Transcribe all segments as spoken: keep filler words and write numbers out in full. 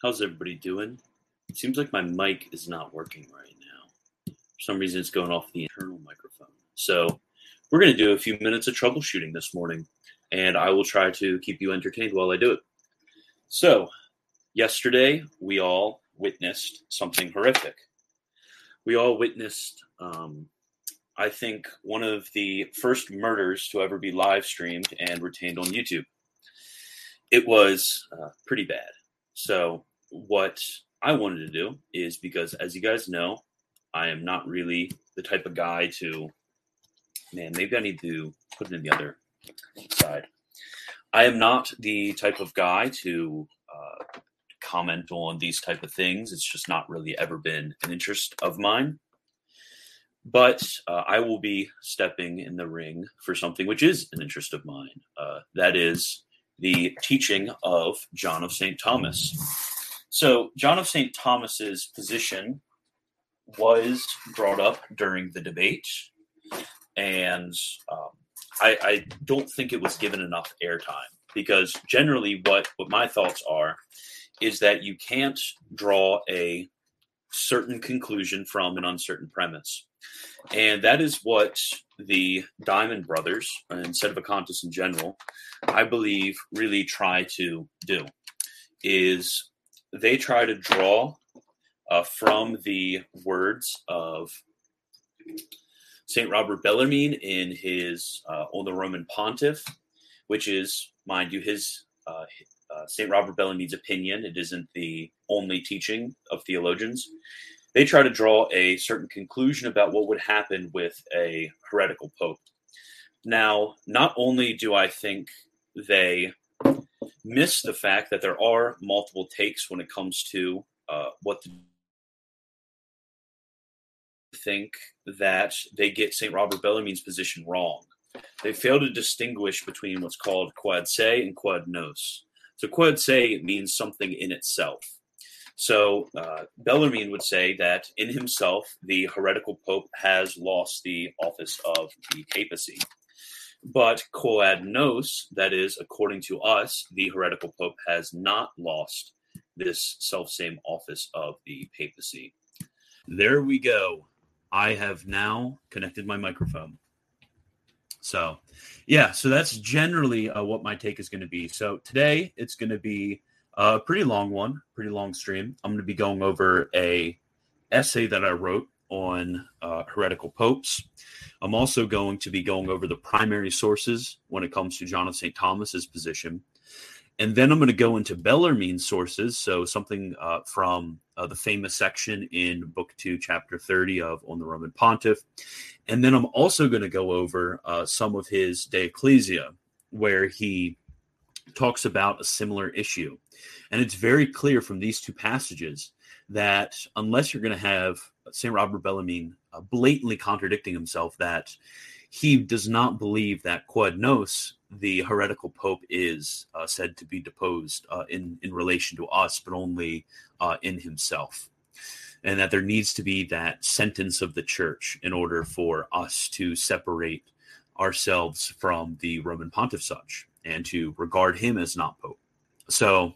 How's everybody doing? It seems like my mic is not working right now. For some reason, it's going off the internal microphone. So we're going to do a few minutes of troubleshooting this morning, and I will try to keep you entertained while I do it. So yesterday, we all witnessed something horrific. We all witnessed, um, I think, one of the first murders to ever be live streamed and retained on YouTube. It was uh, pretty bad. So what I wanted to do is, because as you guys know, I am not really the type of guy to, man, maybe I need to put it in the other side. I am not the type of guy to uh, comment on these type of things. It's just not really ever been an interest of mine. But uh, I will be stepping in the ring for something which is an interest of mine. Uh, that is the teaching of John of Saint Thomas. So John of Saint Thomas's position was brought up during the debate, and um, I, I don't think it was given enough airtime, because generally what, what my thoughts are is that you can't draw a certain conclusion from an uncertain premise. And that is what the Diamond Brothers, and Sedevacantists in general, I believe really try to do, is they try to draw uh, from the words of Saint Robert Bellarmine in his uh, On the Roman Pontiff, which is, mind you, his uh, uh, Saint Robert Bellarmine's opinion. It isn't the only teaching of theologians. They try to draw a certain conclusion about what would happen with a heretical pope. Now, not only do I think they miss the fact that there are multiple takes when it comes to uh, what the think that they get Saint Robert Bellarmine's position wrong. They fail to distinguish between what's called quod se and quod nos. So quod se means something in itself. So uh, Bellarmine would say that in himself, the heretical pope has lost the office of the papacy. But quod nos, that is, according to us, the heretical pope has not lost this selfsame office of the papacy. There we go. I have now connected my microphone. So, yeah, so that's generally uh, what my take is going to be. So today it's going to be a uh, pretty long one, pretty long stream. I'm going to be going over a essay that I wrote on uh, heretical popes. I'm also going to be going over the primary sources when it comes to John of Saint Thomas's position. And then I'm going to go into Bellarmine sources, so something uh, from uh, the famous section in Book two, Chapter thirty of On the Roman Pontiff. And then I'm also going to go over uh, some of his De Ecclesia, where he talks about a similar issue. And it's very clear from these two passages that unless you're going to have Saint Robert Bellarmine uh, blatantly contradicting himself, that he does not believe that quod nos, the heretical pope, is uh, said to be deposed uh, in, in relation to us, but only uh, in himself. And that there needs to be that sentence of the church in order for us to separate ourselves from the Roman pontiff such, and to regard him as not pope. So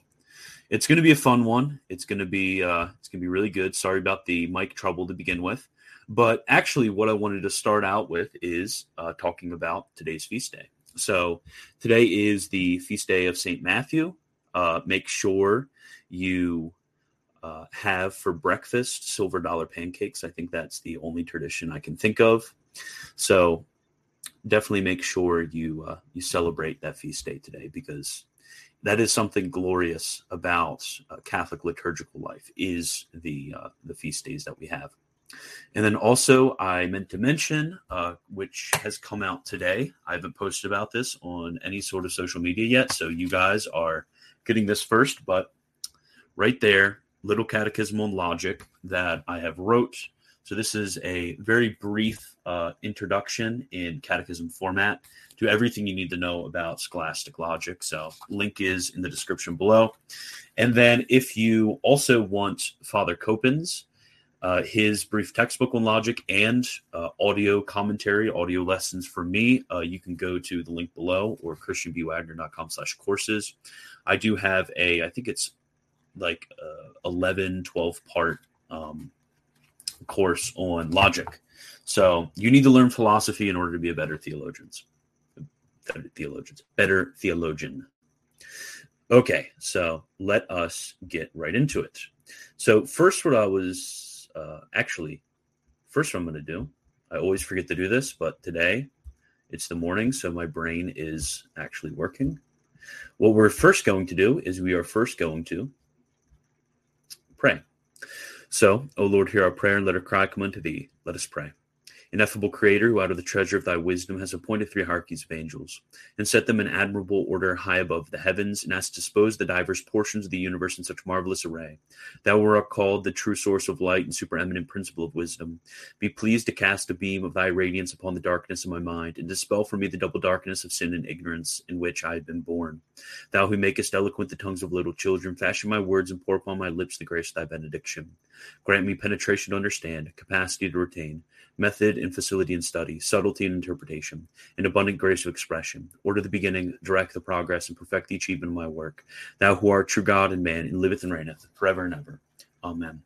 it's going to be a fun one. It's going to be uh, it's going to be really good. Sorry about the mic trouble to begin with. But actually what I wanted to start out with is uh, talking about today's feast day. So today is the feast day of Saint Matthew. Uh, make sure you uh, have for breakfast silver dollar pancakes. I think that's the only tradition I can think of. So definitely make sure you uh, you celebrate that feast day today, because that is something glorious about uh, Catholic liturgical life, is the uh, the feast days that we have. And then also I meant to mention, uh, which has come out today. I haven't posted about this on any sort of social media yet, so you guys are getting this first, but right there, little catechism on logic that I have wrote. So this is a very brief uh, introduction in catechism format to everything you need to know about scholastic logic. So link is in the description below. And then if you also want Father Copen's, uh, his brief textbook on logic and uh, audio commentary, audio lessons from me, uh, you can go to the link below or christianbwagner.com slash courses. I do have a, I think it's like uh, eleven, twelve part um course on logic. So you need to learn philosophy in order to be a better theologians, better theologians, better theologian. Okay, so let us get right into it. So first, what I was uh, actually first, what I'm going to do, I always forget to do this, but today it's the morning, so my brain is actually working. What we're first going to do is we are first going to pray. So, O Lord, hear our prayer, and let our cry come unto thee. Let us pray. Ineffable Creator, who out of the treasure of thy wisdom has appointed three hierarchies of angels, and set them in admirable order high above the heavens, and hast disposed the diverse portions of the universe in such marvelous array, thou wert called the true source of light and supereminent principle of wisdom. Be pleased to cast a beam of thy radiance upon the darkness of my mind, and dispel from me the double darkness of sin and ignorance in which I have been born. Thou who makest eloquent the tongues of little children, fashion my words and pour upon my lips the grace of thy benediction. Grant me penetration to understand, capacity to retain, method and facility in study, subtlety in interpretation, and abundant grace of expression. Order the beginning, direct the progress, and perfect the achievement of my work. Thou who art true God and man, and liveth and reigneth forever and ever. Amen.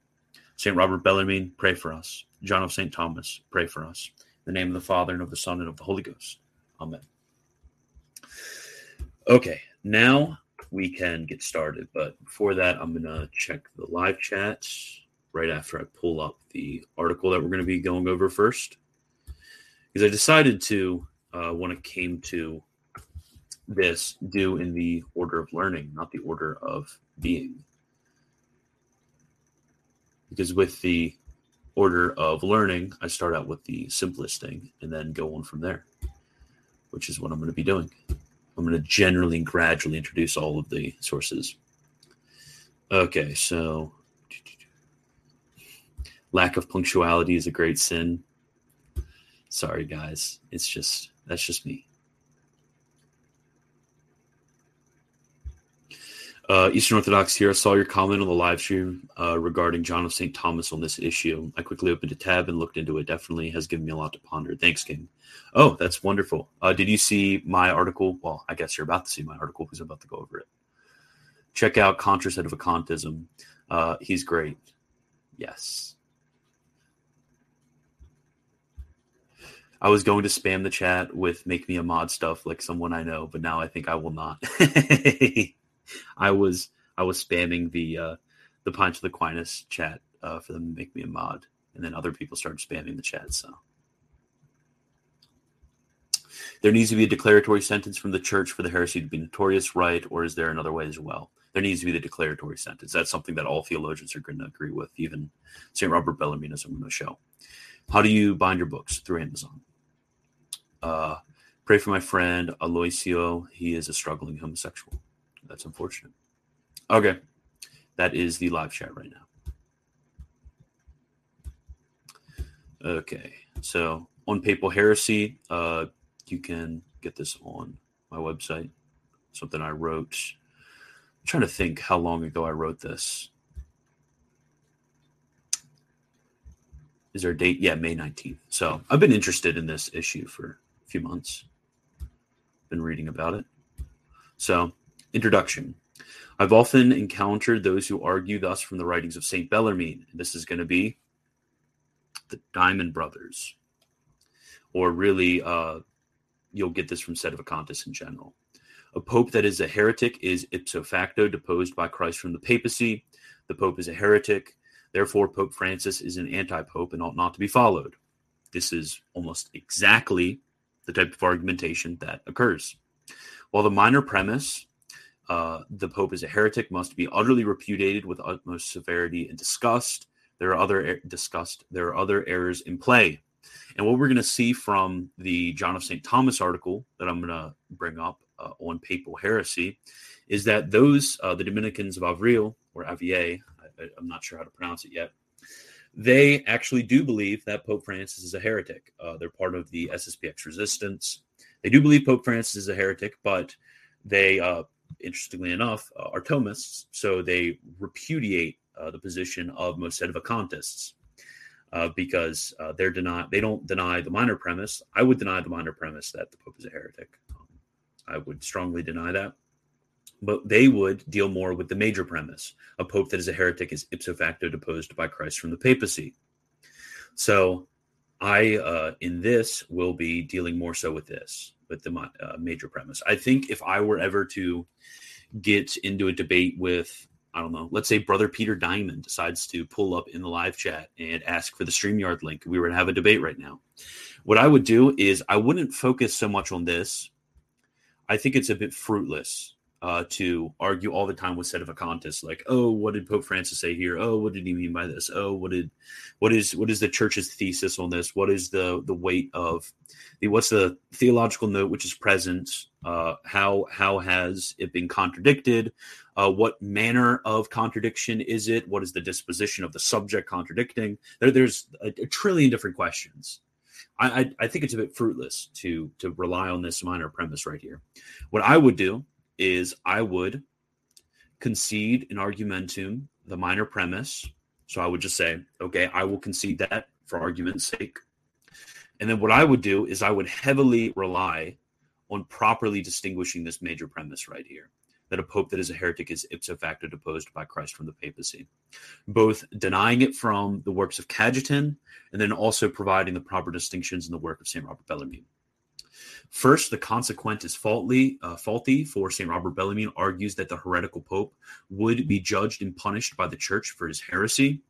Saint Robert Bellarmine, pray for us. John of Saint Thomas, pray for us. In the name of the Father, and of the Son, and of the Holy Ghost. Amen. Okay, now we can get started. But before that, I'm going to check the live chat right after I pull up the article that we're going to be going over first, because I decided to, uh, when it came to this, do in the order of learning, not the order of being. Because with the order of learning, I start out with the simplest thing and then go on from there, which is what I'm going to be doing. I'm going to generally and gradually introduce all of the sources. Okay, so lack of punctuality is a great sin. Sorry, guys. It's just, that's just me. Uh, Eastern Orthodox here. I saw your comment on the live stream uh, regarding John of Saint Thomas on this issue. I quickly opened a tab and looked into it. Definitely has given me a lot to ponder. Thanks, King. Oh, that's wonderful. Uh, did you see my article? Well, I guess you're about to see my article because I'm about to go over it. Check out Contra Sedevacantism. Uh, he's great. Yes. I was going to spam the chat with make me a mod stuff like someone I know, but now I think I will not. I was I was spamming the uh, the Pints of Aquinas chat uh, for them to make me a mod, and then other people started spamming the chat. So there needs to be a declaratory sentence from the church for the heresy to be notorious, right? Or is there another way as well? There needs to be the declaratory sentence. That's something that all theologians are going to agree with, even Saint Robert Bellarmine, as I'm going to show. How do you bind your books? Through Amazon. Uh, pray for my friend Aloisio. He is a struggling homosexual. That's unfortunate. Okay. That is the live chat right now. Okay. So on Papal Heresy, uh, you can get this on my website. Something I wrote. I'm trying to think how long ago I wrote this. Is there a date? Yeah, May nineteenth. So I've been interested in this issue for a few months. Been reading about it. So, introduction. I've often encountered those who argue thus from the writings of Saint Bellarmine. This is going to be the Diamond Brothers. Or really, uh, you'll get this from Sedevacantists in general. A pope that is a heretic is ipso facto deposed by Christ from the papacy. The Pope is a heretic. Therefore, Pope Francis is an anti-pope and ought not to be followed. This is almost exactly the type of argumentation that occurs. While the minor premise, uh, the Pope is a heretic, must be utterly repudiated with utmost severity and disgust, there are other er- disgust. There are other errors in play. And what we're going to see from the John of Saint Thomas article that I'm going to bring up uh, on papal heresy is that those, uh, the Dominicans of Avril, or Avier, I, I'm not sure how to pronounce it yet, they actually do believe that Pope Francis is a heretic. Uh, they're part of the S S P X resistance. They do believe Pope Francis is a heretic, but they, uh, interestingly enough, uh, are Thomists, so they repudiate uh, the position of most Sedevacantists. Uh, because uh, they're deny- they don't deny the minor premise. I would deny the minor premise that the Pope is a heretic. Um, I would strongly deny that. But they would deal more with the major premise. A Pope that is a heretic is ipso facto deposed by Christ from the papacy. So I, uh, in this, will be dealing more so with this, with the uh, major premise. I think if I were ever to get into a debate with, I don't know, let's say Brother Peter Diamond decides to pull up in the live chat and ask for the StreamYard link. We were to have a debate right now. What I would do is I wouldn't focus so much on this. I think it's a bit fruitless uh, to argue all the time with Sedevacantists, like, oh, what did Pope Francis say here? Oh, what did he mean by this? Oh, what did what is what is the church's thesis on this? What is the the weight of the what's the theological note which is present? Uh, how how has it been contradicted? Uh, what manner of contradiction is it? What is the disposition of the subject contradicting? There, there's a, a trillion different questions. I, I, I think it's a bit fruitless to to rely on this minor premise right here. What I would do is I would concede an argumentum, the minor premise. So I would just say, okay, I will concede that for argument's sake. And then what I would do is I would heavily rely on properly distinguishing this major premise right here, that a pope that is a heretic is ipso facto deposed by Christ from the papacy, both denying it from the works of Cajetan and then also providing the proper distinctions in the work of Saint Robert Bellarmine. First, the consequent is faulty, uh, faulty, for Saint Robert Bellarmine argues that the heretical pope would be judged and punished by the church for his heresy.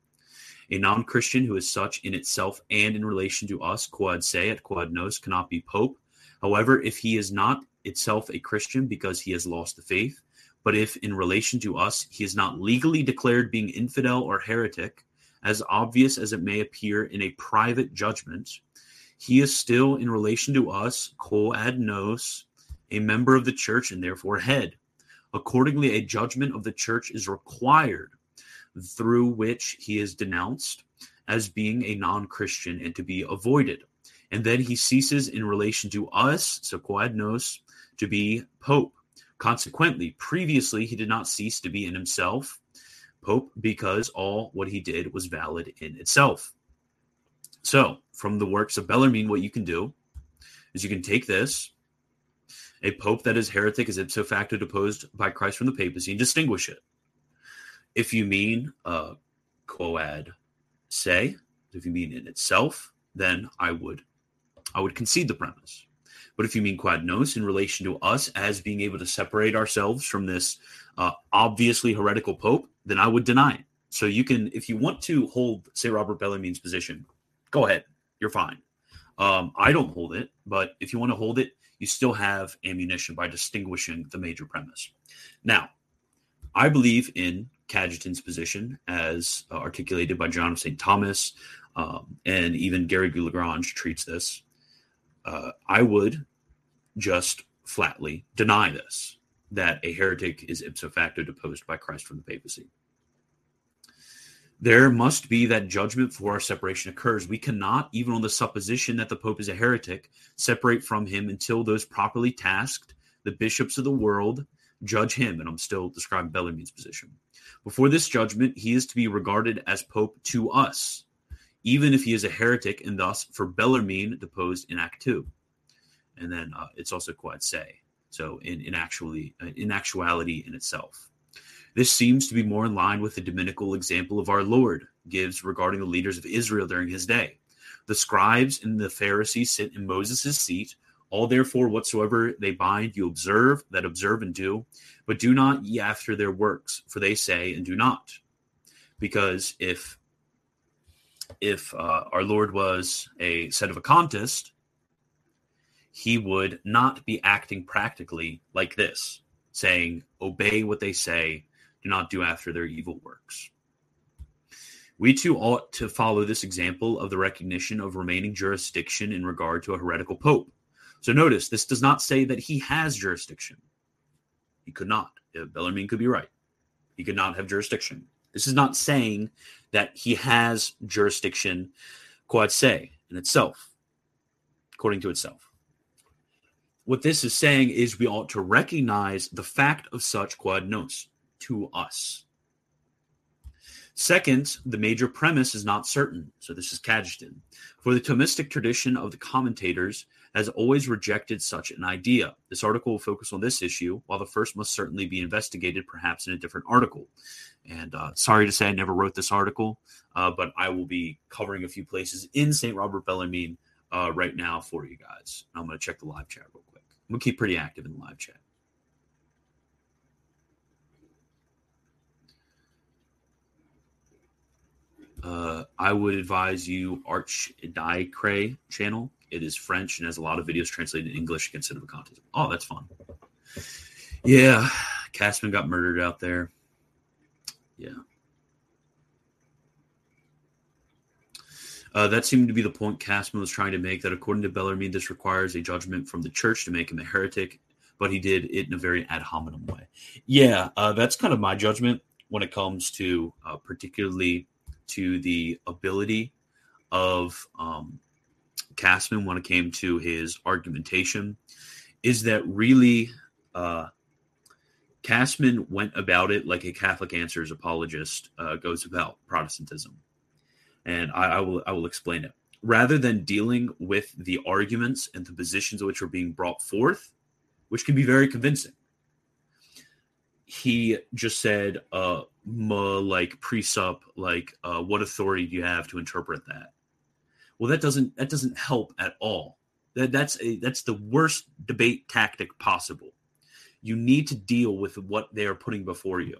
A non-Christian who is such in itself and in relation to us, quod seat, quod nos, cannot be pope. However, if he is not itself a Christian because he has lost the faith, but if in relation to us he is not legally declared being infidel or heretic, as obvious as it may appear in a private judgment, he is still in relation to us, quod nos, a member of the church and therefore head. Accordingly, a judgment of the church is required through which he is denounced as being a non-Christian and to be avoided. And then he ceases in relation to us, so quod nos, to be pope. Consequently, previously he did not cease to be in himself pope because all what he did was valid in itself. So from the works of Bellarmine, what you can do is you can take this, a pope that is heretic is ipso facto deposed by Christ from the papacy, and distinguish it. If you mean uh, quod se, if you mean in itself, then I would I would concede the premise. But if you mean quod nos in relation to us as being able to separate ourselves from this uh, obviously heretical pope, then I would deny it. So you can, if you want to hold, say, Robert Bellamine's position, go ahead. You're fine. Um, I don't hold it, but if you want to hold it, you still have ammunition by distinguishing the major premise. Now, I believe in Cajetan's position as uh, articulated by John of Saint Thomas, um, and even Garrigou-Lagrange treats this. Uh, I would just flatly deny this, that a heretic is ipso facto deposed by Christ from the papacy. There must be that judgment before our separation occurs. We cannot, even on the supposition that the Pope is a heretic, separate from him until those properly tasked, the bishops of the world, judge him. And I'm still describing Bellamine's position. Before this judgment, he is to be regarded as Pope to us, even if he is a heretic, and thus for Bellarmine deposed in Act Two. And then uh, it's also quod se, so in in actually uh, in actuality in itself. This seems to be more in line with the Dominical example of our Lord gives regarding the leaders of Israel during his day. The scribes and the Pharisees sit in Moses' seat. All therefore whatsoever they bind, you observe, that observe and do, but do not ye after their works, for they say and do not. because if if uh, our Lord was a Sedevacantist, he would not be acting practically like this, saying, obey what they say, do not do after their evil works. We too ought to follow this example of the recognition of remaining jurisdiction in regard to a heretical pope. So notice, this does not say that he has jurisdiction. He could not. Bellarmine could be right. He could not have jurisdiction. This is not saying that he has jurisdiction quod se in itself, according to itself. What this is saying is we ought to recognize the fact of such quod nos to us. Second, the major premise is not certain. So this is Cajetan. For the Thomistic tradition of the commentators has always rejected such an idea. This article will focus on this issue, while the first must certainly be investigated, perhaps in a different article. And uh, sorry to say I never wrote this article, uh, but I will be covering a few places in Saint Robert Bellarmine uh, right now for you guys. I'm going to check the live chat real quick. I'm going to keep pretty active in the live chat. Uh, I would advise you Archdiacre channel. It is French and has a lot of videos translated in English against Sedevacantism. Oh, that's fun. Yeah, Casman got murdered out there. Yeah. Uh, that seemed to be the point Casman was trying to make, that according to Bellarmine, this requires a judgment from the church to make him a heretic, but he did it in a very ad hominem way. Yeah, uh, that's kind of my judgment when it comes to uh, particularly to the ability of um, Casman when it came to his argumentation, is that really uh, Casman went about it like a Catholic Answers apologist uh, goes about Protestantism. And I, I will I will explain it. Rather than dealing with the arguments and the positions which were being brought forth, which can be very convincing, he just said, uh, ma, like presup, like uh, what authority do you have to interpret that? Well, that doesn't that doesn't help at all. That that's a, that's the worst debate tactic possible. You need to deal with what they are putting before you,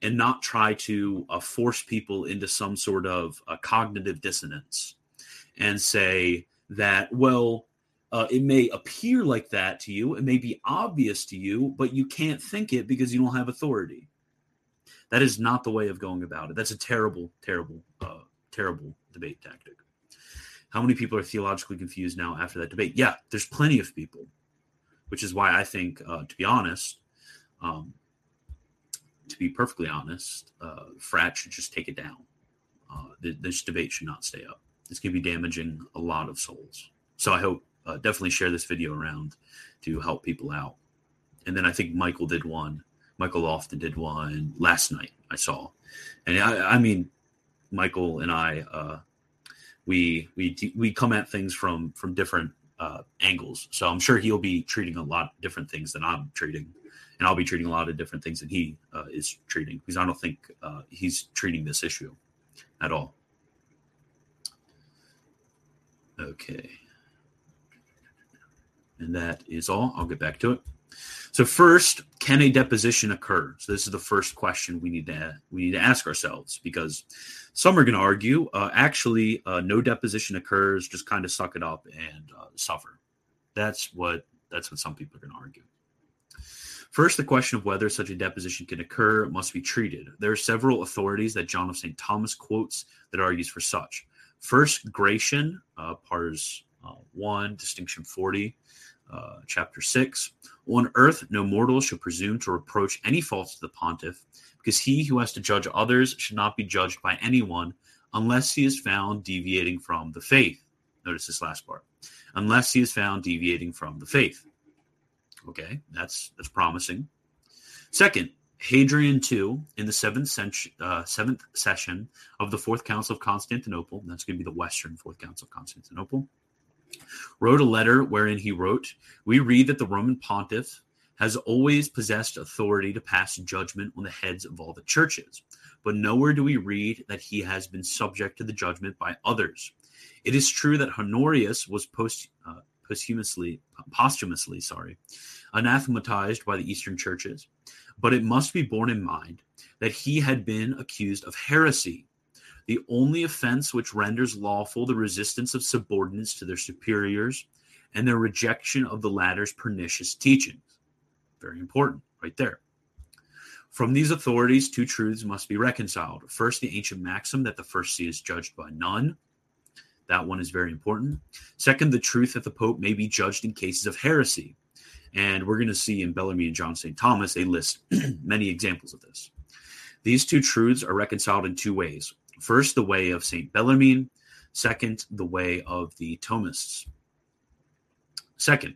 and not try to uh, force people into some sort of uh, cognitive dissonance, and say that well. Uh, it may appear like that to you. It may be obvious to you, but you can't think it because you don't have authority. That is not the way of going about it. That's a terrible, terrible, uh, terrible debate tactic. How many people are theologically confused now after that debate? Yeah, there's plenty of people, which is why I think, uh, to be honest, um, to be perfectly honest, uh, Frat should just take it down. Uh, th- this debate should not stay up. This could be damaging a lot of souls. So I hope Uh, definitely share this video around to help people out. And then I think Michael did one. Michael Lofton did one last night, I saw. And I, I mean, Michael and I, uh, we we we come at things from from different uh, angles. So I'm sure he'll be treating a lot of different things than I'm treating. And I'll be treating a lot of different things that he uh, is treating. Because I don't think uh, he's treating this issue at all. Okay. And that is all. I'll get back to it. So first, can a deposition occur? So this is the first question we need to we need to ask ourselves, because some are going to argue, uh, actually, uh, no deposition occurs. Just kind of suck it up and uh, suffer. That's what that's what some people are going to argue. First, the question of whether such a deposition can occur must be treated. There are several authorities that John of Saint Thomas quotes that argues for such. First, Gratian, uh, Pars uh, one, Distinction forty. Uh, chapter six, on earth, no mortal should presume to reproach any faults to the pontiff, because he who has to judge others should not be judged by anyone unless he is found deviating from the faith. Notice this last part. Unless he is found deviating from the faith. Okay, that's that's promising. Second, Hadrian the Second, in the seventh, centu- uh, seventh session of the Fourth Council of Constantinople, that's going to be the Western Fourth Council of Constantinople, wrote a letter wherein he wrote, we read that the Roman pontiff has always possessed authority to pass judgment on the heads of all the churches, but nowhere do we read that he has been subject to the judgment by others. It is true that Honorius was post, uh, posthumously, posthumously sorry, anathematized by the Eastern churches, but it must be borne in mind that he had been accused of heresy, the only offense which renders lawful the resistance of subordinates to their superiors and their rejection of the latter's pernicious teachings. Very important, right there. From these authorities, two truths must be reconciled. First, the ancient maxim that the first see is judged by none. That one is very important. Second, the truth that the Pope may be judged in cases of heresy. And we're going to see in Bellarmine and John Saint Thomas, they list many examples of this. These two truths are reconciled in two ways. First, the way of Saint Bellarmine. Second, the way of the Thomists. Second,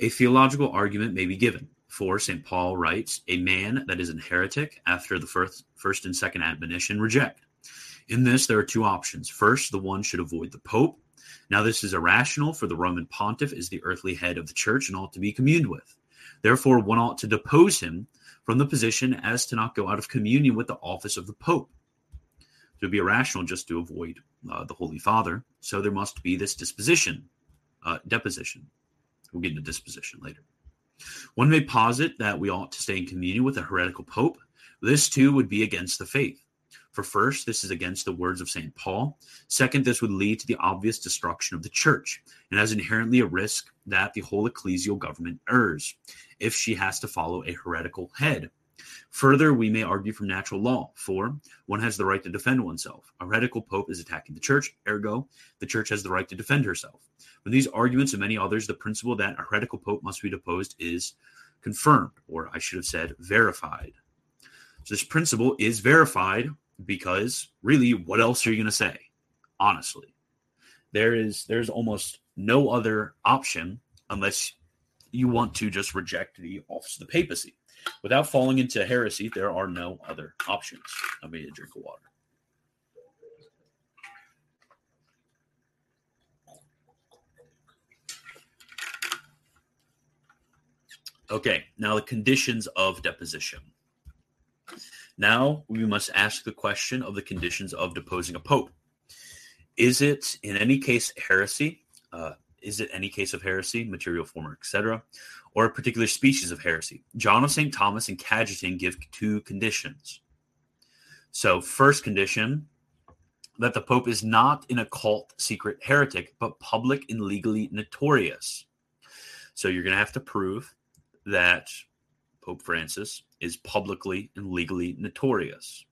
a theological argument may be given. For Saint Paul writes, a man that is an heretic after the first, first and second admonition reject. In this, there are two options. First, the one should avoid the Pope. Now, this is irrational, for the Roman pontiff is the earthly head of the church and ought to be communed with. Therefore, one ought to depose him from the position as to not go out of communion with the office of the Pope. It would be irrational just to avoid uh, the Holy Father. So there must be this disposition, uh, deposition. We'll get into disposition later. One may posit that we ought to stay in communion with a heretical Pope. This, too, would be against the faith. For first, this is against the words of Saint Paul. Second, this would lead to the obvious destruction of the church, and has inherently a risk that the whole ecclesial government errs if she has to follow a heretical head. Further, we may argue from natural law, for one has the right to defend oneself. A heretical Pope is attacking the church, ergo, the church has the right to defend herself. From these arguments and many others, the principle that a heretical Pope must be deposed is confirmed, or I should have said verified. So this principle is verified. Because really, what else are you going to say? Honestly, there is there's almost no other option unless you want to just reject the office of the papacy. Without falling into heresy, there are no other options. I made a drink of water. Okay, now the conditions of deposition. Now, we must ask the question of the conditions of deposing a pope. Is it, in any case, heresy? Uh, is it any case of heresy, material, former, et cetera, or a particular species of heresy? John of Saint Thomas and Cajetan give two conditions. So, first condition, that the pope is not an occult secret heretic, but public and legally notorious. So, you're going to have to prove that Pope Francis is publicly and legally notorious.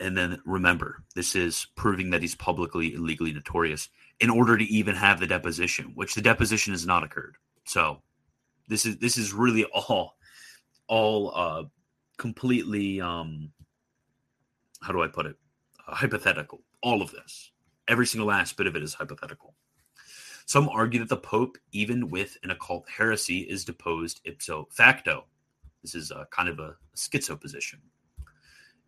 And then remember, this is proving that he's publicly and legally notorious in order to even have the deposition, which the deposition has not occurred. So this is this is really all all uh, completely, um, how do I put it, uh, hypothetical. All of this, every single last bit of it is hypothetical. Some argue that the Pope, even with an occult heresy, is deposed ipso facto. This is a, kind of a schizo position,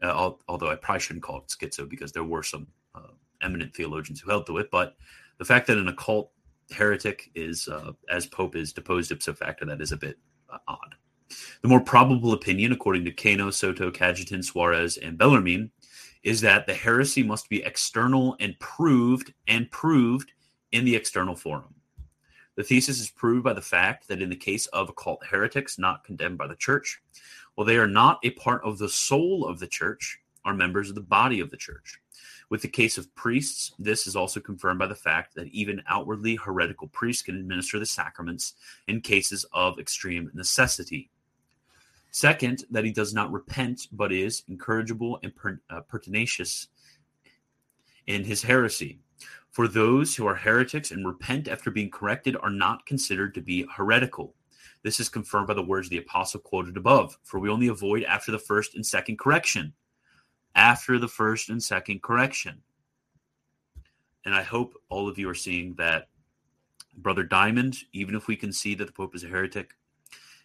uh, although I probably shouldn't call it schizo because there were some uh, eminent theologians who held to it. But the fact that an occult heretic is, uh, as Pope, is deposed ipso facto, that is a bit uh, odd. The more probable opinion, according to Cano, Soto, Cajetan, Suarez, and Bellarmine, is that the heresy must be external and proved and proved in the external forum. The thesis is proved by the fact that in the case of occult heretics not condemned by the church, while they are not a part of the soul of the church, are members of the body of the church. With the case of priests, this is also confirmed by the fact that even outwardly heretical priests can administer the sacraments in cases of extreme necessity. Second, that he does not repent, but is incorrigible and per- uh, pertinacious in his heresy. For those who are heretics and repent after being corrected are not considered to be heretical. This is confirmed by the words of the apostle quoted above, for we only avoid after the first and second correction. After the first and second correction. And I hope all of you are seeing that Brother Diamond, even if we can see that the Pope is a heretic,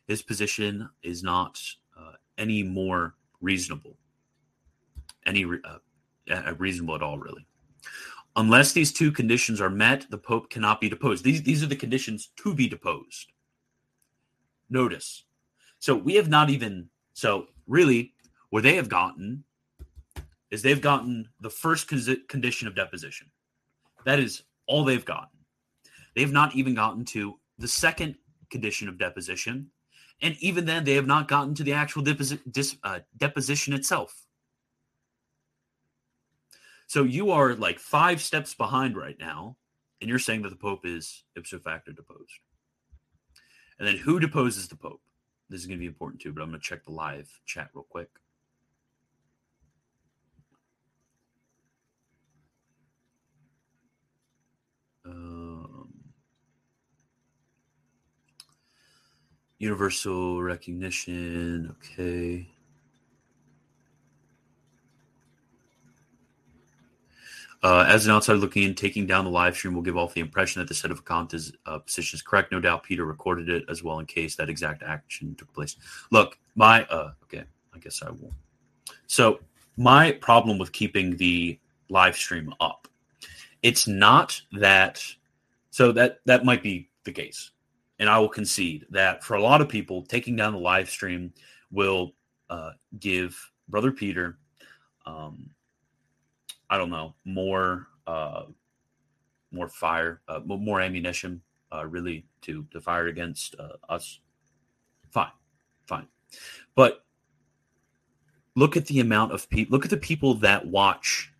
his position is not uh, any more reasonable. Any uh, reasonable at all, really. Unless these two conditions are met, the Pope cannot be deposed. These, these are the conditions to be deposed. Notice. So we have not even, so really where they have gotten is they've gotten the first condition of deposition. That is all they've gotten. They've not even gotten to the second condition of deposition. And even then, they have not gotten to the actual deposi- dis- uh, deposition itself. So you are like five steps behind right now, and you're saying that the Pope is ipso facto deposed. And then who deposes the Pope? This is going to be important too, but I'm going to check the live chat real quick. Um, universal recognition, okay. Uh, as an outsider looking in, taking down the live stream will give off the impression that the set of Aconta's uh, position is correct. No doubt Peter recorded it as well in case that exact action took place. Look, my, uh, okay, I guess I will. So my problem with keeping the live stream up, it's not that, so that, that might be the case. And I will concede that for a lot of people, taking down the live stream will uh, give Brother Peter, um, I don't know, more uh, more fire, uh, more ammunition, uh, really, to, to fire against uh, us. Fine, fine. But look at the amount of people, look at the people that watch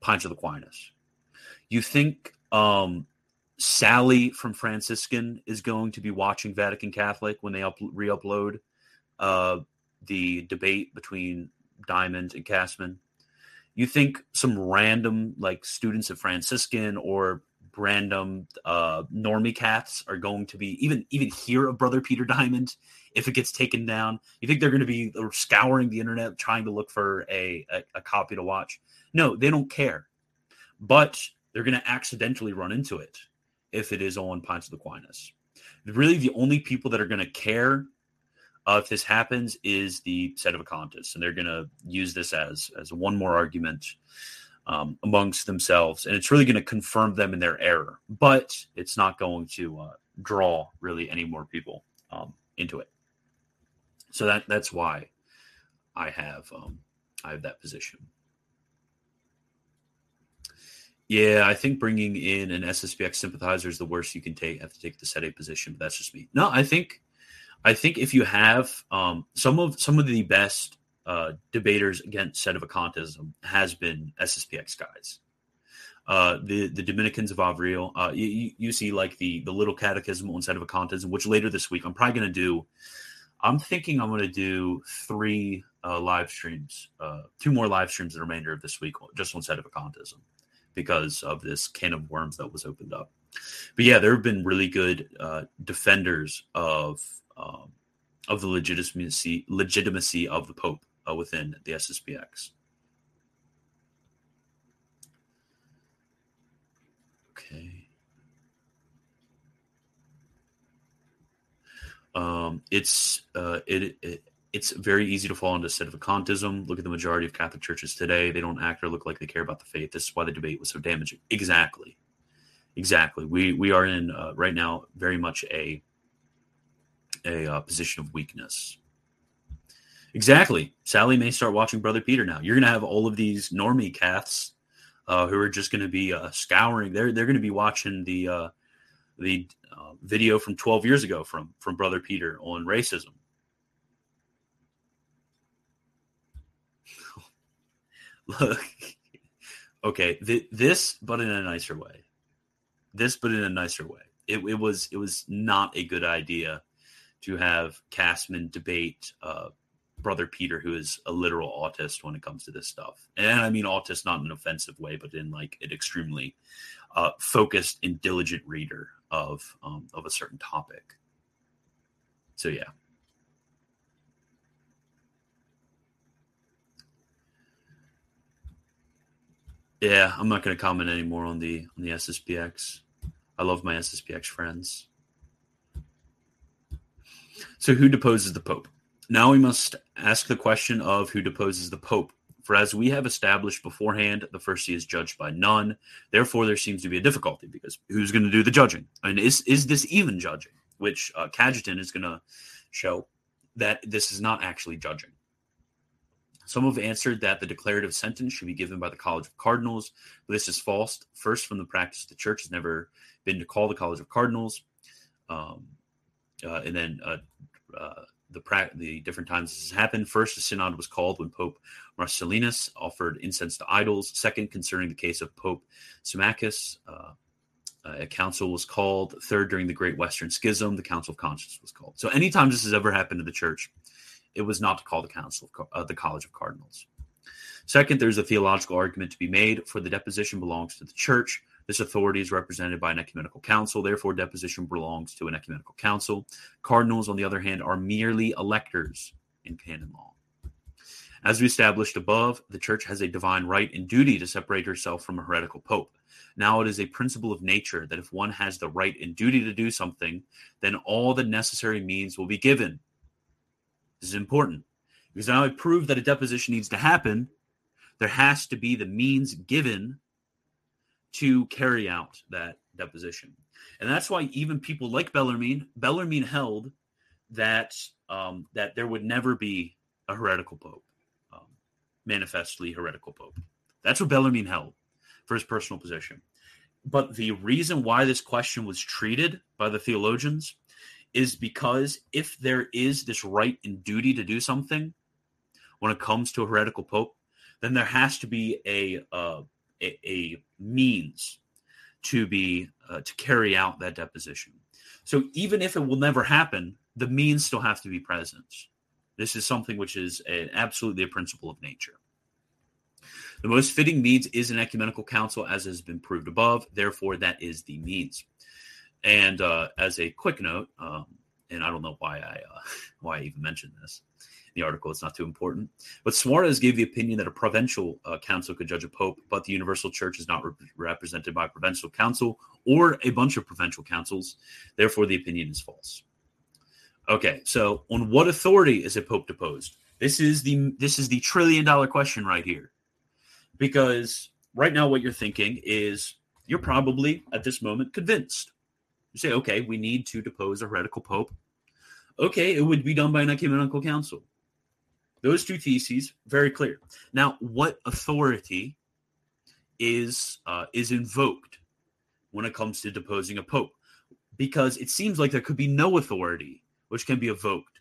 Pints of Aquinas. You think um, Sally from Franciscan is going to be watching Vatican Catholic when they up- re-upload uh, the debate between Diamond and Casman? You think some random like students of Franciscan or random uh, normie cats are going to be even even hear of Brother Peter Diamond if it gets taken down? You think they're going to be scouring the internet trying to look for a, a, a copy to watch? No, they don't care. But they're going to accidentally run into it if it is on Pints of Aquinas. Really, the only people that are going to care Uh, if this happens, is the Sedevacantists, and they're going to use this as as one more argument um, amongst themselves, and it's really going to confirm them in their error. But it's not going to uh, draw really any more people um, into it. So that that's why I have um, I have that position. Yeah, I think bringing in an S S P X sympathizer is the worst you can take. Have to take the SEDE position, but that's just me. No, I think. I think if you have um, some of some of the best uh, debaters against Sedevacantism has been S S P X guys. Uh, the the Dominicans of Avril. Uh, you, you see like the the little catechism on Sedevacantism, which later this week I'm probably going to do. I'm thinking I'm going to do three uh, live streams, uh, two more live streams the remainder of this week just on Sedevacantism because of this can of worms that was opened up. But yeah, there have been really good uh, defenders of. Um, of the legitimacy legitimacy of the Pope uh, within the S S P X. Okay. Um, it's uh, it, it it's very easy to fall into Sedevacantism. Look at the majority of Catholic churches today; they don't act or look like they care about the faith. This is why the debate was so damaging. Exactly, exactly. We we are in uh, right now very much a. a uh, position of weakness. Exactly. Sally may start watching Brother Peter now. You're going to have all of these normie cats uh, who are just going to be uh, scouring. They're they're going to be watching the uh, the uh, video from twelve years ago from from Brother Peter on racism. Look, okay, th- this but in a nicer way. This but in a nicer way. It, it was it was not a good idea to have Casman debate uh, Brother Peter, who is a literal autist when it comes to this stuff. And I mean autist not in an offensive way, but in like an extremely uh, focused and diligent reader of um, of a certain topic. So, yeah. Yeah, I'm not going to comment anymore on the on the S S P X. I love my S S P X friends. So who deposes the Pope? Now we must ask the question of who deposes the Pope. For as we have established beforehand, the first he is judged by none. Therefore, there seems to be a difficulty because who's going to do the judging? And is is this even judging? Which uh, Cajetan is going to show that this is not actually judging. Some have answered that the declarative sentence should be given by the College of Cardinals. But this is false. First, from the practice, the Church has never been to call the College of Cardinals. Um, Uh, and then uh, uh, the pra- the different times this has happened. First, the synod was called when Pope Marcellinus offered incense to idols. Second, concerning the case of Pope Symmachus, uh, a council was called. Third, during the Great Western Schism, the Council of Conscience was called. So anytime this has ever happened to the church, it was not to call the Council of uh, the College of Cardinals. Second, there's a theological argument to be made, for the deposition belongs to the church. This authority is represented by an ecumenical council. Therefore, deposition belongs to an ecumenical council. Cardinals, on the other hand, are merely electors in canon law. As we established above, the church has a divine right and duty to separate herself from a heretical pope. Now it is a principle of nature that if one has the right and duty to do something, then all the necessary means will be given. This is important, because now I prove that a deposition needs to happen. There has to be the means given to carry out that deposition. And that's why even people like Bellarmine, Bellarmine held that um, that there would never be a heretical pope, um, manifestly heretical pope. That's what Bellarmine held for his personal position. But the reason why this question was treated by the theologians is because if there is this right and duty to do something when it comes to a heretical pope, then there has to be a uh, a, a means to be uh, to carry out that deposition. So even if it will never happen, the means still have to be present. This is something which is a, absolutely a principle of nature. The most fitting means is an ecumenical council, as has been proved above. Therefore, that is the means. And uh, as a quick note, um, and I don't know why I uh, why I even mentioned this. The article, it's not too important. But Suarez gave the opinion that a provincial uh, council could judge a pope, but the universal church is not re- represented by a provincial council or a bunch of provincial councils. Therefore, the opinion is false. Okay, so on what authority is a pope deposed? This is the this is the trillion dollar question right here, because right now what you're thinking is you're probably at this moment convinced. You say, okay, we need to depose a heretical pope. Okay, it would be done by an ecumenical council. Those two theses, very clear. Now, what authority is uh, is invoked when it comes to deposing a pope? Because it seems like there could be no authority which can be evoked,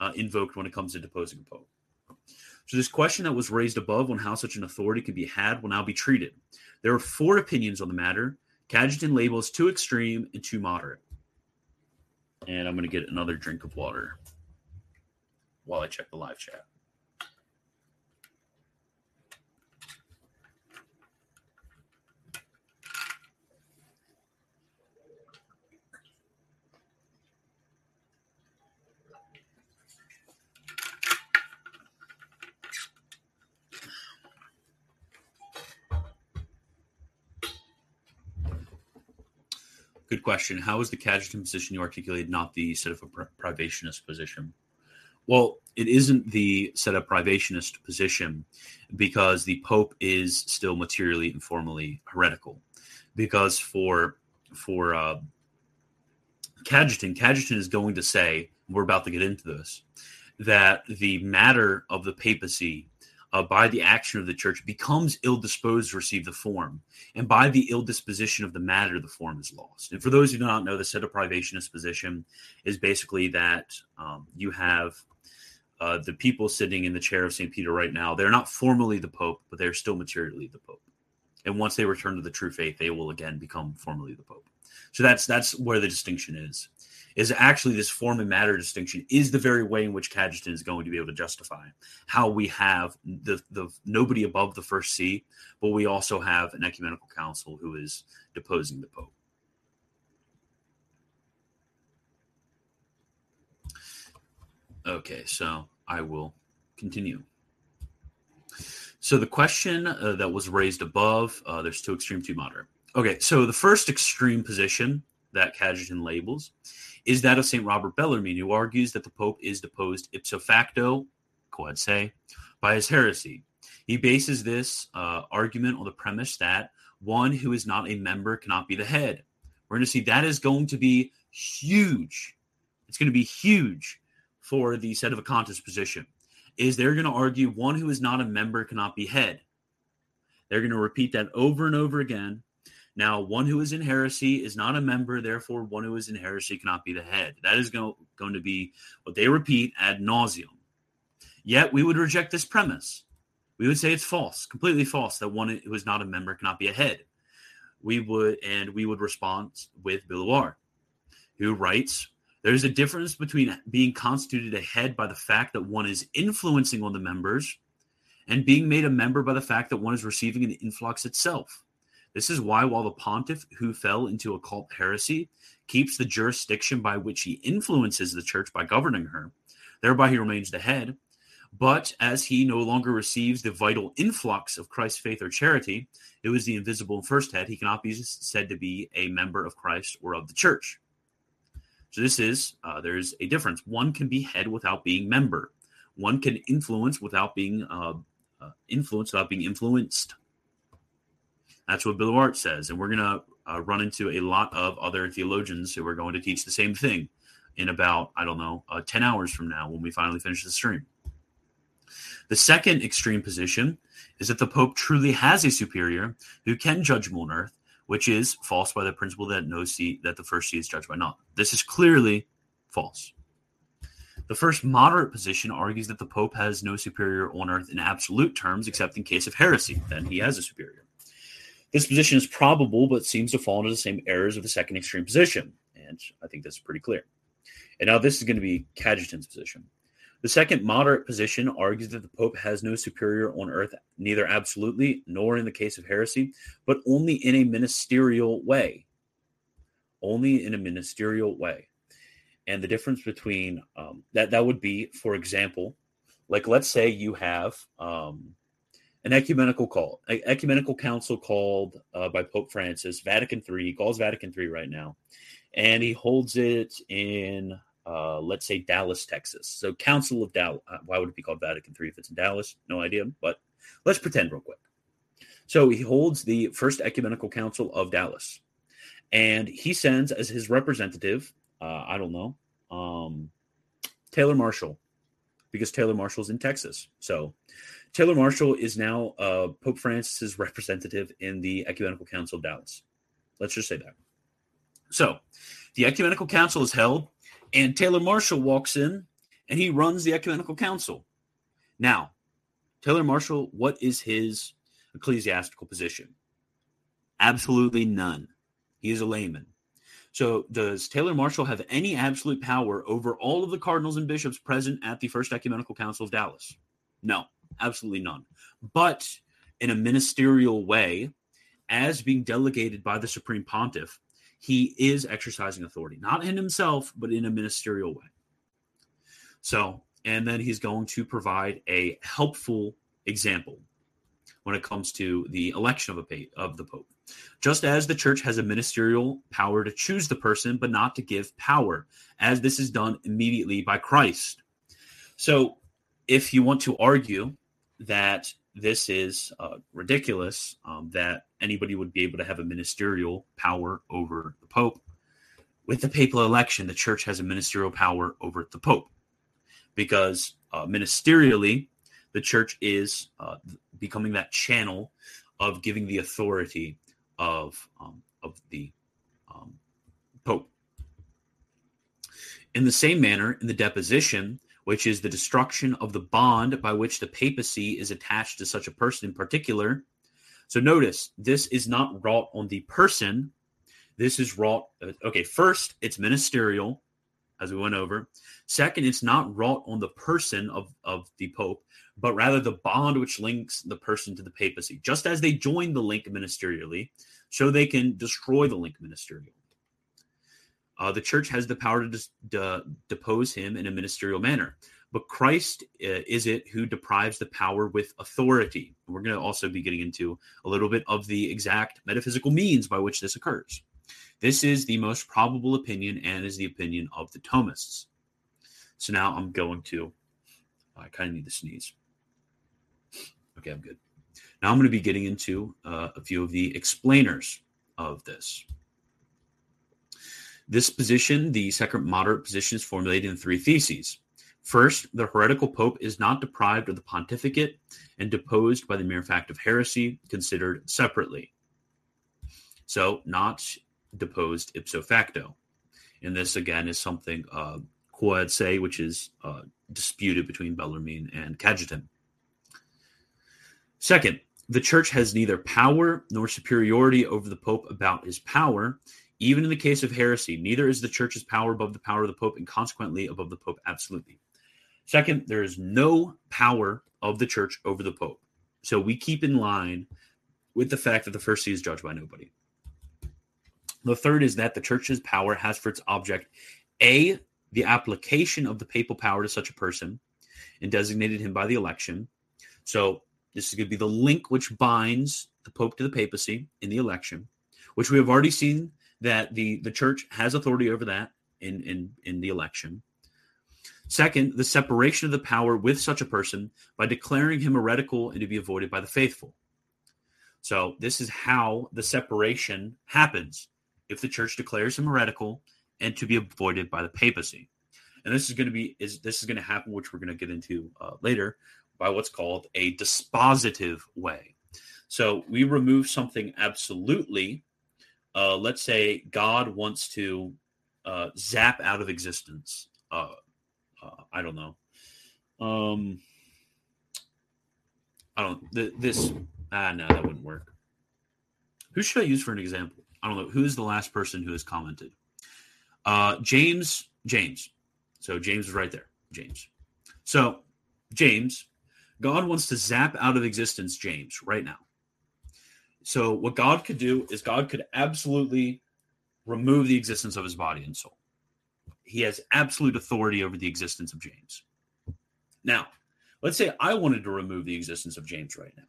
uh, invoked when it comes to deposing a pope. So this question that was raised above on how such an authority can be had will now be treated. There are four opinions on the matter. Cajetan labels too extreme and too moderate. And I'm going to get another drink of water while I check the live chat. Good question. How is the Cajetan position you articulated not the set of a privationist position? Well, it isn't the set of privationist position because the Pope is still materially and formally heretical. Because for for uh, Cajetan, Cajetan is going to say, we're about to get into this, that the matter of the papacy uh, by the action of the church becomes ill-disposed to receive the form. And by the ill disposition of the matter, the form is lost. And for those who do not know, the set of privationist position is basically that um, you have... Uh, the people sitting in the chair of Saint Peter right now, they're not formally the Pope, but they're still materially the Pope. And once they return to the true faith, they will again become formally the Pope. So that's that's where the distinction is, is actually this form and matter distinction is the very way in which Cajetan is going to be able to justify how we have the, the nobody above the first see, but we also have an ecumenical council who is deposing the Pope. Okay, so I will continue. So the question uh, that was raised above, uh, there's two extreme, two moderate. Okay, so the first extreme position that Cajetan labels is that of Saint Robert Bellarmine, who argues that the Pope is deposed ipso facto, quod se, by his heresy. He bases this uh, argument on the premise that one who is not a member cannot be the head. We're going to see that is going to be huge. It's going to be huge. For the Sedevacantists position, is they're going to argue one who is not a member cannot be head. They're going to repeat that over and over again Now, one who is in heresy is not a member, therefore one who is in heresy cannot be the head. That is go- going to be what they repeat ad nauseum. Yet we would reject this premise. We would say it's false, completely false, that one who is not a member cannot be a head. We would, and we would respond with Billuart, who writes, there's a difference between being constituted a head by the fact that one is influencing on the members and being made a member by the fact that one is receiving an influx itself. This is why, while the pontiff who fell into occult heresy keeps the jurisdiction by which he influences the church by governing her, thereby he remains the head, but as he no longer receives the vital influx of Christ's faith or charity, it was the invisible first head, he cannot be said to be a member of Christ or of the church. So this is, uh, there's a difference. One can be head without being member. One can influence without being uh, uh, influenced, without being influenced. That's what Billuart says. And we're going to uh, run into a lot of other theologians who are going to teach the same thing in about, I don't know, uh, ten hours from now when we finally finish the stream. The second extreme position is that the Pope truly has a superior who can judge more on earth, which is false by the principle that no see that the first see is judged by none. This is clearly false. The first moderate position argues that the Pope has no superior on earth in absolute terms, except in case of heresy. Then he has a superior. This position is probable, but seems to fall into the same errors of the second extreme position. And I think that's pretty clear. And now this is going to be Cajetan's position. The second moderate position argues that the Pope has no superior on earth, neither absolutely nor in the case of heresy, but only in a ministerial way. Only in a ministerial way. And the difference between um, that, that would be, for example, like let's say you have um, an ecumenical call, an ecumenical council called uh, by Pope Francis, Vatican three, he calls Vatican three right now, and he holds it in... Uh, let's say Dallas, Texas. So Council of Dallas. Why would it be called Vatican three if it's in Dallas? No idea, but let's pretend real quick. So he holds the First Ecumenical Council of Dallas, and he sends as his representative, uh, I don't know, um, Taylor Marshall, because Taylor Marshall's in Texas. So Taylor Marshall is now uh, Pope Francis's representative in the Ecumenical Council of Dallas. Let's just say that. So the Ecumenical Council is held, and Taylor Marshall walks in, and he runs the Ecumenical Council. Now, Taylor Marshall, what is his ecclesiastical position? Absolutely none. He is a layman. So does Taylor Marshall have any absolute power over all of the cardinals and bishops present at the First Ecumenical Council of Dallas? No, absolutely none. But in a ministerial way, as being delegated by the Supreme Pontiff, he is exercising authority, not in himself, but in a ministerial way. So, and then he's going to provide a helpful example when it comes to the election of a of the Pope. Just as the church has a ministerial power to choose the person, but not to give power, as this is done immediately by Christ. So if you want to argue that this is uh, ridiculous, um, that anybody would be able to have a ministerial power over the Pope. With the papal election, the church has a ministerial power over the Pope because uh, ministerially, the church is uh, becoming that channel of giving the authority of, um, of the um, Pope. In the same manner, in the deposition, which is the destruction of the bond by which the papacy is attached to such a person in particular. So notice, this is not wrought on the person. This is wrought, okay, first, it's ministerial, as we went over. Second, it's not wrought on the person of, of the Pope, but rather the bond which links the person to the papacy. Just as they join the link ministerially, so they can destroy the link ministerially. Uh, the church has the power to dis- de- depose him in a ministerial manner. But Christ uh, is it who deprives the power with authority. And we're going to also be getting into a little bit of the exact metaphysical means by which this occurs. This is the most probable opinion and is the opinion of the Thomists. So now I'm going to, I kind of need to sneeze. Okay, I'm good. Now I'm going to be getting into uh, a few of the explainers of this. This position, the second moderate position, is formulated in three theses. First, the heretical pope is not deprived of the pontificate and deposed by the mere fact of heresy, considered separately. So not deposed ipso facto. And this, again, is something uh, quod se, which is uh, disputed between Bellarmine and Cajetan. Second, the church has neither power nor superiority over the pope about his power. Even in the case of heresy, neither is the church's power above the power of the pope, and consequently above the pope absolutely. Second, there is no power of the church over the pope. So we keep in line with the fact that the first see is judged by nobody. The third is that the church's power has for its object, A, the application of the papal power to such a person, and designated him by the election. So this is going to be the link which binds the pope to the papacy in the election, which we have already seen that the, the church has authority over that in, in, in the election. Second, the separation of the power with such a person by declaring him heretical and to be avoided by the faithful. So this is how the separation happens if the church declares him heretical and to be avoided by the papacy. And this is going to be is this is going to happen, which we're going to get into uh, later, by what's called a dispositive way. So we remove something absolutely. Uh, let's say God wants to uh, zap out of existence. Uh, uh, I don't know. Um, I don't th- this. Ah, no, that wouldn't work. Who should I use for an example? I don't know. Who is the last person who has commented? Uh, James. James. So James is right there. James. So James, God wants to zap out of existence James right now. So what God could do is God could absolutely remove the existence of his body and soul. He has absolute authority over the existence of James. Now, let's say I wanted to remove the existence of James right now.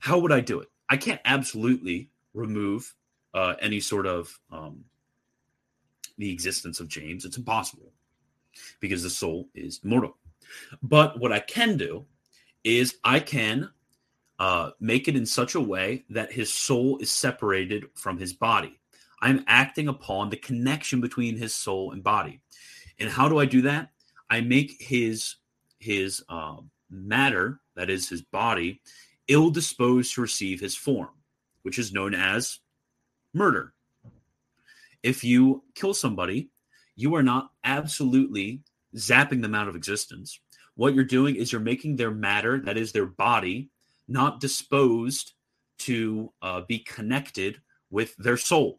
How would I do it? I can't absolutely remove uh, any sort of um, the existence of James. It's impossible because the soul is immortal. But what I can do is I can Uh, make it in such a way that his soul is separated from his body. I'm acting upon the connection between his soul and body. And how do I do that? I make his his uh, matter, that is his body, ill-disposed to receive his form, which is known as murder. If you kill somebody, you are not absolutely zapping them out of existence. What you're doing is you're making their matter, that is their body, not disposed to uh, be connected with their soul.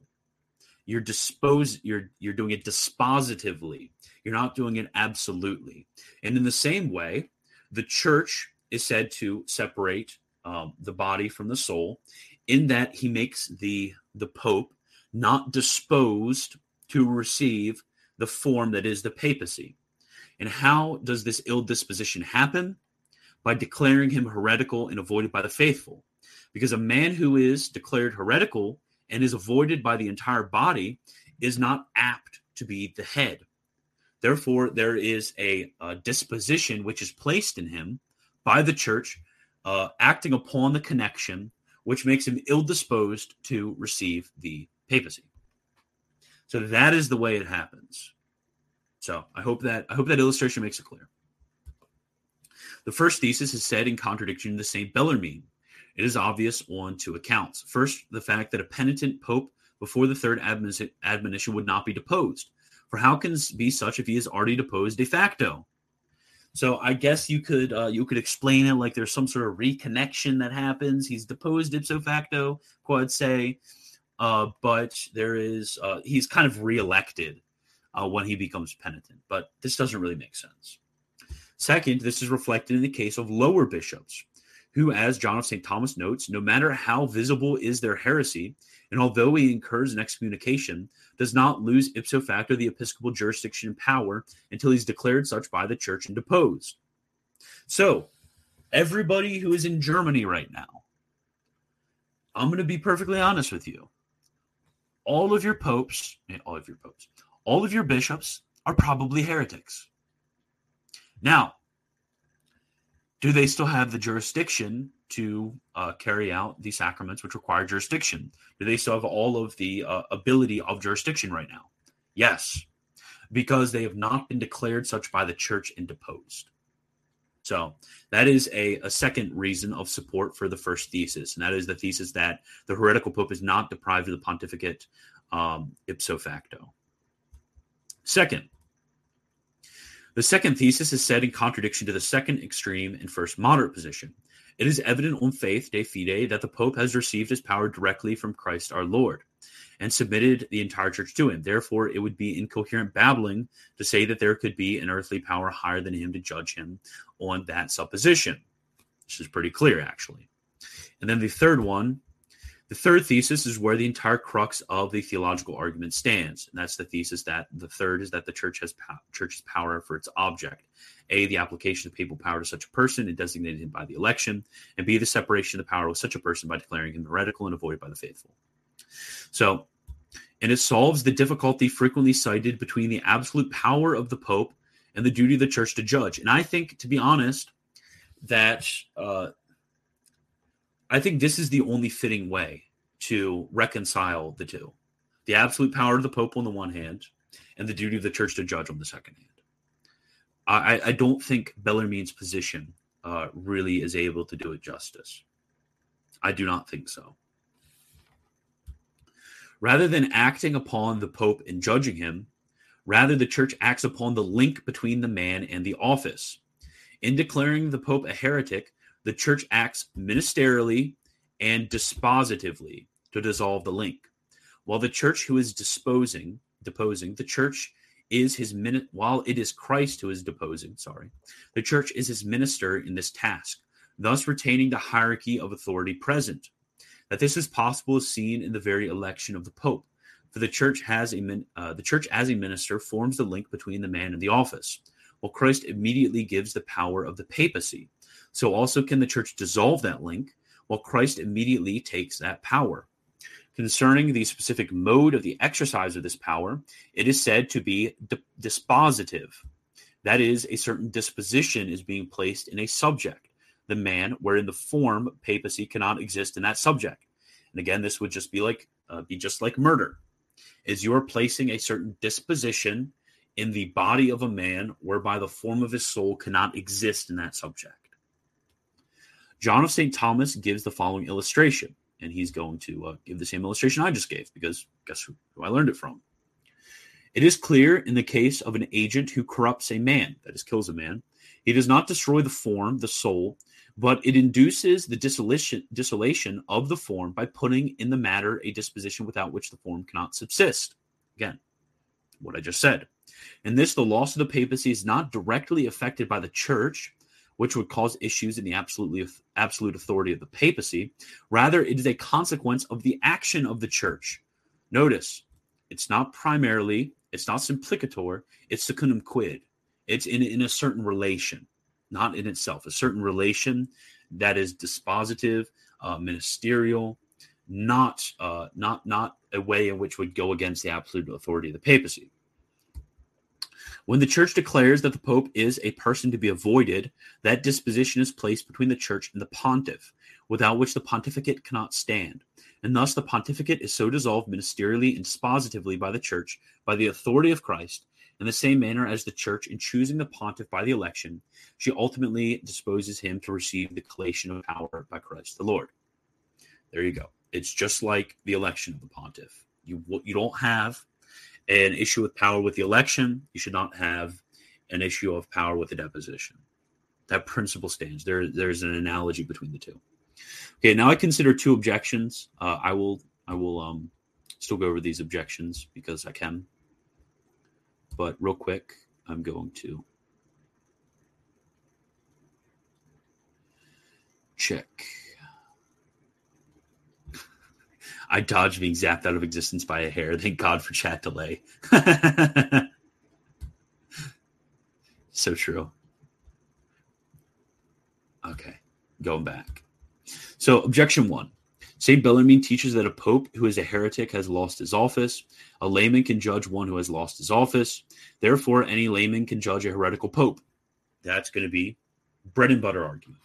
You're disposed, you're you're doing it dispositively. You're not doing it absolutely. And in the same way, the church is said to separate um, the body from the soul, in that he makes the the pope not disposed to receive the form that is the papacy. And how does this ill disposition happen? By declaring him heretical and avoided by the faithful. Because a man who is declared heretical and is avoided by the entire body is not apt to be the head. Therefore, there is a, a disposition which is placed in him by the church, uh, acting upon the connection, which makes him ill-disposed to receive the papacy. So that is the way it happens. So I hope that I hope that illustration makes it clear. The first thesis is said in contradiction to Saint Bellarmine. It is obvious on two accounts. First, the fact that a penitent pope before the third admonition would not be deposed. For how can be such if he is already deposed de facto? So I guess you could uh, you could explain it like there's some sort of reconnection that happens. He's deposed ipso facto, quod se, uh, but there is uh, he's kind of reelected uh, when he becomes penitent. But this doesn't really make sense. Second, this is reflected in the case of lower bishops, who, as John of Saint Thomas notes, no matter how visible is their heresy, and although he incurs an excommunication, does not lose ipso facto the episcopal jurisdiction and power until he's declared such by the church and deposed. So, everybody who is in Germany right now, I'm going to be perfectly honest with you. All of your popes, and all of your popes, all of your bishops are probably heretics. Now, do they still have the jurisdiction to uh, carry out the sacraments which require jurisdiction? Do they still have all of the uh, ability of jurisdiction right now? Yes, because they have not been declared such by the church and deposed. So that is a, a second reason of support for the first thesis, and that is the thesis that the heretical pope is not deprived of the pontificate um, ipso facto. Second, the second thesis is said in contradiction to the second extreme and first moderate position. It is evident on faith de fide that the pope has received his power directly from Christ our Lord and submitted the entire church to him. Therefore, it would be incoherent babbling to say that there could be an earthly power higher than him to judge him on that supposition. This is pretty clear, actually. And then the third one, the third thesis is where the entire crux of the theological argument stands. And that's the thesis that the third is that the church has po- church's power for its object. A, the application of papal power to such a person and designated him by the election. And B, the separation of the power with such a person by declaring him heretical and avoided by the faithful. So, and it solves the difficulty frequently cited between the absolute power of the Pope and the duty of the church to judge. And I think, to be honest, that uh, I think this is the only fitting way to reconcile the two. The absolute power of the Pope on the one hand and the duty of the church to judge on the second hand. I, I don't think Bellarmine's position uh, really is able to do it justice. I do not think so. Rather than acting upon the Pope and judging him, rather the Church acts upon the link between the man and the office. In declaring the Pope a heretic, the Church acts ministerially and dispositively to dissolve the link. While the Church who is disposing, deposing, the Church is his min- while it is Christ who is deposing. Sorry, the Church is his minister in this task, thus retaining the hierarchy of authority present. That this is possible is seen in the very election of the Pope, for the Church has a min, uh, the Church as a minister forms the link between the man and the office, while Christ immediately gives the power of the papacy. So also can the Church dissolve that link, while Christ immediately takes that power. Concerning the specific mode of the exercise of this power, it is said to be di- dispositive. That is, a certain disposition is being placed in a subject, the man, wherein the form papacy cannot exist in that subject. And again, this would just be like uh, be just like murder, is you are placing a certain disposition in the body of a man whereby the form of his soul cannot exist in that subject. John of Saint Thomas gives the following illustration, and he's going to uh, give the same illustration I just gave, because guess who, who I learned it from. It is clear in the case of an agent who corrupts a man, that is, kills a man, he does not destroy the form, the soul, but it induces the dissolution, dissolution of the form by putting in the matter a disposition without which the form cannot subsist. Again, what I just said. In this, the loss of the papacy is not directly affected by the church, which would cause issues in the absolutely absolute authority of the papacy. Rather, it is a consequence of the action of the church. Notice, it's not primarily, it's not simplicator, it's secundum quid. It's in, in a certain relation, not in itself, a certain relation that is dispositive, uh, ministerial, not uh, not not a way in which would go against the absolute authority of the papacy. When the church declares that the pope is a person to be avoided, that disposition is placed between the church and the pontiff, without which the pontificate cannot stand. And thus the pontificate is so dissolved ministerially and dispositively by the church, by the authority of Christ, in the same manner as the church, in choosing the pontiff by the election, she ultimately disposes him to receive the collation of power by Christ the Lord. There you go. It's just like the election of the pontiff. You you don't have an issue with power with the election. You should not have an issue of power with the deposition. That principle stands. There, there's an analogy between the two. Okay, now I consider two objections. Uh, I will I will um, still go over these objections because I can. But real quick, I'm going to check. I dodged being zapped out of existence by a hair. Thank God for chat delay. So true. Okay, going back. So objection one. Saint Bellarmine teaches that a pope who is a heretic has lost his office. A layman can judge one who has lost his office. Therefore, any layman can judge a heretical pope. That's going to be bread and butter argument.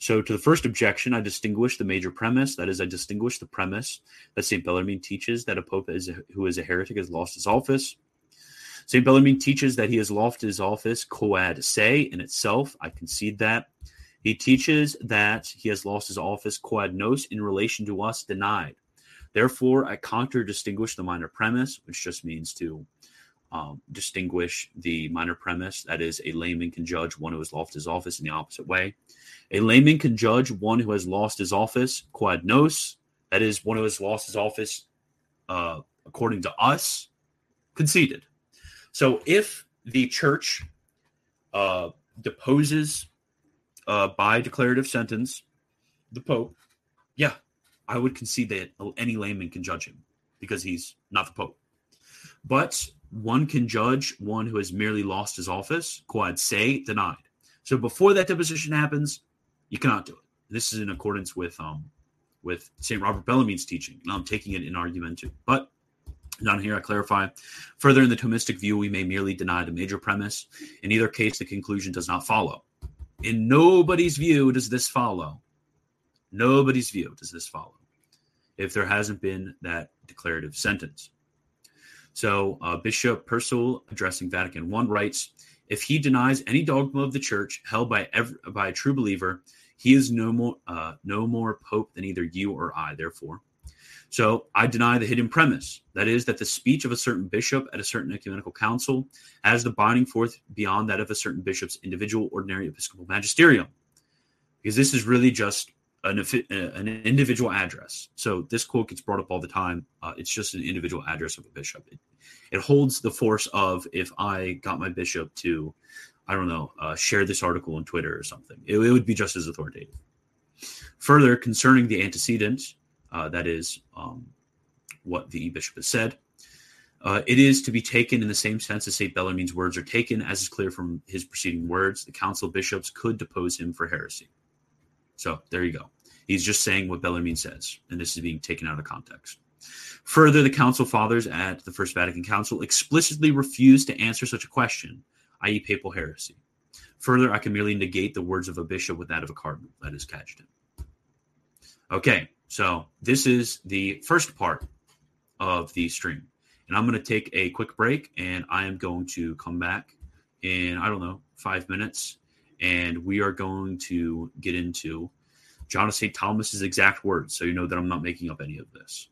So to the first objection, I distinguish the major premise. That is, I distinguish the premise that Saint Bellarmine teaches that a pope is a, who is a heretic has lost his office. Saint Bellarmine teaches that he has lost his office quod se in itself. I concede that. He teaches that he has lost his office quod nos in relation to us denied. Therefore, I contradistinguish the minor premise, which just means to um, distinguish the minor premise. That is, a layman can judge one who has lost his office in the opposite way. A layman can judge one who has lost his office quod nos. That is, one who has lost his office uh, according to us, conceded. So if the church uh, deposes Uh, by declarative sentence, the Pope, yeah, I would concede that any layman can judge him because he's not the Pope. But one can judge one who has merely lost his office, quod se, denied. So before that deposition happens, you cannot do it. This is in accordance with um, with Saint Robert Bellamine's teaching, and I'm taking it in argument too. But down here, I clarify. Further, in the Thomistic view, we may merely deny the major premise. In either case, the conclusion does not follow. In nobody's view does this follow. Nobody's view does this follow if there hasn't been that declarative sentence. So uh, Bishop Purcell, addressing Vatican One, writes, if he denies any dogma of the church held by every, by a true believer, he is no more uh, no more Pope than either you or I, therefore. So I deny the hidden premise, that is, that the speech of a certain bishop at a certain ecumenical council has the binding force beyond that of a certain bishop's individual ordinary episcopal magisterium, because this is really just an, an individual address. So this quote gets brought up all the time. Uh, it's just an individual address of a bishop. It, it holds the force of, if I got my bishop to, I don't know, uh, share this article on Twitter or something, it, it would be just as authoritative. Further, concerning the antecedents, Uh, that is um, what the bishop has said. Uh, it is to be taken in the same sense as Saint Bellamine's words are taken, as is clear from his preceding words. The council of bishops could depose him for heresy. So there you go. He's just saying what Bellarmine says, and this is being taken out of context. Further, the council fathers at the First Vatican Council explicitly refused to answer such a question, that is papal heresy. Further, I can merely negate the words of a bishop with that of a cardinal, that is Cajetan. Okay. So this is the first part of the stream, and I'm going to take a quick break, and I am going to come back in, I don't know, five minutes, and we are going to get into John of Saint Thomas's exact words, so you know that I'm not making up any of this.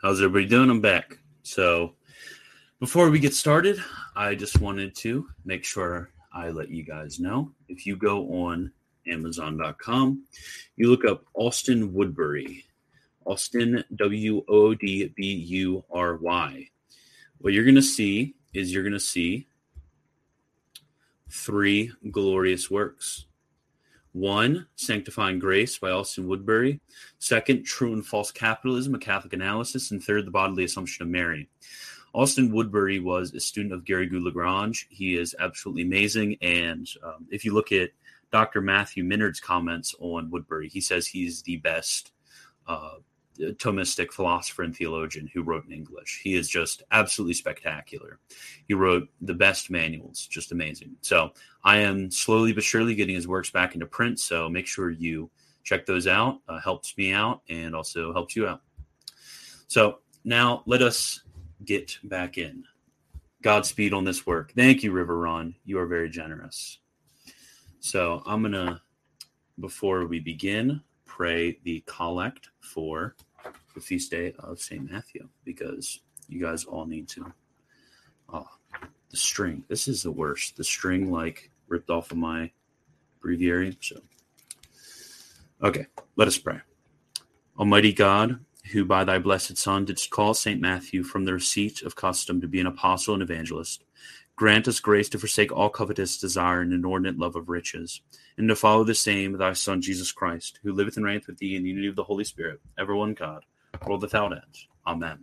How's everybody doing? I'm back. So before we get started, I just wanted to make sure I let you guys know. If you go on amazon dot com, you look up Austin Woodbury, Austin W O O D B U R Y. What you're going to see is you're going to see three glorious works. One, Sanctifying Grace by Austin Woodbury. Second, True and False Capitalism, a Catholic Analysis. And third, The Bodily Assumption of Mary. Austin Woodbury was a student of Garrigou-Lagrange. He is absolutely amazing. And um, if you look at Doctor Matthew Minard's comments on Woodbury, he says he's the best uh, Thomistic philosopher and theologian who wrote in English. He is just absolutely spectacular. He wrote the best manuals, just amazing. So I am slowly but surely getting his works back into print, so make sure you check those out. Uh, helps me out and also helps you out. So now let us get back in. Godspeed on this work. Thank you, River Ron. You are very generous. So I'm going to, before we begin, pray the collect for the feast day of Saint Matthew, because you guys all need to. Oh, the string. This is the worst. The string, like, ripped off of my breviary. So, okay, let us pray. Almighty God, who by thy blessed Son didst call Saint Matthew from the receipt of custom to be an apostle and evangelist, grant us grace to forsake all covetous desire and inordinate love of riches, and to follow the same thy Son, Jesus Christ, who liveth and reigneth with thee in the unity of the Holy Spirit, ever one God, world without end. Amen.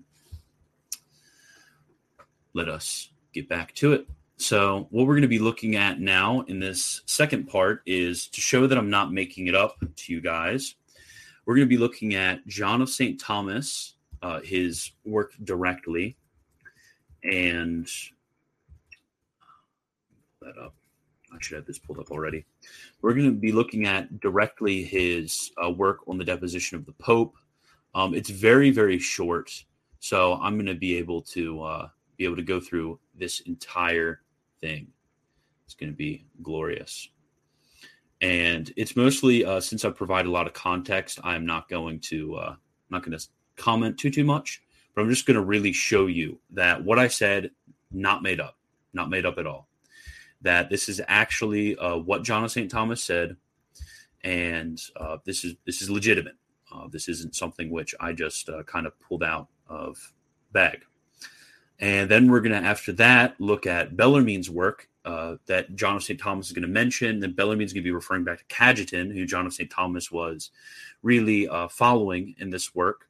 Let us get back to it. So what we're going to be looking at now in this second part is, to show that I'm not making it up to you guys, we're going to be looking at John of Saint Thomas, uh, his work directly, and that up. I should have this pulled up already. We're going to be looking at directly his uh, work on the deposition of the Pope. Um, it's very, very short, so I'm going to be able to uh, be able to go through this entire thing. It's going to be glorious, and it's mostly uh, since I provide a lot of context, I'm not going to uh, not going to comment too too much, but I'm just going to really show you that what I said, not made up, not made up at all. That this is actually uh, what John of Saint Thomas said, and uh, this is this is legitimate. Uh, this isn't something which I just uh, kind of pulled out of bag. And then we're going to, after that, look at Bellarmine's work uh, that John of Saint Thomas is going to mention. Then Bellarmine's going to be referring back to Cajetan, who John of Saint Thomas was really uh, following in this work.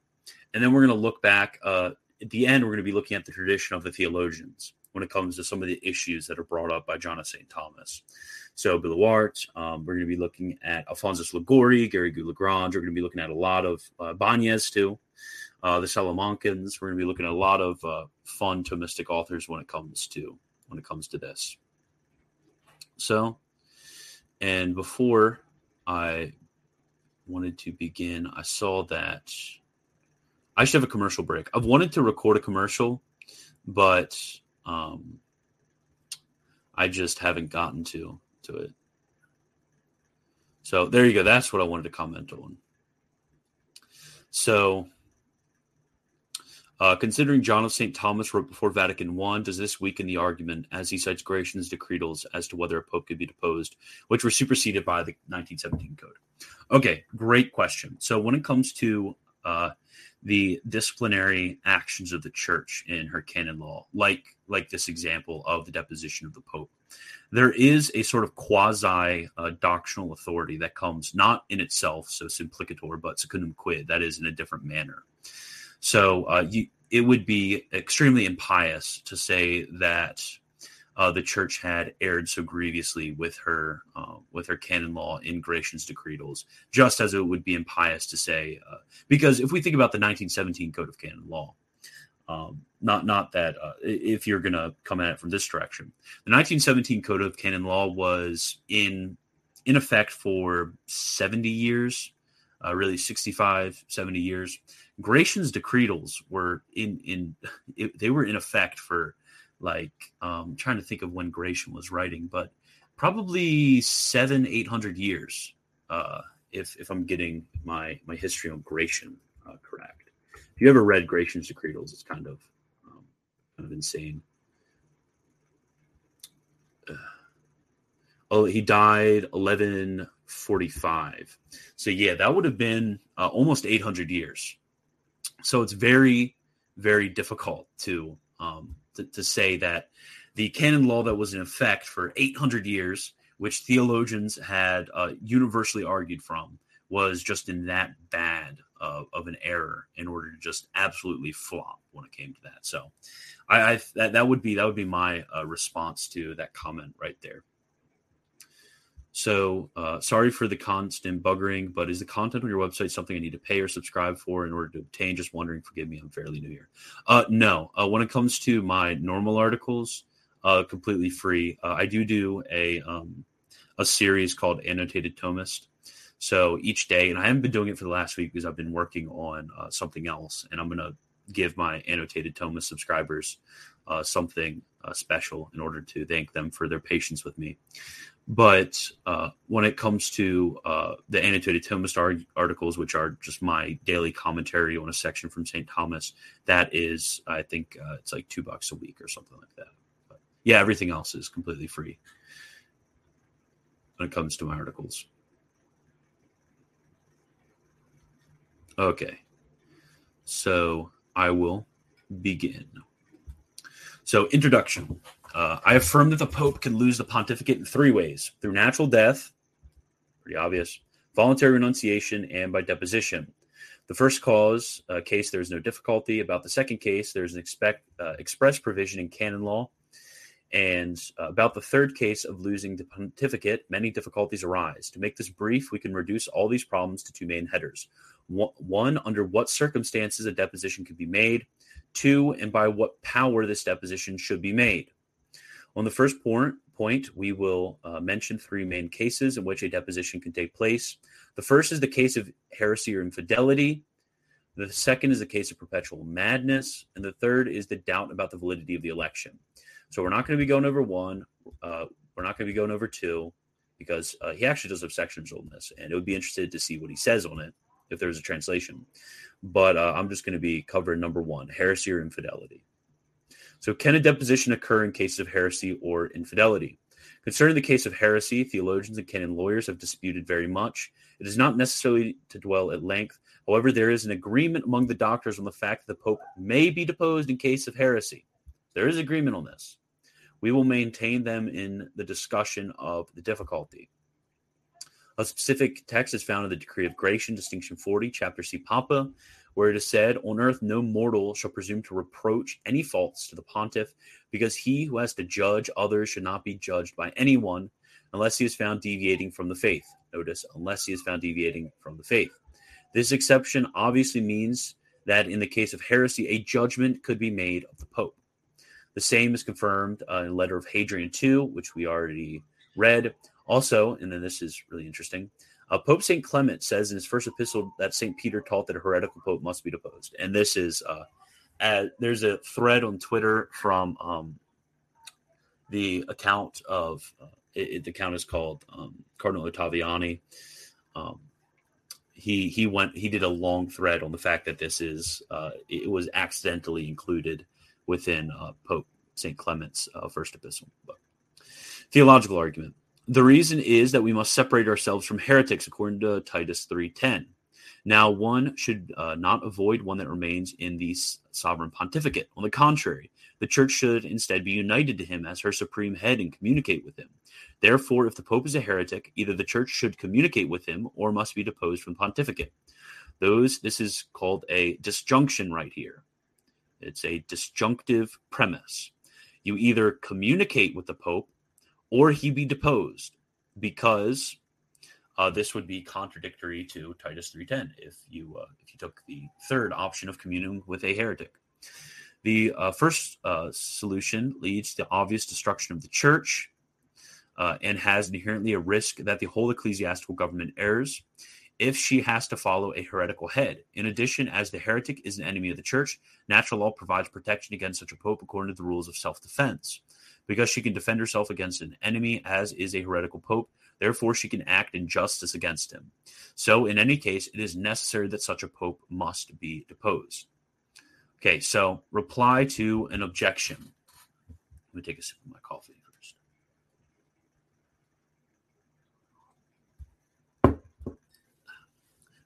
And then we're going to look back. Uh, at the end, we're going to be looking at the tradition of the theologians when it comes to some of the issues that are brought up by John of Saint Thomas. So Billuart, um, we're going to be looking at Alphonsus Liguori, Garrigou-Lagrange. We're going to be looking at a lot of uh, Banez too, uh, the Salamancans. We're going to be looking at a lot of uh, fun Thomistic authors when it comes to when it comes to this. So, and before I wanted to begin, I saw that I should have a commercial break. I've wanted to record a commercial, but Um, I just haven't gotten to, to it. So there you go. That's what I wanted to comment on. So uh, considering John of Saint Thomas wrote before Vatican One, does this weaken the argument as he cites Gratian's decretals as to whether a pope could be deposed, which were superseded by the nineteen seventeen code? Okay, great question. So when it comes to uh, the disciplinary actions of the church in her canon law, like like this example of the deposition of the Pope, there is a sort of quasi uh, doctrinal authority that comes not in itself, so simplicator, but secundum quid, that is in a different manner. So uh, you, it would be extremely impious to say that uh, the church had erred so grievously with her uh, with her canon law in Gratian's decretals, just as it would be impious to say, uh, because if we think about the nineteen seventeen Code of Canon Law, Um, not not that uh, if you're going to come at it from this direction, the nineteen seventeen Code of Canon Law was in in effect for seventy years, uh, really sixty-five, seventy years. Gratian's decretals were in in it, they were in effect for like um, trying to think of when Gratian was writing, but probably seven eight hundred years. Uh, if if I'm getting my my history on Gratian uh, correct. If you ever read Gratian's Decretals, it's kind of um, kind of insane. Uh, oh, he died eleven forty-five. So yeah, that would have been uh, almost eight hundred years. So it's very, very difficult to, um, to to say that the canon law that was in effect for eight hundred years, which theologians had uh, universally argued from, was just in that bad of, of an error in order to just absolutely flop when it came to that. So, I, I that, that would be that would be my uh, response to that comment right there. So, uh, sorry for the constant buggering, but is the content on your website something I need to pay or subscribe for in order to obtain? Just wondering. Forgive me, I'm fairly new here. Uh, no, uh, when it comes to my normal articles, uh, completely free. Uh, I do do a um, a series called Annotated Thomist. So each day, and I haven't been doing it for the last week because I've been working on uh, something else, and I'm going to give my Annotated Thomist subscribers uh, something uh, special in order to thank them for their patience with me. But uh, when it comes to uh, the Annotated Thomist arg- articles, which are just my daily commentary on a section from Saint Thomas, that is, I think uh, it's like two bucks a week or something like that. But yeah, everything else is completely free when it comes to my articles. Okay, so I will begin. So, introduction. Uh, I affirm that the Pope can lose the pontificate in three ways: through natural death, pretty obvious, voluntary renunciation, and by deposition. The first cause uh, case, there is no difficulty about. The second case, there is an expect, uh, express provision in canon law. And uh, about the third case of losing the pontificate, many difficulties arise. To make this brief, we can reduce all these problems to two main headers. One, under what circumstances a deposition could be made. Two, and by what power this deposition should be made. On the first point, point we will uh, mention three main cases in which a deposition can take place. The first is the case of heresy or infidelity. The second is the case of perpetual madness. And the third is the doubt about the validity of the election. So we're not going to be going over one. Uh, we're not going to be going over two, because uh, he actually does have sections on this, and it would be interesting to see what he says on it, if there's a translation. But uh, I'm just going to be covering number one, heresy or infidelity. So can a deposition occur in cases of heresy or infidelity? Concerning the case of heresy, theologians and canon lawyers have disputed very much. It is not necessary to dwell at length. However, there is an agreement among the doctors on the fact that the Pope may be deposed in case of heresy. There is agreement on this. We will maintain them in the discussion of the difficulty. A specific text is found in the Decree of Gratian, Distinction forty, Chapter C. Papa, where it is said, "On earth no mortal shall presume to reproach any faults to the pontiff, because he who has to judge others should not be judged by anyone unless he is found deviating from the faith." Notice, unless he is found deviating from the faith. This exception obviously means that in the case of heresy, a judgment could be made of the Pope. The same is confirmed uh, in the letter of Hadrian the Second, which we already read. Also, and then this is really interesting, uh, Pope Saint Clement says in his first epistle that Saint Peter taught that a heretical pope must be deposed. And this is, uh, uh, there's a thread on Twitter from um, the account of, uh, it, it, the account is called um, Cardinal Ottaviani. Um, he he went, he did a long thread on the fact that this is, uh, it was accidentally included within uh, Pope Saint Clement's uh, first epistle. But, theological argument. The reason is that we must separate ourselves from heretics, according to Titus three ten. Now, one should uh, not avoid one that remains in the sovereign pontificate. On the contrary, the church should instead be united to him as her supreme head and communicate with him. Therefore, if the Pope is a heretic, either the church should communicate with him or must be deposed from the pontificate. Those, this is called a disjunction right here. It's a disjunctive premise. You either communicate with the Pope or he be deposed, because uh, this would be contradictory to Titus three ten if you uh, if you took the third option of communing with a heretic. The uh, first uh, solution leads to obvious destruction of the church uh, and has inherently a risk that the whole ecclesiastical government errs if she has to follow a heretical head. In addition, as the heretic is an enemy of the church, natural law provides protection against such a pope according to the rules of self-defense. Because she can defend herself against an enemy, as is a heretical pope, therefore she can act in justice against him. So, in any case, it is necessary that such a pope must be deposed. Okay, so reply to an objection. Let me take a sip of my coffee first.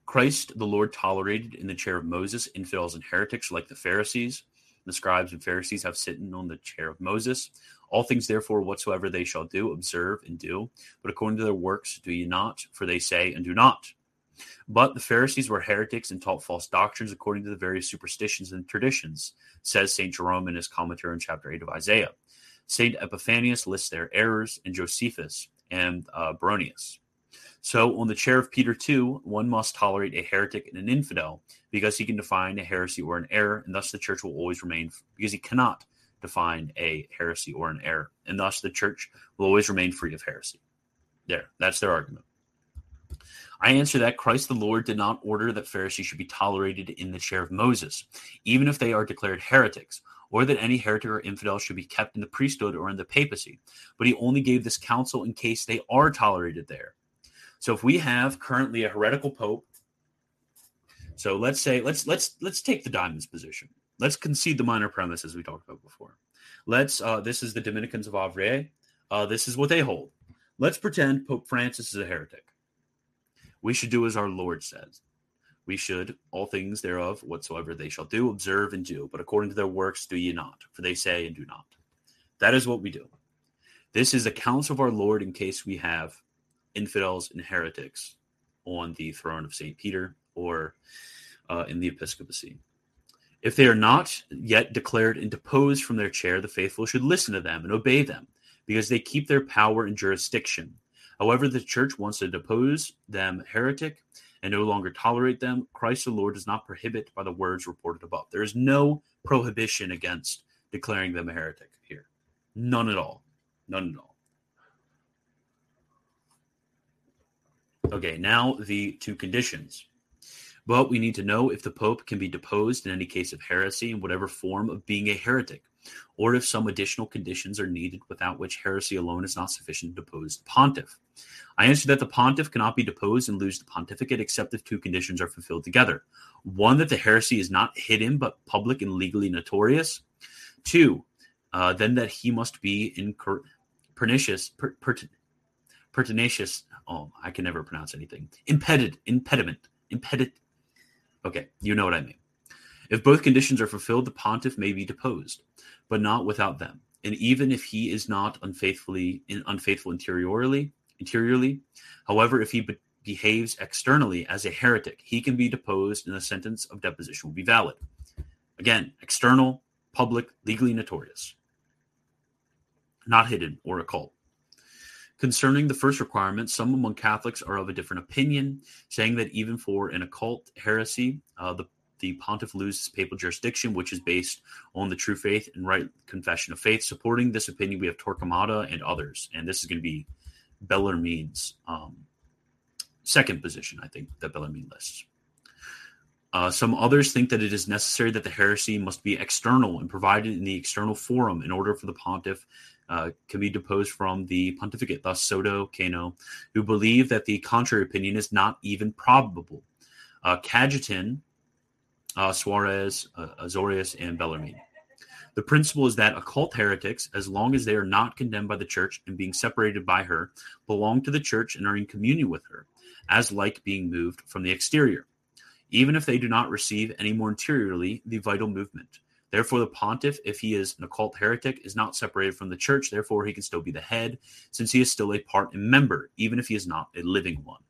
Christ the Lord tolerated in the chair of Moses infidels and heretics like the Pharisees. The scribes and Pharisees have sitten on the chair of Moses. All things, therefore, whatsoever they shall do, observe and do. But according to their works, do ye not, for they say and do not. But the Pharisees were heretics and taught false doctrines according to the various superstitions and traditions, says Saint Jerome in his commentary on chapter eight of Isaiah. Saint Epiphanius lists their errors, and Josephus and uh, Baronius. So on the chair of Peter the Second, one must tolerate a heretic and an infidel because he can define a heresy or an error, and thus the church will always remain, because he cannot define a heresy or an error, and thus the church will always remain free of heresy. There, that's their argument. I answer that Christ the Lord did not order that Pharisees should be tolerated in the chair of Moses, even if they are declared heretics, or that any heretic or infidel should be kept in the priesthood or in the papacy, but he only gave this counsel in case they are tolerated there. So if we have currently a heretical pope, so let's say, let's let's let's take the Diamond's position. Let's concede the minor premise as we talked about before. Let's, uh, this is the Dominicans of Avril. Uh, this is what they hold. Let's pretend Pope Francis is a heretic. We should do as our Lord says. We should, all things thereof, whatsoever they shall do, observe and do. But according to their works, do ye not, for they say and do not. That is what we do. This is the counsel of our Lord in case we have infidels and heretics on the throne of Saint Peter or uh, in the episcopacy. If they are not yet declared and deposed from their chair, the faithful should listen to them and obey them, because they keep their power and jurisdiction. However, the church wants to depose them heretic and no longer tolerate them. Christ the Lord does not prohibit by the words reported above. There is no prohibition against declaring them a heretic here. None at all. None at all. Okay, now the two conditions. But we need to know if the Pope can be deposed in any case of heresy in whatever form of being a heretic, or if some additional conditions are needed without which heresy alone is not sufficient to depose the pontiff. I answer that the pontiff cannot be deposed and lose the pontificate except if two conditions are fulfilled together. One, that the heresy is not hidden but public and legally notorious. Two, uh, then that he must be in cur- pernicious, per- pertin- pertinacious, oh, I can never pronounce anything, impeded, impediment, impedit. Okay, you know what I mean. If both conditions are fulfilled, the pontiff may be deposed, but not without them. And even if he is not unfaithfully in, unfaithful interiorly, interiorly, however, if he be- behaves externally as a heretic, he can be deposed and the sentence of deposition will be valid. Again, external, public, legally notorious, not hidden or occult. Concerning the first requirement, some among Catholics are of a different opinion, saying that even for an occult heresy, uh, the, the pontiff loses papal jurisdiction, which is based on the true faith and right confession of faith. Supporting this opinion, we have Torquemada and others, and this is going to be Bellarmine's um, second position, I think, that Bellarmine lists. Uh, some others think that it is necessary that the heresy must be external and provided in the external forum in order for the pontiff uh, can be deposed from the pontificate, thus Soto, Cano, who believe that the contrary opinion is not even probable. Uh, Cajetan, uh, Suarez, uh, Azorius, and Bellarmine. The principle is that occult heretics, as long as they are not condemned by the church and being separated by her, belong to the church and are in communion with her, as like being moved from the exterior, even if they do not receive any more interiorly the vital movement. Therefore, the pontiff, if he is an occult heretic, is not separated from the church. Therefore, he can still be the head, since he is still a part and member, even if he is not a living one.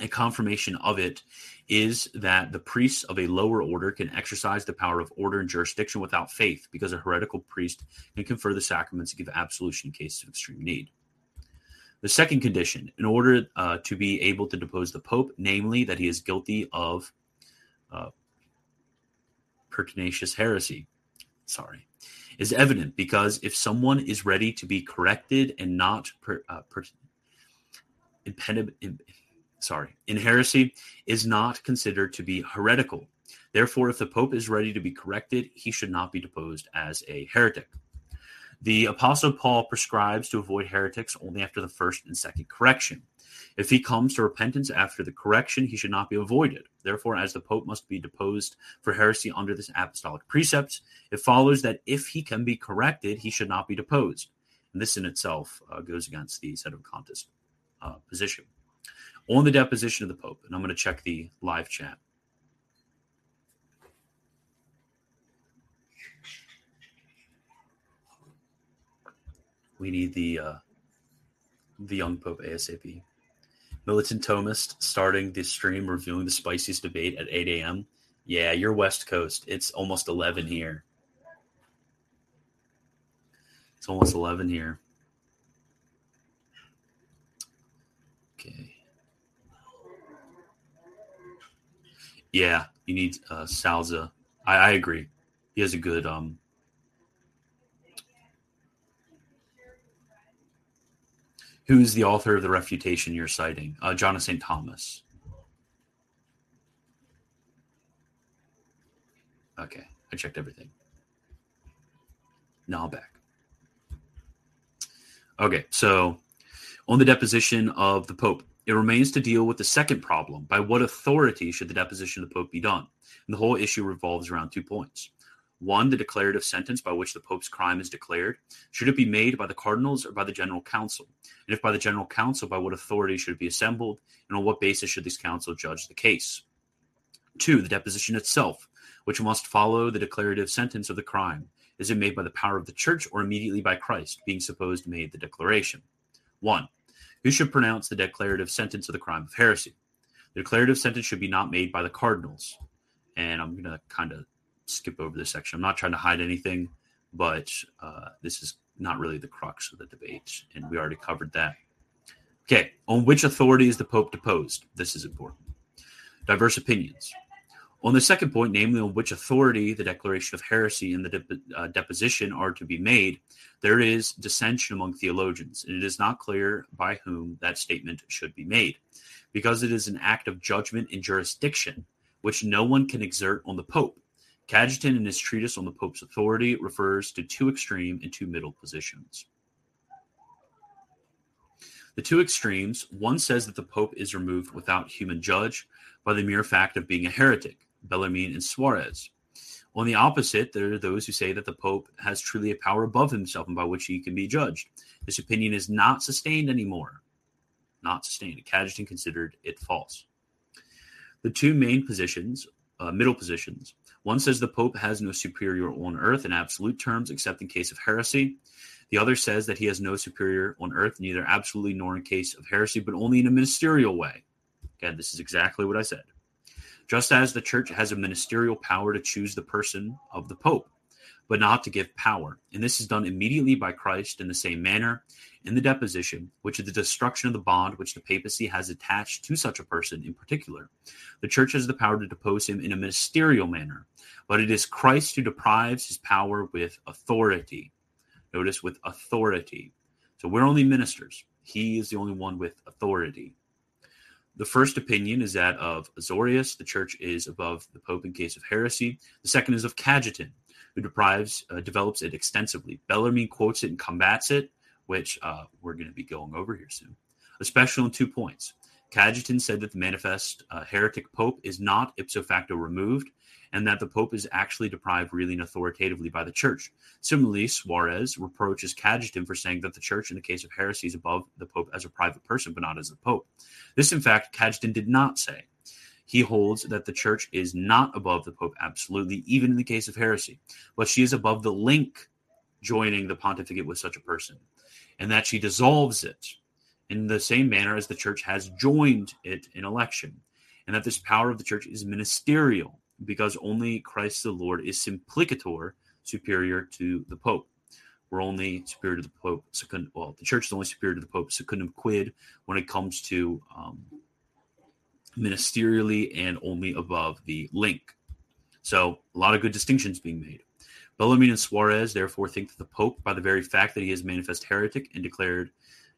A confirmation of it is that the priests of a lower order can exercise the power of order and jurisdiction without faith, because a heretical priest can confer the sacraments and give absolution in cases of extreme need. The second condition, in order uh, to be able to depose the Pope, namely that he is guilty of uh, pertinacious heresy, sorry, is evident, because if someone is ready to be corrected and not per, uh, per, impedib, in, sorry, in heresy, is not considered to be heretical. Therefore, if the Pope is ready to be corrected, he should not be deposed as a heretic. The Apostle Paul prescribes to avoid heretics only after the first and second correction. If he comes to repentance after the correction, he should not be avoided. Therefore, as the Pope must be deposed for heresy under this apostolic precept, it follows that if he can be corrected, he should not be deposed. And this in itself uh, goes against the Sedevacantist uh, position. On the deposition of the Pope, and I'm going to check the live chat. We need the uh, the young Pope ASAP. Militant Thomist starting the stream, reviewing the spiciest debate at eight a.m. Yeah, you're West Coast. It's almost eleven here. It's almost eleven here. Okay. Yeah, you need uh, Salza. I, I agree. He has a good... um. Who's the author of the refutation you're citing? Uh, John of Saint Thomas. Okay, I checked everything. Now I'm back. Okay, so on the deposition of the Pope, it remains to deal with the second problem. By what authority should the deposition of the Pope be done? And the whole issue revolves around two points. One, the declarative sentence by which the Pope's crime is declared. Should it be made by the cardinals or by the general council? And if by the general council, by what authority should it be assembled? And on what basis should this council judge the case? Two, the deposition itself, which must follow the declarative sentence of the crime. Is it made by the power of the church or immediately by Christ, being supposed made the declaration? One, who should pronounce the declarative sentence of the crime of heresy? The declarative sentence should be not made by the cardinals. And I'm going to kind of skip over this section. I'm not trying to hide anything, but uh, this is not really the crux of the debate, and we already covered that. Okay, on which authority is the Pope deposed? This is important. Diverse opinions. On the second point, namely on which authority the declaration of heresy and the de- uh, deposition are to be made, there is dissension among theologians, and it is not clear by whom that statement should be made, because it is an act of judgment and jurisdiction, which no one can exert on the Pope. Cajetan, in his treatise on the Pope's authority, refers to two extreme and two middle positions. The two extremes, one says that the Pope is removed without human judge by the mere fact of being a heretic, Bellarmine and Suarez. On the opposite, there are those who say that the Pope has truly a power above himself and by which he can be judged. This opinion is not sustained anymore. Not sustained. Cajetan considered it false. The two main positions, uh, middle positions, one says the Pope has no superior on earth in absolute terms, except in case of heresy. The other says that he has no superior on earth, neither absolutely nor in case of heresy, but only in a ministerial way. Again, this is exactly what I said. Just as the Church has a ministerial power to choose the person of the Pope, but not to give power. And this is done immediately by Christ in the same manner in the deposition, which is the destruction of the bond which the papacy has attached to such a person in particular. The Church has the power to depose him in a ministerial manner, but it is Christ who deprives his power with authority. Notice, with authority. So we're only ministers. He is the only one with authority. The first opinion is that of Azorius. The Church is above the Pope in case of heresy. The second is of Cajetan, who deprives, uh, develops it extensively. Bellarmine quotes it and combats it, which uh, we're going to be going over here soon, especially on two points. Cajetan said that the manifest uh, heretic Pope is not ipso facto removed, and that the Pope is actually deprived really and authoritatively by the Church. Similarly, Suarez reproaches Cajetan for saying that the Church, in the case of heresy, is above the Pope as a private person, but not as the Pope. This, in fact, Cajetan did not say. He holds that the Church is not above the Pope absolutely, even in the case of heresy, but she is above the link joining the pontificate with such a person, and that she dissolves it in the same manner as the Church has joined it in election, and that this power of the Church is ministerial, because only Christ the Lord is simplicator, superior to the Pope. We're only superior to the Pope, secund, well, the Church is only superior to the Pope, secundum quid, when it comes to um, ministerially and only above the link. So a lot of good distinctions being made. Bellarmine and Suarez therefore think that the Pope, by the very fact that he is manifest heretic and declared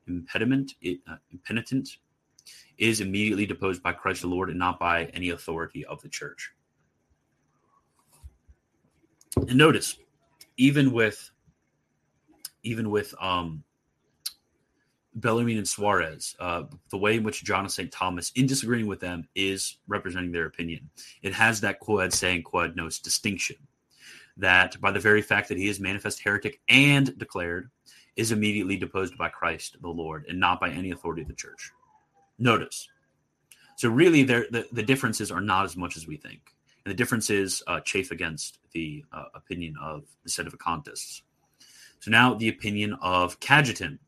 impediment, uh, impenitent, is immediately deposed by Christ the Lord and not by any authority of the Church. And notice, even with even with um, Bellarmine and Suarez, uh, the way in which John of Saint Thomas, in disagreeing with them, is representing their opinion. It has that quod saying quod nos distinction, that by the very fact that he is manifest heretic and declared, is immediately deposed by Christ the Lord and not by any authority of the church. Notice. So really, the, the differences are not as much as we think. And the differences uh, chafe against the uh, opinion of the Sedevacantists. So now the opinion of Cajetan.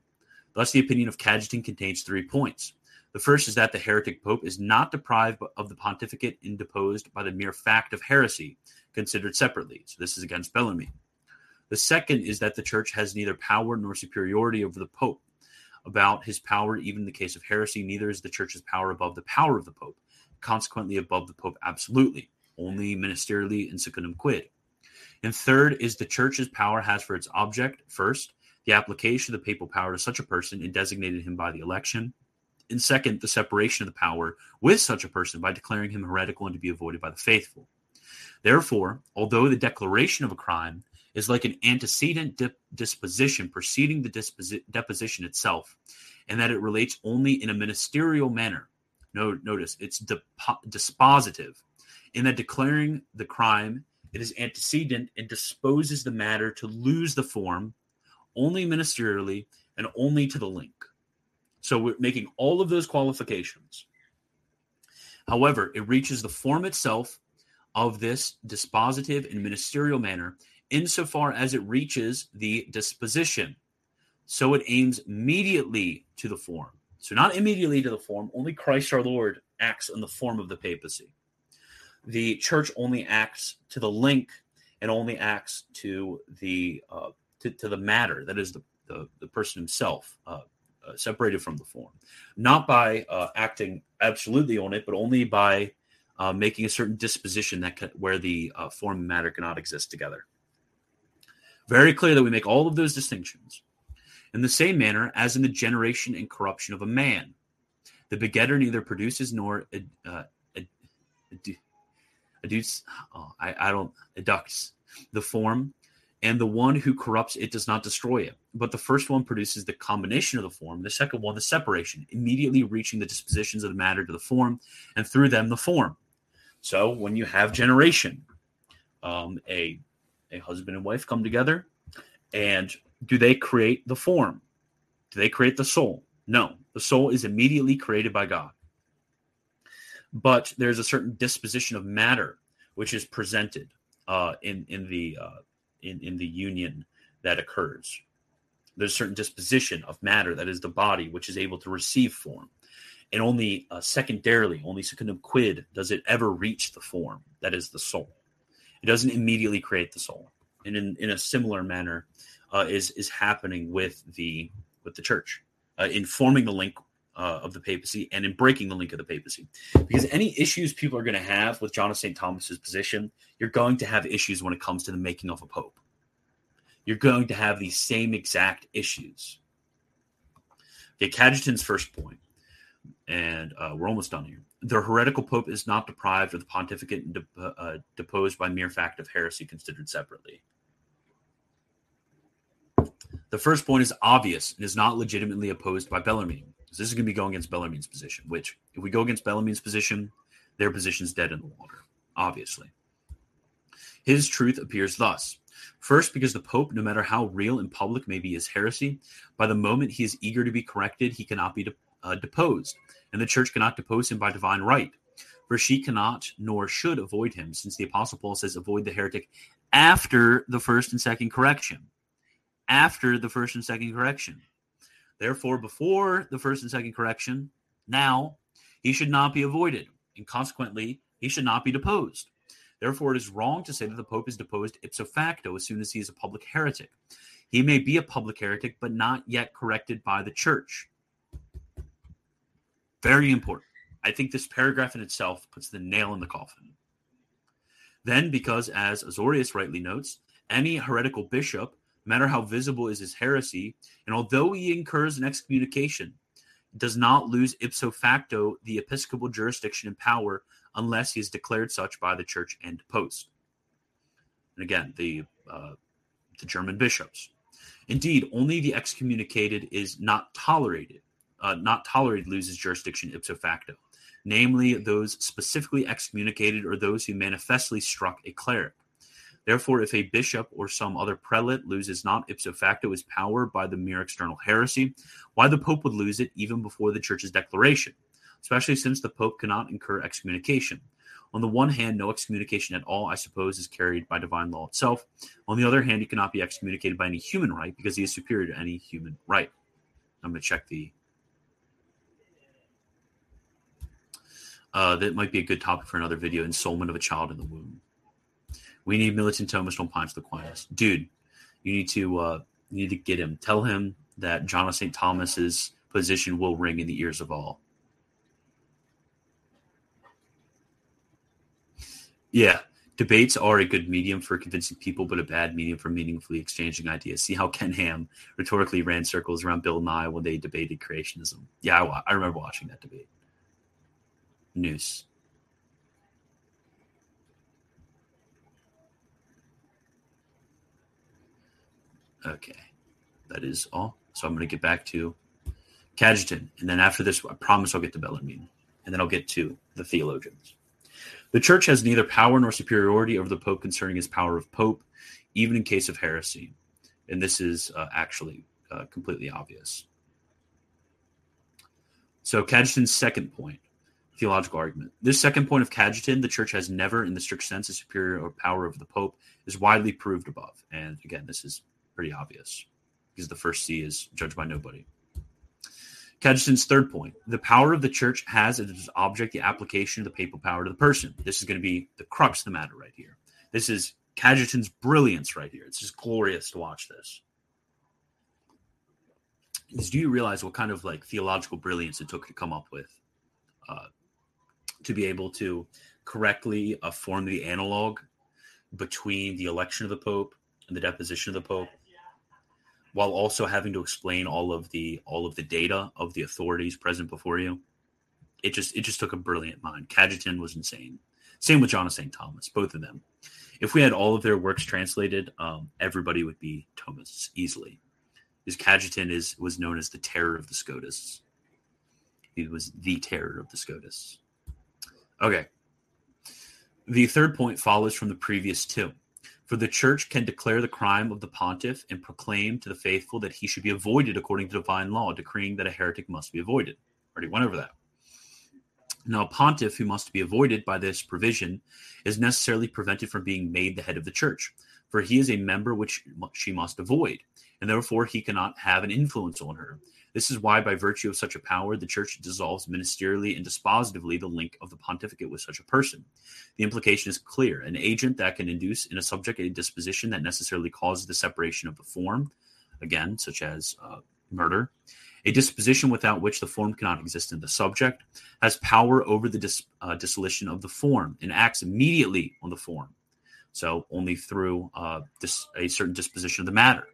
Thus, the opinion of Cajetan contains three points. The first is that the heretic pope is not deprived of the pontificate and deposed by the mere fact of heresy, considered separately. So this is against Bellarmine. The second is that the church has neither power nor superiority over the pope. About his power, even in the case of heresy, neither is the church's power above the power of the pope, consequently above the pope absolutely, only ministerially in secundum quid. And third is the church's power has for its object, first, the application of the papal power to such a person and designated him by the election, and second, the separation of the power with such a person by declaring him heretical and to be avoided by the faithful. Therefore, although the declaration of a crime is like an antecedent dip- disposition preceding the disposi- deposition itself, and that it relates only in a ministerial manner. No, notice, it's dip- dispositive, in that declaring the crime, it is antecedent and disposes the matter to lose the form only ministerially and only to the link. So we're making all of those qualifications. However, it reaches the form itself of this dispositive and ministerial manner insofar as it reaches the disposition. So it aims immediately to the form. So not immediately to the form, only Christ our Lord acts on the form of the papacy. The church only acts to the link and only acts to the uh, to, to the matter, that is the, the, the person himself, uh, uh, separated from the form. Not by uh, acting absolutely on it, but only by uh, making a certain disposition that can, where the uh, form and matter cannot exist together. Very clear that we make all of those distinctions in the same manner as in the generation and corruption of a man. The begetter neither produces nor uh, adduces, oh, I, I don't, adducts the form, and the one who corrupts it does not destroy it. But the first one produces the combination of the form, the second one the separation, immediately reaching the dispositions of the matter to the form, and through them the form. So when you have generation, um, a A husband and wife come together, and do they create the form? Do they create the soul? No. The soul is immediately created by God. But there's a certain disposition of matter which is presented uh, in in the uh, in in the union that occurs. There's a certain disposition of matter, that is the body, which is able to receive form, and only uh, secondarily, only secundum quid, does it ever reach the form, that is the soul. It doesn't immediately create the soul, and in, in a similar manner uh, is is happening with the with the church, uh, in forming the link uh, of the papacy and in breaking the link of the papacy. Because any issues people are going to have with John of Saint Thomas's position, you're going to have issues when it comes to the making of a pope. You're going to have these same exact issues. Okay, Cajetan's first point, and uh, we're almost done here. The heretical pope is not deprived of the pontificate and de- uh, deposed by mere fact of heresy considered separately. The first point is obvious and is not legitimately opposed by Bellarmine. So this is going to be going against Bellarmine's position, which if we go against Bellarmine's position, their position's dead in the water, obviously. His truth appears thus. First, because the pope, no matter how real and public may be his heresy, by the moment he is eager to be corrected, he cannot be de- uh, deposed. And the church cannot depose him by divine right, for she cannot nor should avoid him, since the Apostle Paul says, avoid the heretic after the first and second correction. After the first and second correction. Therefore, before the first and second correction, now, he should not be avoided, and consequently, he should not be deposed. Therefore, it is wrong to say that the pope is deposed ipso facto as soon as he is a public heretic. He may be a public heretic, but not yet corrected by the church. Very important. I think this paragraph in itself puts the nail in the coffin. Then, because, as Azorius rightly notes, any heretical bishop, no matter how visible is his heresy, and although he incurs an excommunication, does not lose ipso facto the episcopal jurisdiction and power unless he is declared such by the church and deposed. And again, the, uh, the German bishops. Indeed, only the excommunicated is not tolerated. Uh, not tolerated loses jurisdiction ipso facto, namely those specifically excommunicated or those who manifestly struck a cleric. Therefore, if a bishop or some other prelate loses not ipso facto his power by the mere external heresy, why the Pope would lose it even before the Church's declaration, especially since the Pope cannot incur excommunication. On the one hand, no excommunication at all, I suppose, is carried by divine law itself. On the other hand, he cannot be excommunicated by any human right because he is superior to any human right. I'm going to check the... Uh, that might be a good topic for another video, ensoulment of a child in the womb. We need militant Thomas, don't Pints of Aquinas. Dude, you need to uh, you need to get him. Tell him that John of Saint Thomas's position will ring in the ears of all. Yeah, debates are a good medium for convincing people, but a bad medium for meaningfully exchanging ideas. See how Ken Ham rhetorically ran circles around Bill Nye when they debated creationism. Yeah, I, I remember watching that debate. News. Okay, that is all. So I'm going to get back to Cajetan, and then after this, I promise I'll get to Bellarmine, and then I'll get to the theologians. The Church has neither power nor superiority over the Pope concerning his power of Pope, even in case of heresy. And this is uh, actually uh, completely obvious. So Cajetan's second point. Theological argument. This second point of Cajetan, the Church has never, in the strict sense, a superior or power over the Pope, is widely proved above. And again, this is pretty obvious because the first C is judged by nobody. Cajetan's third point. The power of the Church has as its object the application of the papal power to the person. This is going to be the crux of the matter right here. This is Cajetan's brilliance right here. It's just glorious to watch this. Because do you realize what kind of like theological brilliance it took to come up with uh to be able to correctly uh, form the analog between the election of the Pope and the deposition of the Pope, while also having to explain all of the all of the data of the authorities present before you? It just it just took a brilliant mind. Cajetan was insane. Same with John of Saint Thomas, both of them. If we had all of their works translated, um, everybody would be Thomas easily. Because Cajetan is was known as the terror of the Scotists. He was the terror of the Scotists. Okay. The third point follows from the previous two. For the Church can declare the crime of the pontiff and proclaim to the faithful that he should be avoided according to divine law, decreeing that a heretic must be avoided. Already went over that. Now, a pontiff who must be avoided by this provision is necessarily prevented from being made the head of the Church, for he is a member which she must avoid, and therefore he cannot have an influence on her. This is why, by virtue of such a power, the Church dissolves ministerially and dispositively the link of the pontificate with such a person. The implication is clear. An agent that can induce in a subject a disposition that necessarily causes the separation of the form, again, such as uh, murder, a disposition without which the form cannot exist in the subject, has power over the dis- uh, dissolution of the form and acts immediately on the form, so only through uh, dis- a certain disposition of the matter,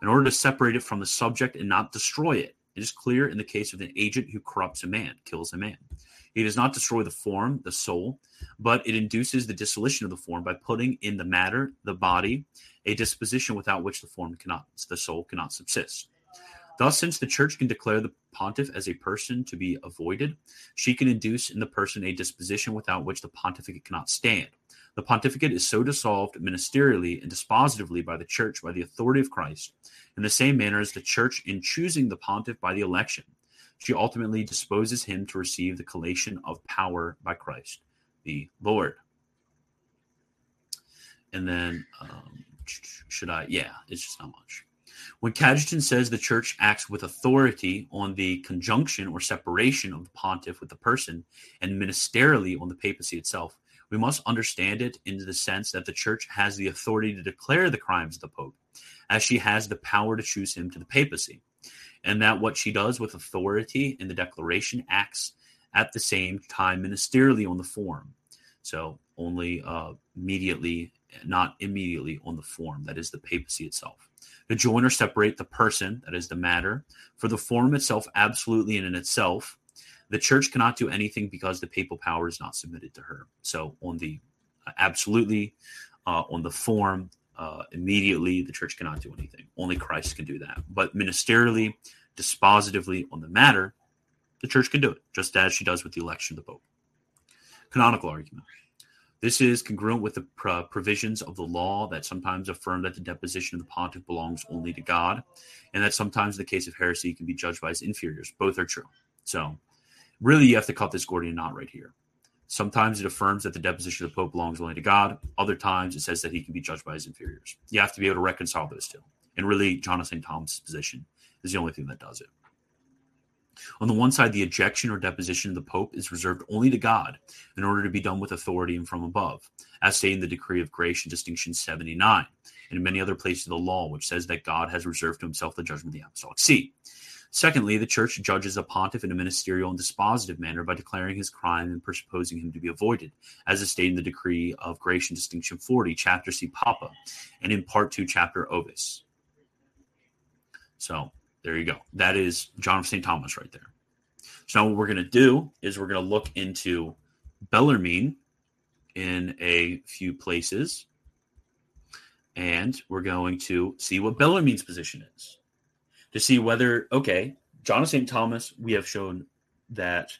in order to separate it from the subject and not destroy it. It is clear in the case of an agent who corrupts a man, kills a man. He does not destroy the form, the soul, but it induces the dissolution of the form by putting in the matter, the body, a disposition without which the form cannot, the soul cannot subsist. Thus, since the Church can declare the pontiff as a person to be avoided, she can induce in the person a disposition without which the pontificate cannot stand. The pontificate is so dissolved ministerially and dispositively by the Church, by the authority of Christ, in the same manner as the Church in choosing the pontiff by the election. She ultimately disposes him to receive the collation of power by Christ, the Lord. And then, um, should I? Yeah, it's just not much. When Cajetan says the Church acts with authority on the conjunction or separation of the pontiff with the person and ministerially on the papacy itself, we must understand it in the sense that the Church has the authority to declare the crimes of the Pope, as she has the power to choose him to the papacy, and that what she does with authority in the declaration acts at the same time ministerially on the form. So only uh, immediately, not immediately on the form, that is the papacy itself. To join or separate the person, that is the matter, for the form itself absolutely and in itself, the Church cannot do anything because the papal power is not submitted to her. So on the uh, absolutely, uh, on the form, uh, immediately, the church cannot do anything. Only Christ can do that. But ministerially, dispositively on the matter, the church can do it, just as she does with the election of the Pope. Canonical argument. This is congruent with the pro- provisions of the law that sometimes affirm that the deposition of the pontiff belongs only to God, and that sometimes in the case of heresy he can be judged by his inferiors. Both are true. So really you have to cut this Gordian knot right here. Sometimes it affirms that the deposition of the Pope belongs only to God. Other times it says that he can be judged by his inferiors. You have to be able to reconcile those two. And really, John of Saint Thomas' position is the only thing that does it. On the one side, the ejection or deposition of the Pope is reserved only to God in order to be done with authority and from above, as stated in the Decree of Grace and Distinction seventy-nine, and in many other places of the law, which says that God has reserved to himself the judgment of the Apostolic See. Secondly, the Church judges a pontiff in a ministerial and dispositive manner by declaring his crime and presupposing him to be avoided, as is stated in the Decree of Grace and Distinction forty, Chapter Si Papa, and in Part two, Chapter Ovis. So there you go. That is John of Saint Thomas right there. So now what we're going to do is we're going to look into Bellarmine in a few places, and we're going to see what Bellarmine's position is to see whether, okay, John of Saint Thomas, we have shown that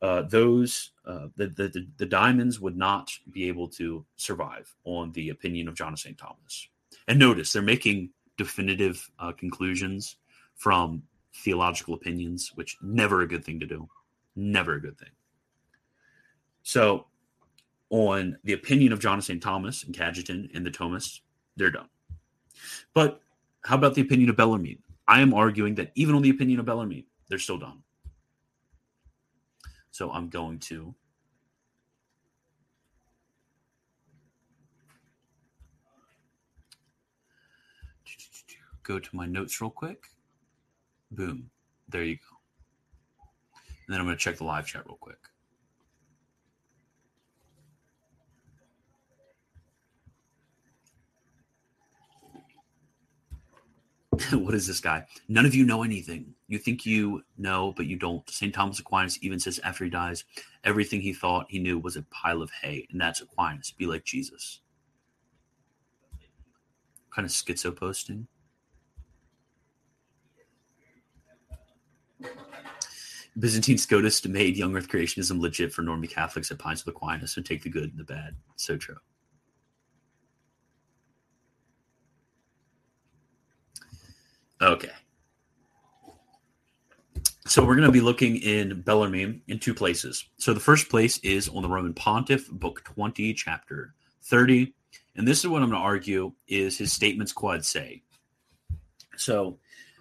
uh, those, uh, the, the, the diamonds would not be able to survive on the opinion of John of Saint Thomas. And notice they're making definitive uh, conclusions from theological opinions, which never a good thing to do. Never a good thing. So on the opinion of John of Saint Thomas and Cajetan and the Thomists, they're done. But how about the opinion of Bellarmine? I am arguing that even on the opinion of Bellarmine, they're still done. So I'm going to go to my notes real quick. Boom. There you go. And then I'm going to check the live chat real quick. What is this guy? None of you know anything. You think you know, but you don't. Saint Thomas Aquinas even says after he dies, everything he thought he knew was a pile of hay, and that's Aquinas. Be like Jesus. What kind of schizo posting. Byzantine Scotus made young earth creationism legit for normie Catholics at Pints of Aquinas, so take the good and the bad. So true. Okay. So we're going to be looking in Bellarmine in two places. So the first place is on the Roman Pontiff, Book twenty, Chapter thirty. And this is what I'm going to argue is his statements quod se. So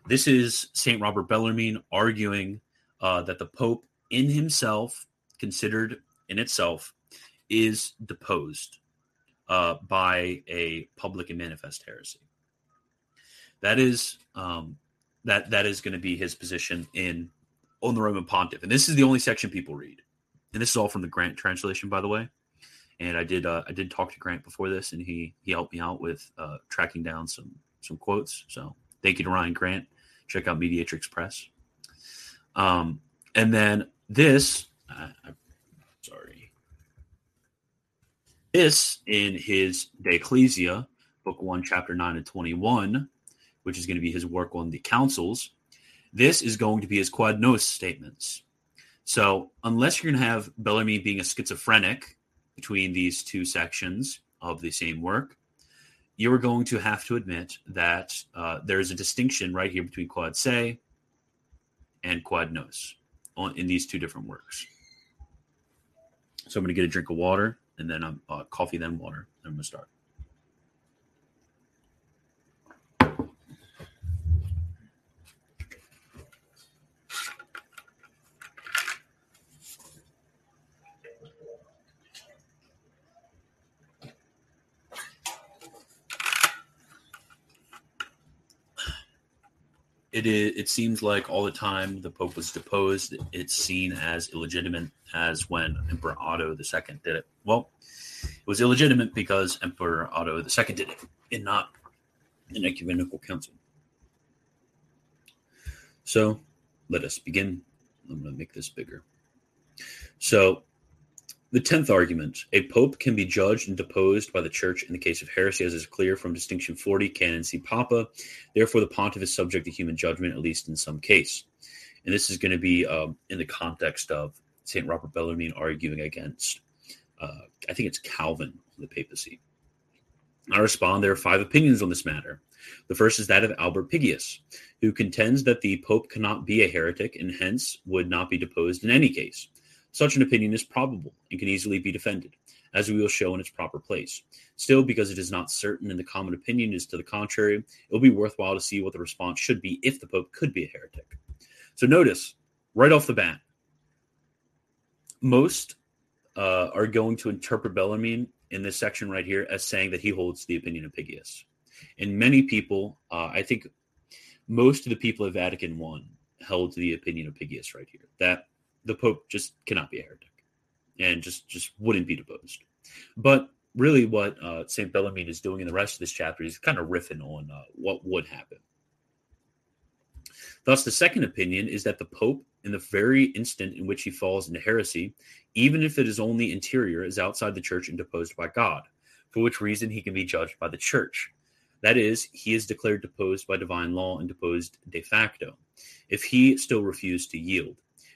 this is Saint Robert Bellarmine arguing Uh, that the Pope in himself, considered in itself, is deposed uh, by a public and manifest heresy. That is um, that that is going to be his position in on the Roman Pontiff, and this is the only section people read. And this is all from the Grant translation, by the way. And I did uh, I did talk to Grant before this, and he he helped me out with uh, tracking down some some quotes. So thank you to Ryan Grant. Check out Mediatrix Press. Um, and then this, uh, I'm sorry, this in his De Ecclesia, Book one, Chapter nine and twenty-one, which is going to be his work on the councils, this is going to be his quod nos statements. So unless you're going to have Bellarmine being a schizophrenic between these two sections of the same work, you're going to have to admit that uh, there is a distinction right here between quod se and quod nos on, in these two different works. So I'm going to get a drink of water, and then I'm uh, coffee, then water. Then I'm going to start. It, is, it seems like all the time the Pope was deposed, it's seen as illegitimate as when Emperor Otto the Second did it. Well, it was illegitimate because Emperor Otto the Second did it, and not an ecumenical council. So let us begin. I'm going to make this bigger. So The tenth argument, a pope can be judged and deposed by the church in the case of heresy, as is clear from distinction forty, canon C. Papa. Therefore, the pontiff is subject to human judgment, at least in some case. And this is going to be um, in the context of Saint Robert Bellarmine arguing against, uh, I think it's Calvin, the papacy. I respond, there are five opinions on this matter. The first is that of Albert Pigius, who contends that the pope cannot be a heretic and hence would not be deposed in any case. Such an opinion is probable and can easily be defended, as we will show in its proper place. Still, because it is not certain and the common opinion is to the contrary, it will be worthwhile to see what the response should be if the pope could be a heretic. So notice, right off the bat, most uh, are going to interpret Bellarmine in this section right here as saying that he holds the opinion of Pigius. And many people, uh, I think most of the people of Vatican I held the opinion of Pigius right here, that the pope just cannot be a heretic and just, just wouldn't be deposed. But really what uh, Saint Bellarmine is doing in the rest of this chapter is kind of riffing on uh, what would happen. Thus, the second opinion is that the pope, in the very instant in which he falls into heresy, even if it is only interior, is outside the church and deposed by God, for which reason he can be judged by the church. That is, he is declared deposed by divine law and deposed de facto, if he still refused to yield.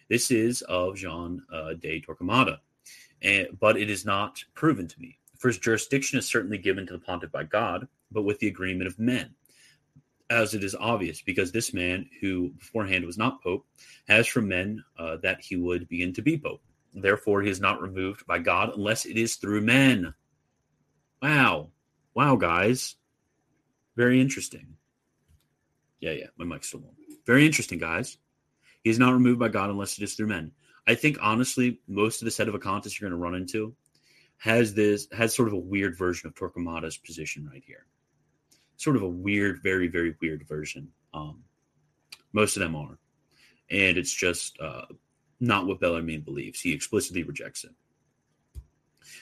This is of Jean uh, de Torquemada, and, but it is not proven to me. For his jurisdiction is certainly given to the pontiff by God, but with the agreement of men, as it is obvious, because this man, who beforehand was not pope, has from men uh, that he would begin to be pope. Therefore, he is not removed by God unless it is through men. Wow. Wow, guys. Very interesting. Yeah, yeah, my mic's still on. Very interesting, guys. He is not removed by God unless it is through men. I think, honestly, most of the Sedevacantists you're going to run into has this has sort of a weird version of Torquemada's position right here. Sort of a weird, very, very weird version. Um, most of them are. And it's just uh, not what Bellarmine believes. He explicitly rejects it.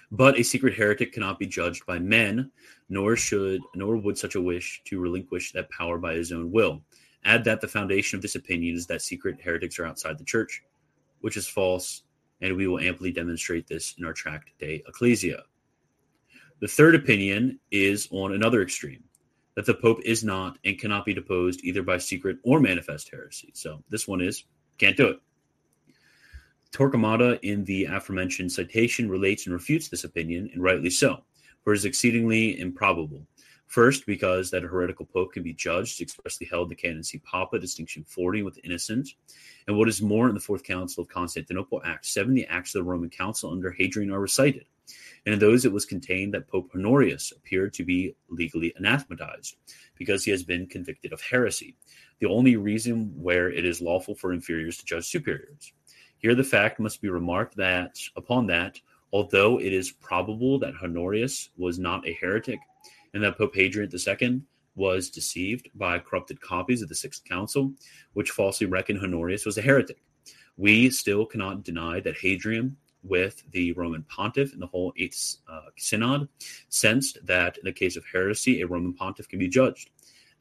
But a secret heretic cannot be judged by men, nor should, nor would such a wish to relinquish that power by his own will. Add that the foundation of this opinion is that secret heretics are outside the church, which is false, and we will amply demonstrate this in our tract De Ecclesia. The third opinion is on another extreme, that the pope is not and cannot be deposed either by secret or manifest heresy. So this one is, can't do it. Torquemada, in the aforementioned citation, relates and refutes this opinion, and rightly so, for it is exceedingly improbable. First, because that a heretical pope can be judged, expressly held in the canon C. Papa, distinction forty, with innocent. And what is more, in the Fourth Council of Constantinople, Act seven, the acts of the Roman Council under Hadrian are recited. And in those it was contained that Pope Honorius appeared to be legally anathematized, because he has been convicted of heresy, the only reason where it is lawful for inferiors to judge superiors. Here the fact must be remarked that, upon that, although it is probable that Honorius was not a heretic, and that Pope Hadrian the Second was deceived by corrupted copies of the Sixth Council, which falsely reckoned Honorius was a heretic, we still cannot deny that Hadrian, with the Roman pontiff and the whole Eighth uh, Synod, sensed that in the case of heresy, a Roman pontiff can be judged.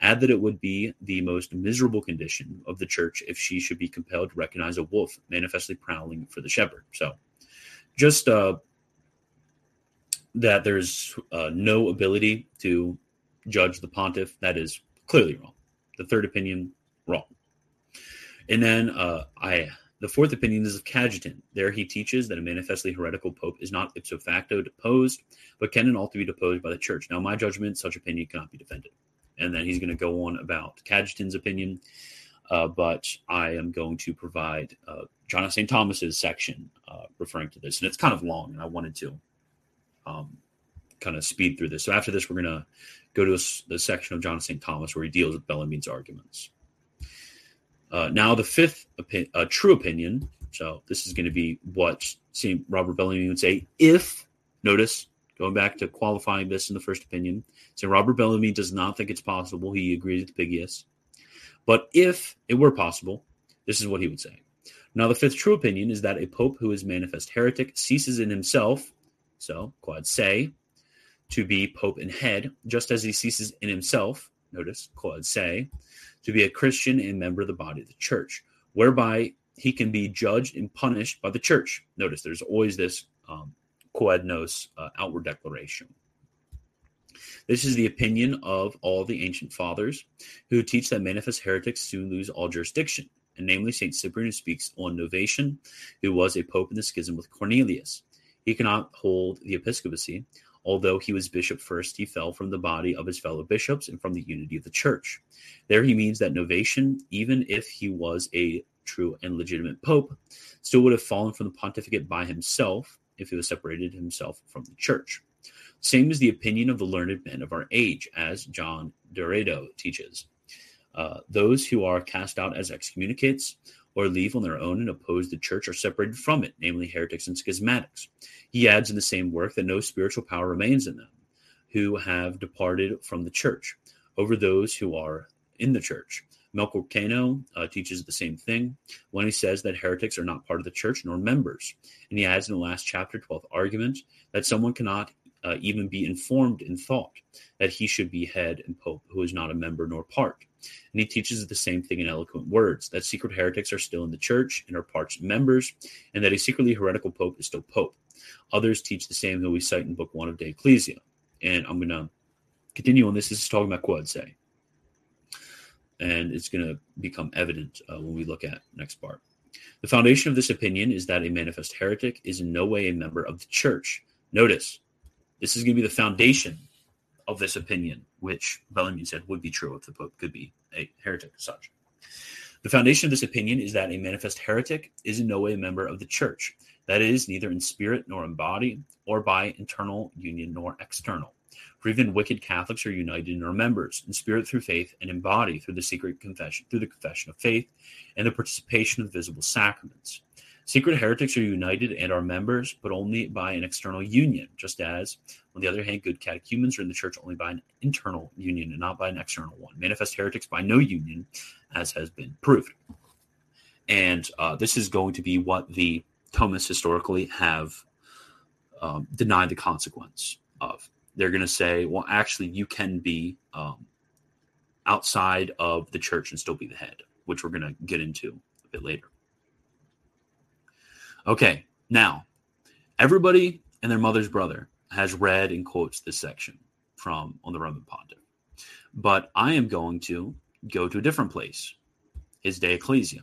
Add that it would be the most miserable condition of the church if she should be compelled to recognize a wolf manifestly prowling for the shepherd. So just... Uh, that there's uh, no ability to judge the pontiff, that is clearly wrong. The third opinion, wrong. And then uh, I, the fourth opinion is of Cajetan. There he teaches that a manifestly heretical pope is not ipso facto deposed, but can and ought to be deposed by the church. Now, in my judgment, such opinion cannot be defended. And then he's going to go on about Cajetan's opinion, uh, but I am going to provide uh, John of Saint Thomas's section uh, referring to this. And it's kind of long, and I wanted to Um, kind of speed through this. So after this, we're going to go to a, the section of John of Saint Thomas where he deals with Bellarmine's arguments. Uh, now the fifth opi- uh, true opinion. So this is going to be what Saint Robert Bellarmine would say if, notice, going back to qualifying this in the first opinion, Saint Robert Bellarmine does not think it's possible. He agrees with Pigius. But if it were possible, this is what he would say. Now the fifth true opinion is that a pope who is manifest heretic ceases in himself, so, quod se, to be pope and head, just as he ceases in himself, notice, quod se, to be a Christian and member of the body of the church, whereby he can be judged and punished by the church. Notice, there's always this um, Coadno's uh, outward declaration. This is the opinion of all the ancient fathers who teach that manifest heretics soon lose all jurisdiction, and namely Saint Cyprian, who speaks on Novatian, who was a pope in the schism with Cornelius. He cannot hold the episcopacy. Although he was bishop first, he fell from the body of his fellow bishops and from the unity of the church. There he means that Novatian, even if he was a true and legitimate pope, still would have fallen from the pontificate by himself if he was separated himself from the church. Same is the opinion of the learned men of our age, as John Doredo teaches. Uh, those who are cast out as excommunicates or leave on their own and oppose the church are separated from it, namely heretics and schismatics. He adds in the same work that no spiritual power remains in them who have departed from the church over those who are in the church. Melchor Cano uh, teaches the same thing when he says that heretics are not part of the church nor members. And he adds in the last chapter, twelfth argument, that someone cannot uh, even be informed in thought that he should be head and pope who is not a member nor part. And he teaches the same thing in eloquent words, that secret heretics are still in the church and are parts members, and that a secretly heretical pope is still pope. Others teach the same, who we cite in Book One of De Ecclesia. And I'm going to continue on this. This is talking about quod se, and it's going to become evident uh, when we look at next part. The foundation of this opinion is that a manifest heretic is in no way a member of the church. Notice, this is going to be the foundation of this opinion, which Bellarmine said would be true if the Pope could be a heretic as such. The foundation of this opinion is that a manifest heretic is in no way a member of the church, that is, neither in spirit nor in body, or by internal union nor external. For even wicked Catholics are united in our members, in spirit through faith, and in body through the secret confession, through the confession of faith, and the participation of visible sacraments. Secret heretics are united and are members, but only by an external union, just as, on the other hand, good catechumens are in the church only by an internal union and not by an external one. Manifest heretics by no union, as has been proved. And uh, this is going to be what the Thomists historically have um, denied the consequence of. They're going to say, well, actually, you can be um, outside of the church and still be the head, which we're going to get into a bit later. Okay, now, everybody and their mother's brother has read and quotes this section from on the Roman Pontiff. But I am going to go to a different place, his De Ecclesia,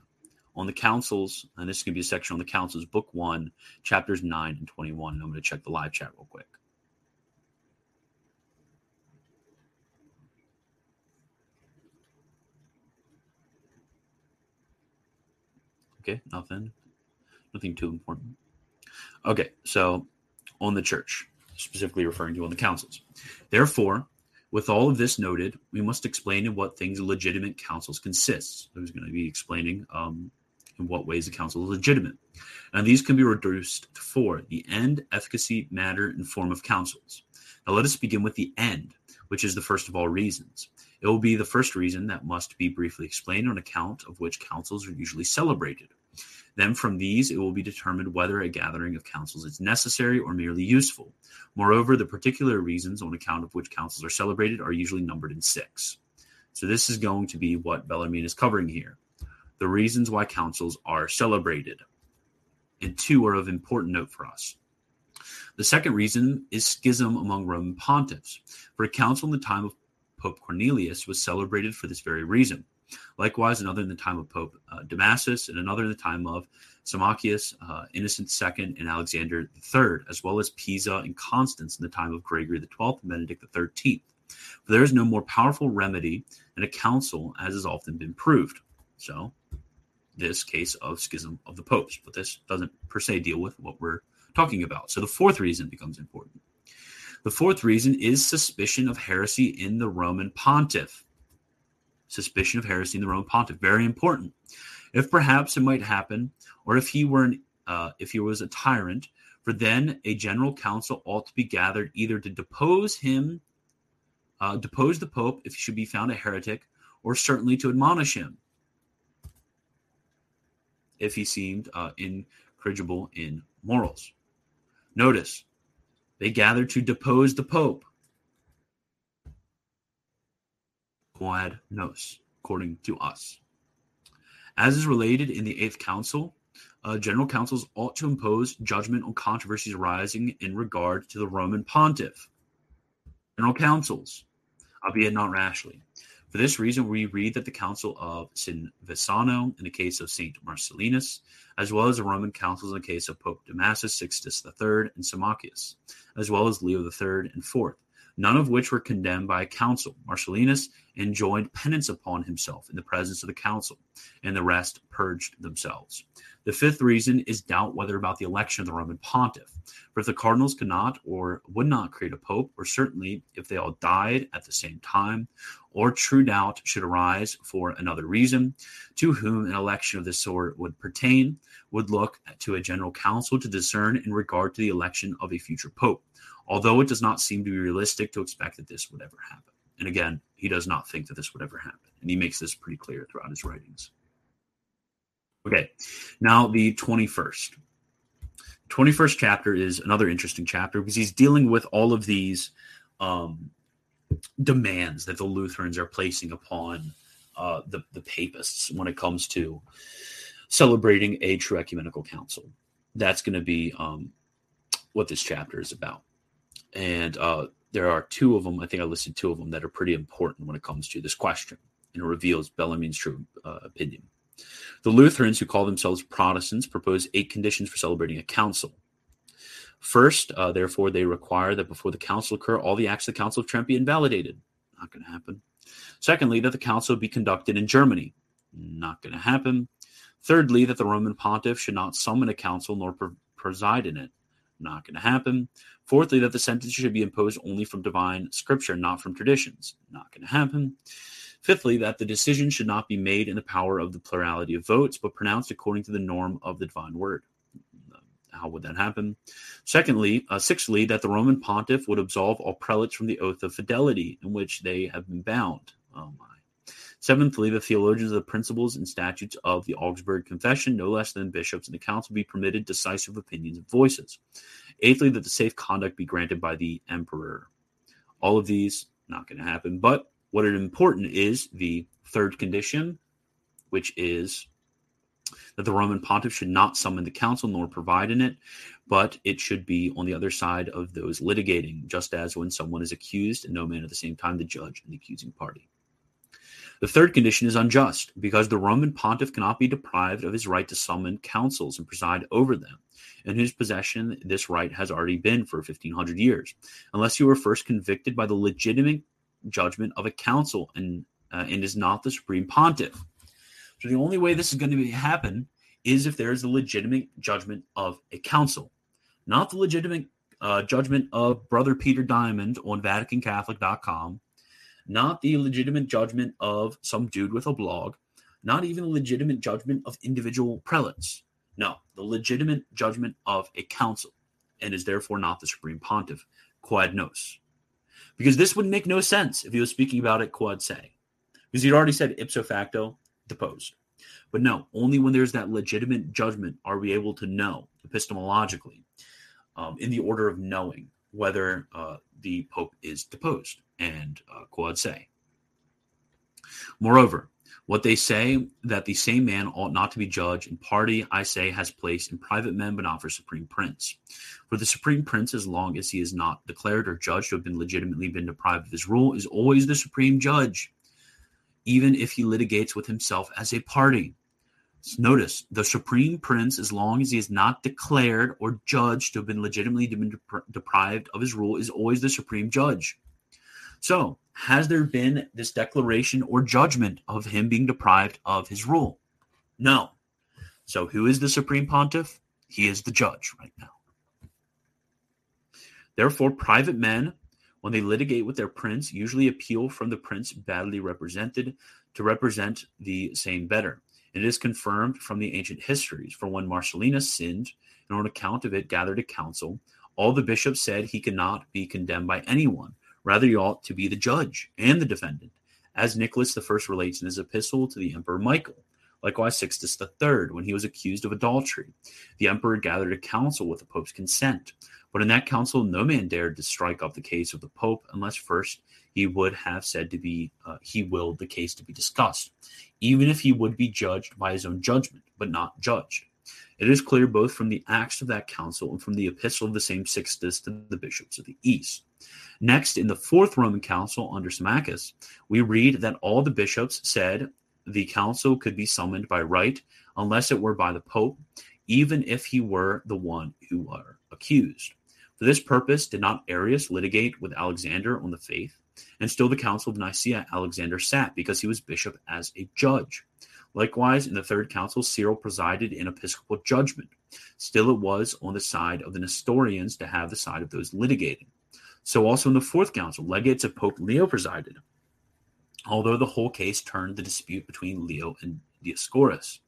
on the Councils, and this is going to be a section on the Councils, Book one, Chapters nine and twenty-one, and I'm going to check the live chat real quick. Okay, nothing. Nothing too important. Okay, so on the church, specifically referring to on the councils. Therefore, with all of this noted, we must explain in what things legitimate councils consist. There's going to be explaining um, in what ways the council is legitimate. And these can be reduced to four: the end, efficacy, matter, and form of councils. Now let us begin with the end, which is the first of all reasons. It will be the first reason that must be briefly explained, on account of which councils are usually celebrated. Then from these, it will be determined whether a gathering of councils is necessary or merely useful. Moreover, the particular reasons on account of which councils are celebrated are usually numbered in six. So this is going to be what Bellarmine is covering here. The reasons why councils are celebrated. And two are of important note for us. The second reason is schism among Roman pontiffs. For a council in the time of Pope Cornelius was celebrated for this very reason. Likewise, another in the time of Pope uh, Damasus, and another in the time of Symmachus, uh, Innocent the Second, and Alexander the Third, as well as Pisa and Constance in the time of Gregory the Twelfth and Benedict the Thirteenth. For there is no more powerful remedy than a council, as has often been proved. So, this case of schism of the popes, but this doesn't per se deal with what we're talking about. So, the fourth reason becomes important. The fourth reason is suspicion of heresy in the Roman pontiff. Suspicion of heresy in the Roman pontiff, very important. If perhaps it might happen, or if he were an, uh, if he was a tyrant, for then a general council ought to be gathered either to depose him, uh, depose the pope if he should be found a heretic, or certainly to admonish him if he seemed uh, incorrigible in morals. Notice, they gathered to depose the pope. Quod nos, according to us. As is related in the Eighth Council, uh, general councils ought to impose judgment on controversies arising in regard to the Roman pontiff. General councils, albeit not rashly. For this reason, we read that the Council of San Vicano in the case of Saint Marcellinus, as well as the Roman councils in the case of Pope Damasus, Sixtus the Third, and Symmachus, as well as Leo the Third and the Fourth, none of which were condemned by a council. Marcellinus enjoined penance upon himself in the presence of the council, and the rest purged themselves. The fifth reason is doubt whether about the election of the Roman pontiff. For if the cardinals could not or would not create a pope, or certainly if they all died at the same time, or true doubt should arise for another reason, to whom an election of this sort would pertain, would look to a general council to discern in regard to the election of a future pope, although it does not seem to be realistic to expect that this would ever happen. And again, he does not think that this would ever happen. And he makes this pretty clear throughout his writings. Okay, now the twenty-first. The twenty-first chapter is another interesting chapter because he's dealing with all of these um, demands that the Lutherans are placing upon uh, the, the papists when it comes to celebrating a true ecumenical council. That's going to be um, what this chapter is about. And uh, there are two of them, I think I listed two of them, that are pretty important when it comes to this question, and it reveals Bellarmine's true uh, opinion. The Lutherans, who call themselves Protestants, propose eight conditions for celebrating a council. First, uh, therefore, they require that before the council occur, all the acts of the Council of Trent be invalidated. Not going to happen. Secondly, that the council be conducted in Germany. Not going to happen. Thirdly, that the Roman pontiff should not summon a council nor pre- preside in it. Not going to happen. Fourthly, that the sentence should be imposed only from divine scripture, not from traditions. Not going to happen. Fifthly, that the decision should not be made in the power of the plurality of votes, but pronounced according to the norm of the divine word. How would that happen? Secondly, uh, sixthly, that the Roman pontiff would absolve all prelates from the oath of fidelity in which they have been bound. Oh my. Seventhly, the theologians of the principles and statutes of the Augsburg Confession, no less than bishops and the council, be permitted decisive opinions and voices. Eighthly, that the safe conduct be granted by the emperor. All of these, not going to happen. But what is important is the third condition, which is that the Roman pontiff should not summon the council nor provide in it, but it should be on the other side of those litigating, just as when someone is accused and no man at the same time the judge and the accusing party. The third condition is unjust, because the Roman pontiff cannot be deprived of his right to summon councils and preside over them, in whose possession this right has already been for fifteen hundred years, unless you were first convicted by the legitimate judgment of a council and, uh, and is not the supreme pontiff. So the only way this is going to happen is if there is the legitimate judgment of a council, not the legitimate uh, judgment of Brother Peter Diamond on Vatican Catholic dot com, not the legitimate judgment of some dude with a blog, not even the legitimate judgment of individual prelates. No, the legitimate judgment of a council, and is therefore not the supreme pontiff, quod nos. Because this would make no sense if he was speaking about it quod se, because he'd already said ipso facto, deposed. But no, only when there's that legitimate judgment are we able to know epistemologically, um, in the order of knowing, whether uh, the Pope is deposed and uh, quod se. Moreover, what they say that the same man ought not to be judge and party, I say, has place in private men, but not for supreme prince. For the supreme prince, as long as he is not declared or judged to have been legitimately been deprived of his rule, is always the supreme judge, even if he litigates with himself as a party. Notice, the supreme prince, as long as he is not declared or judged to have been legitimately depri- deprived of his rule, is always the supreme judge. So, has there been this declaration or judgment of him being deprived of his rule? No. So, who is the supreme pontiff? He is the judge right now. Therefore, private men, when they litigate with their prince, usually appeal from the prince badly represented to represent the same better. It is confirmed from the ancient histories. For when Marcellinus sinned, and on account of it gathered a council, all the bishops said he could not be condemned by anyone. Rather, he ought to be the judge and the defendant, as Nicholas the First relates in his epistle to the Emperor Michael. Likewise, Sixtus the Third, when he was accused of adultery, the emperor gathered a council with the pope's consent. But in that council, no man dared to strike up the case of the pope unless first he would have said to be uh, he willed the case to be discussed, even if he would be judged by his own judgment, but not judged. It is clear both from the Acts of that council and from the epistle of the same Sixtus to the bishops of the East. Next, in the Fourth Roman Council under Symmachus, we read that all the bishops said the council could be summoned by right unless it were by the pope, even if he were the one who were accused. For this purpose did not Arius litigate with Alexander on the faith, and still the Council of Nicaea Alexander sat, because he was bishop as a judge. Likewise, in the Third Council, Cyril presided in episcopal judgment. Still it was on the side of the Nestorians to have the side of those litigating. So also in the Fourth Council, legates of Pope Leo presided, although the whole case turned the dispute between Leo and Dioscorus.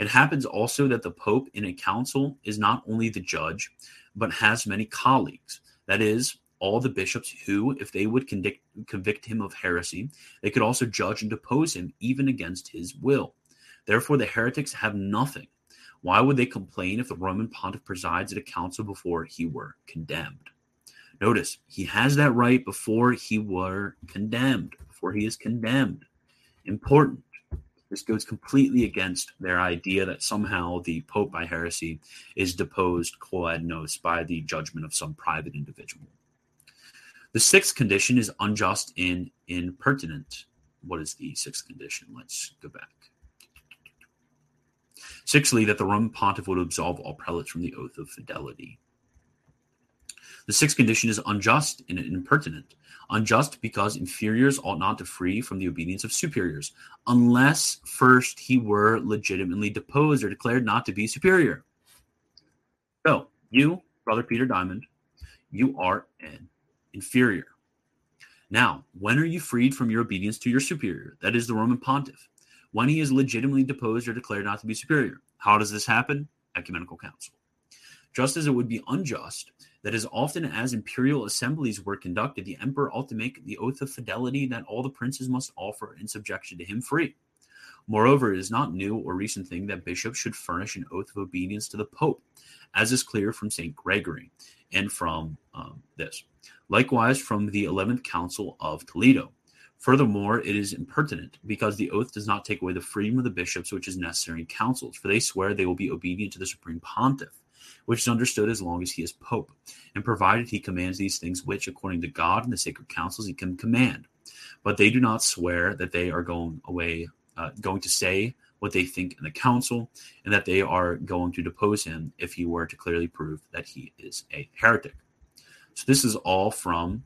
It happens also that the pope in a council is not only the judge, but has many colleagues, that is, all the bishops who, if they would convict, convict him of heresy, they could also judge and depose him, even against his will. Therefore, the heretics have nothing. Why would they complain if the Roman pontiff presides at a council before he were condemned? Notice, he has that right before he were condemned, before he is condemned. Important. This goes completely against their idea that somehow the pope by heresy is deposed coadnos by the judgment of some private individual. The sixth condition is unjust and impertinent. What is the sixth condition? Let's go back. Sixthly, that the Roman pontiff would absolve all prelates from the oath of fidelity. The sixth condition is unjust and impertinent. Unjust because inferiors ought not to free from the obedience of superiors, unless first he were legitimately deposed or declared not to be superior. So, you, Brother Peter Diamond, you are an inferior. Now, when are you freed from your obedience to your superior? That is the Roman pontiff. When he is legitimately deposed or declared not to be superior. How does this happen? Ecumenical council. Just as it would be unjust that as often as imperial assemblies were conducted, the emperor ought to make the oath of fidelity that all the princes must offer in subjection to him free. Moreover, it is not new or recent thing that bishops should furnish an oath of obedience to the pope, as is clear from Saint Gregory and from um, this. Likewise, from the eleventh Council of Toledo. Furthermore, it is impertinent, because the oath does not take away the freedom of the bishops, which is necessary in councils, for they swear they will be obedient to the supreme pontiff, which is understood as long as he is pope, and provided he commands these things which, according to God and the sacred councils, he can command. But they do not swear that they are going away, uh, going to say what they think in the council, and that they are going to depose him if he were to clearly prove that he is a heretic. So this is all from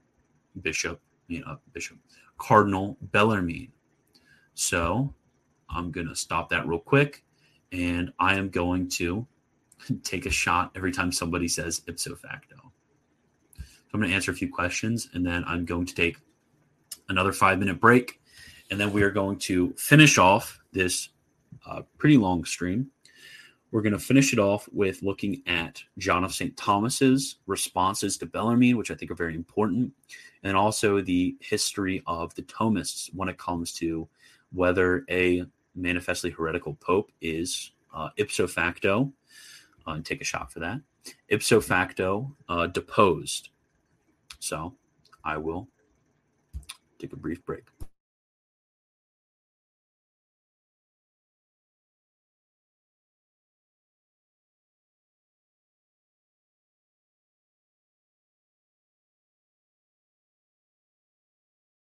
Bishop, you know, Bishop Cardinal Bellarmine. So I'm going to stop that real quick, and I am going to take a shot every time somebody says ipso facto. So I'm going to answer a few questions, and then I'm going to take another five-minute break, and then we are going to finish off this uh, pretty long stream. We're going to finish it off with looking at John of Saint Thomas's responses to Bellarmine, which I think are very important, and also the history of the Thomists when it comes to whether a manifestly heretical pope is uh, ipso facto, Uh, and take a shot for that, ipso facto uh, deposed. So I will take a brief break.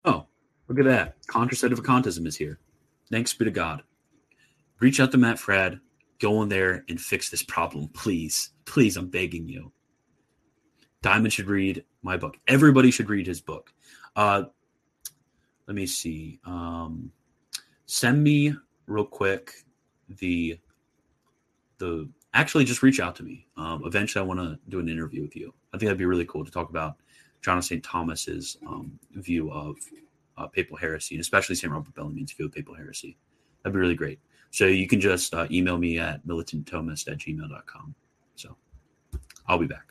Oh, look at that. Contra Sedevacantism is here. Thanks be to God. Reach out to Matt Frad. Go in there and fix this problem, please. Please, I'm begging you. Diamond should read my book. Everybody should read his book. Uh, let me see. Um, send me real quick the the. Actually, just reach out to me. Um, eventually, I want to do an interview with you. I think that'd be really cool to talk about John of Saint Thomas's um, view of uh, papal heresy, and especially Saint Robert Bellamine's view of papal heresy. That'd be really great. So you can just uh, email me at militant thomist at gmail dot com. So I'll be back.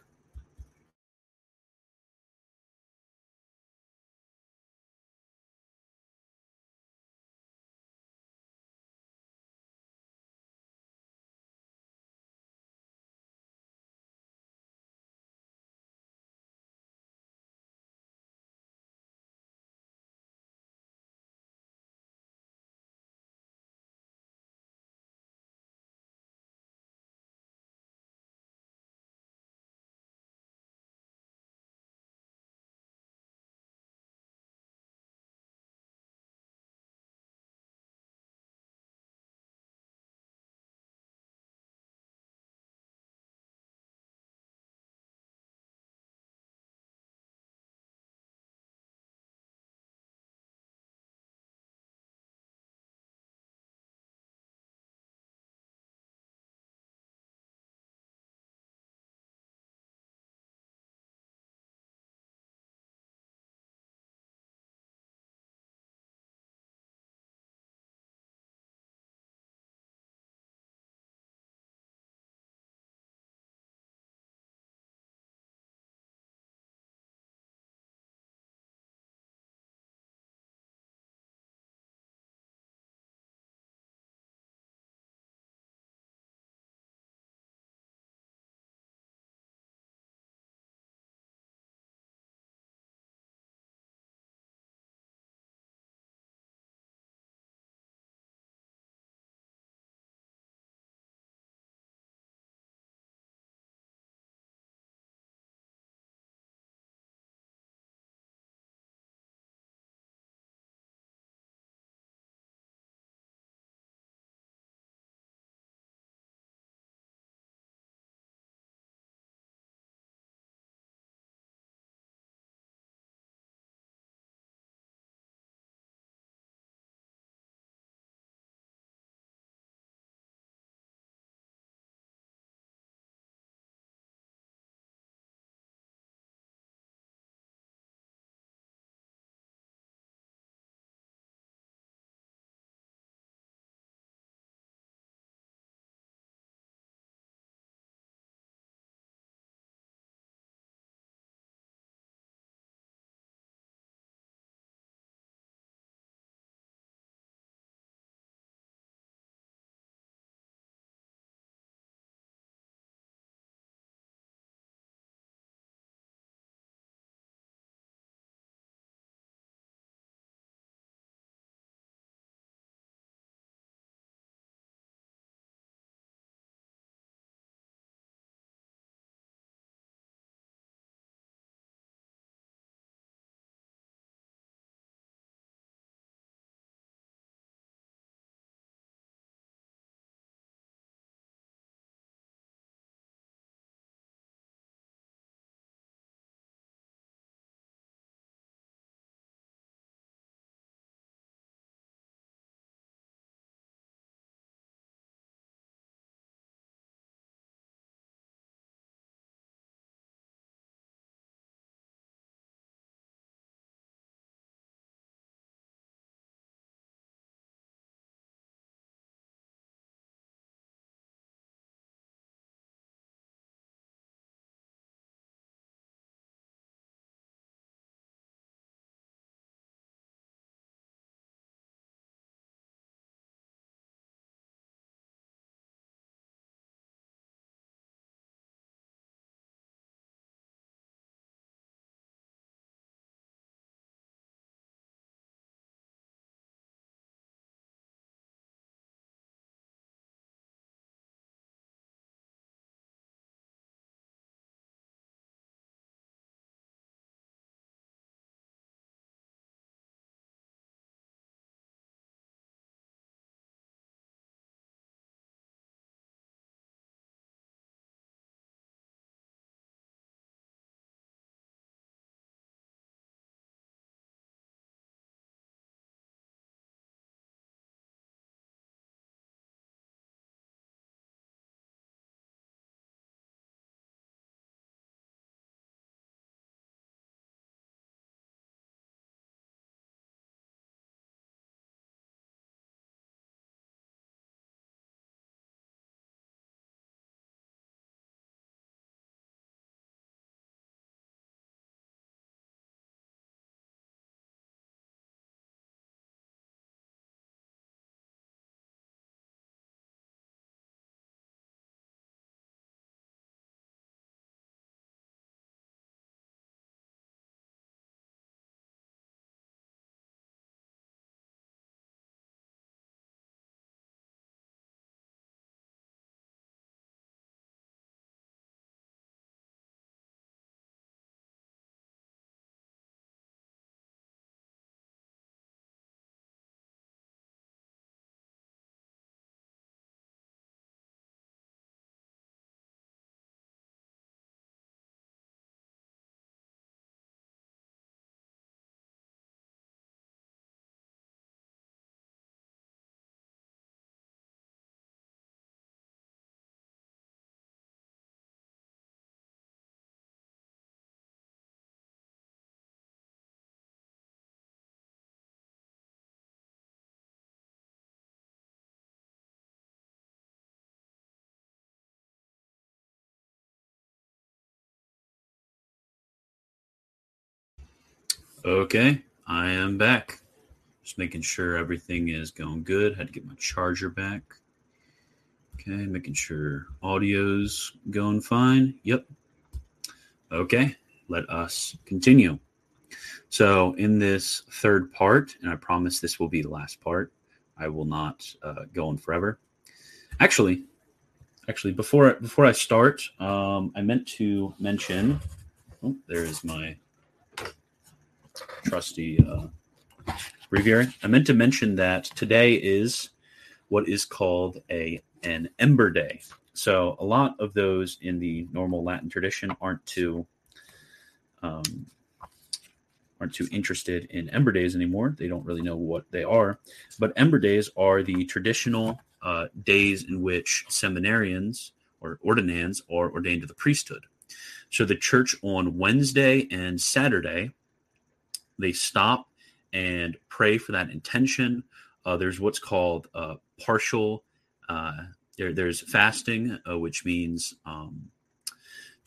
Okay, I am back. Just making sure everything is going good. Had to get my charger back. Okay, making sure audio's going fine. Yep. Okay, let us continue. So in this third part, and I promise this will be the last part, I will not uh, go on forever. Actually, actually, before before I start, um, I meant to mention. Oh, there is my trusty uh, breviary. I meant to mention that today is what is called a an Ember Day. So a lot of those in the normal Latin tradition aren't too um, aren't too interested in Ember Days anymore. They don't really know what they are. But Ember Days are the traditional uh, days in which seminarians or ordinands are ordained to the priesthood. So the church on Wednesday and Saturday, they stop and pray for that intention. Uh, there's what's called uh, partial. Uh, there, there's fasting, uh, which means um,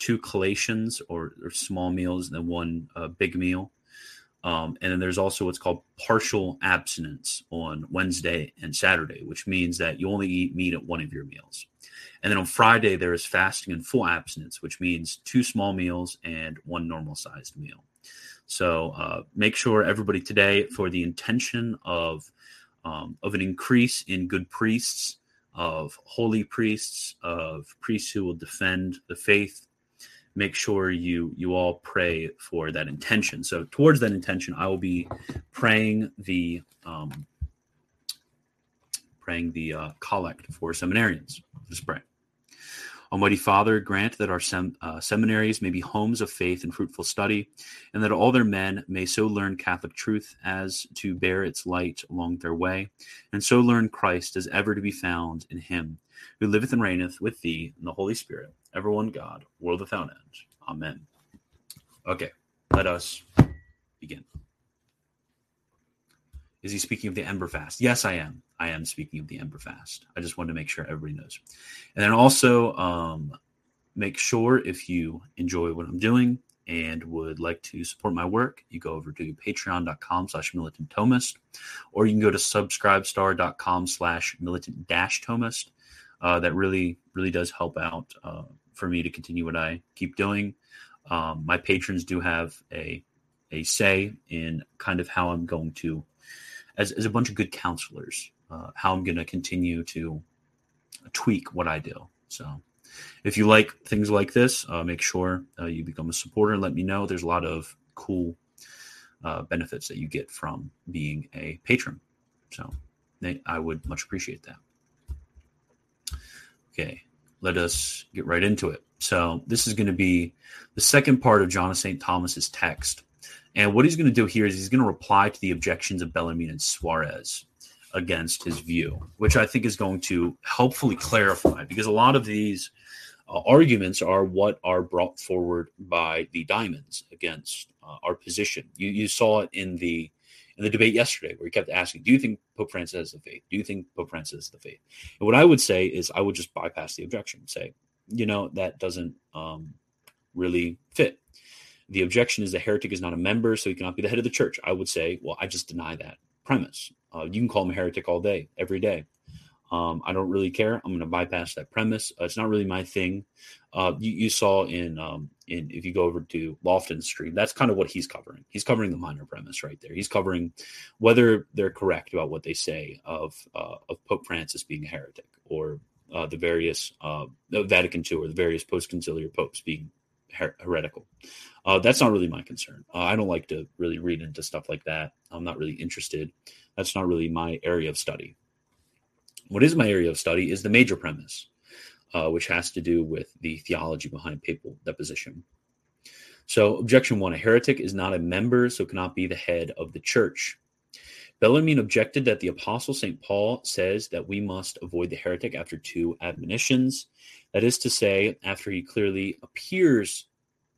two collations or, or small meals, and then one uh, big meal. Um, and then there's also what's called partial abstinence on Wednesday and Saturday, which means that you only eat meat at one of your meals. And then on Friday, there is fasting and full abstinence, which means two small meals and one normal-sized meal. So uh, make sure everybody today, for the intention of um, of an increase in good priests, of holy priests, of priests who will defend the faith, make sure you you all pray for that intention. So towards that intention, I will be praying the um, praying the uh, collect for seminarians. Let's pray. Almighty Father, grant that our sem- uh, seminaries may be homes of faith and fruitful study, and that all their men may so learn Catholic truth as to bear its light along their way, and so learn Christ as ever to be found in him, who liveth and reigneth with thee in the Holy Spirit, ever one God, world without end. Amen. Okay, let us begin. Is he speaking of the Ember Fast? Yes, I am. I am speaking of the Ember Fast. I just wanted to make sure everybody knows. And then also um, make sure if you enjoy what I'm doing and would like to support my work, you go over to patreon.com slash militant Thomist, or you can go to subscribestar.com slash militant dash Thomist. Uh, that really, really does help out uh, for me to continue what I keep doing. Um, my patrons do have a a say in kind of how I'm going to, as, as a bunch of good counselors, uh, how I'm going to continue to tweak what I do. So if you like things like this, uh, make sure uh, you become a supporter and let me know. There's a lot of cool uh, benefits that you get from being a patron. So I would much appreciate that. Okay, let us get right into it. So this is going to be the second part of John of Saint Thomas's text. And what he's going to do here is he's going to reply to the objections of Bellarmine and Suarez against his view, which I think is going to helpfully clarify, because a lot of these uh, arguments are what are brought forward by the Diamonds against uh, our position. You, you saw it in the in the debate yesterday where he kept asking, do you think Pope Francis has the faith? Do you think Pope Francis has the faith? And what I would say is I would just bypass the objection and say, you know, that doesn't um, really fit. The objection is the heretic is not a member, so he cannot be the head of the church. I would say, well, I just deny that premise. Uh, you can call him a heretic all day, every day. Um, I don't really care. I'm going to bypass that premise. Uh, it's not really my thing. Uh, you, you saw in, um, in if you go over to Lofton's stream, that's kind of what he's covering. He's covering the minor premise right there. He's covering whether they're correct about what they say of uh, of Pope Francis being a heretic, or uh, the various uh, Vatican two, or the various post-conciliar popes being her- heretical. Uh, that's not really my concern. Uh, I don't like to really read into stuff like that. I'm not really interested. That's not really my area of study. What is my area of study is the major premise, uh, which has to do with the theology behind papal deposition. So objection one, a heretic is not a member, so cannot be the head of the church. Bellarmine objected that the apostle Saint Paul says that we must avoid the heretic after two admonitions. That is to say, after he clearly appears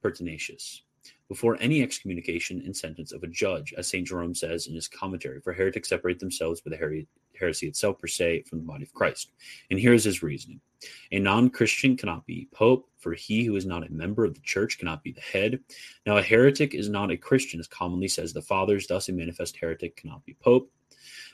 pertinacious, before any excommunication and sentence of a judge, as Saint Jerome says in his commentary, for heretics separate themselves by the heresy itself per se from the body of Christ. And here's his reasoning. A non-Christian cannot be pope, for he who is not a member of the church cannot be the head. Now a heretic is not a Christian, as commonly says the fathers, thus a manifest heretic cannot be pope.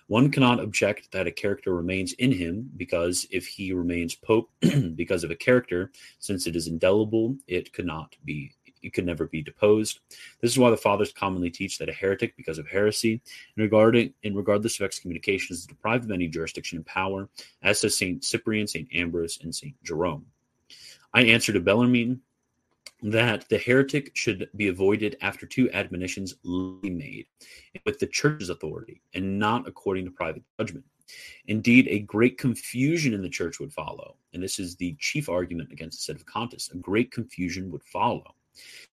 One cannot object that a character remains in him, because if he remains pope because of a character, since it is indelible, it could not be it could never be deposed. This is why the fathers commonly teach that a heretic, because of heresy, and regarding and regardless of excommunication, is deprived of any jurisdiction and power, as does Saint Cyprian, Saint Ambrose, and Saint Jerome. I answer to Bellarmine that the heretic should be avoided after two admonitions made, with the church's authority, and not according to private judgment. Indeed, a great confusion in the church would follow, and this is the chief argument against the Sedevacantists. A great confusion would follow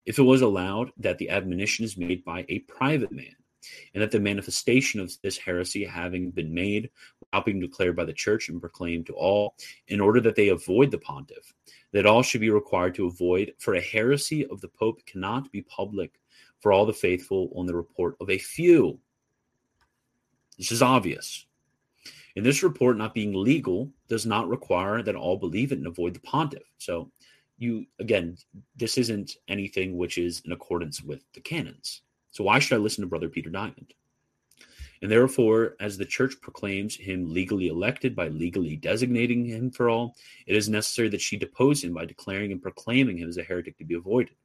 if it was allowed that the admonition is made by a private man, and that the manifestation of this heresy having been made without being declared by the church and proclaimed to all, in order that they avoid the pontiff, that all should be required to avoid, for a heresy of the pope cannot be public for all the faithful on the report of a few. This is obvious. And this report not being legal does not require that all believe it and avoid the pontiff. So you, again, this isn't anything which is in accordance with the canons. So why should I listen to Brother Peter Diamond? And therefore, as the church proclaims him legally elected by legally designating him for all, it is necessary that she depose him by declaring and proclaiming him as a heretic to be avoided.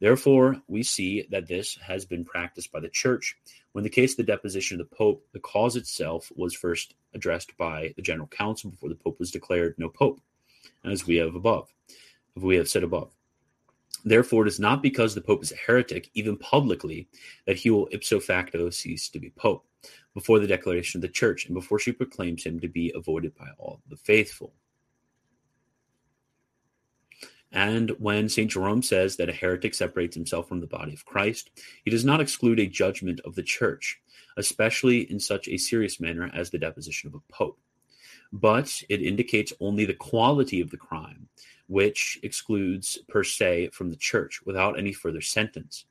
Therefore, we see that this has been practiced by the church. When the case of the deposition of the pope, the cause itself was first addressed by the general council before the pope was declared no pope, as we have above. we have said above. Therefore, it is not because the pope is a heretic, even publicly, that he will ipso facto cease to be pope before the declaration of the church and before she proclaims him to be avoided by all the faithful. And when Saint Jerome says that a heretic separates himself from the body of Christ, he does not exclude a judgment of the church, especially in such a serious manner as the deposition of a pope. But it indicates only the quality of the crime, which excludes per se from the church without any further sentence,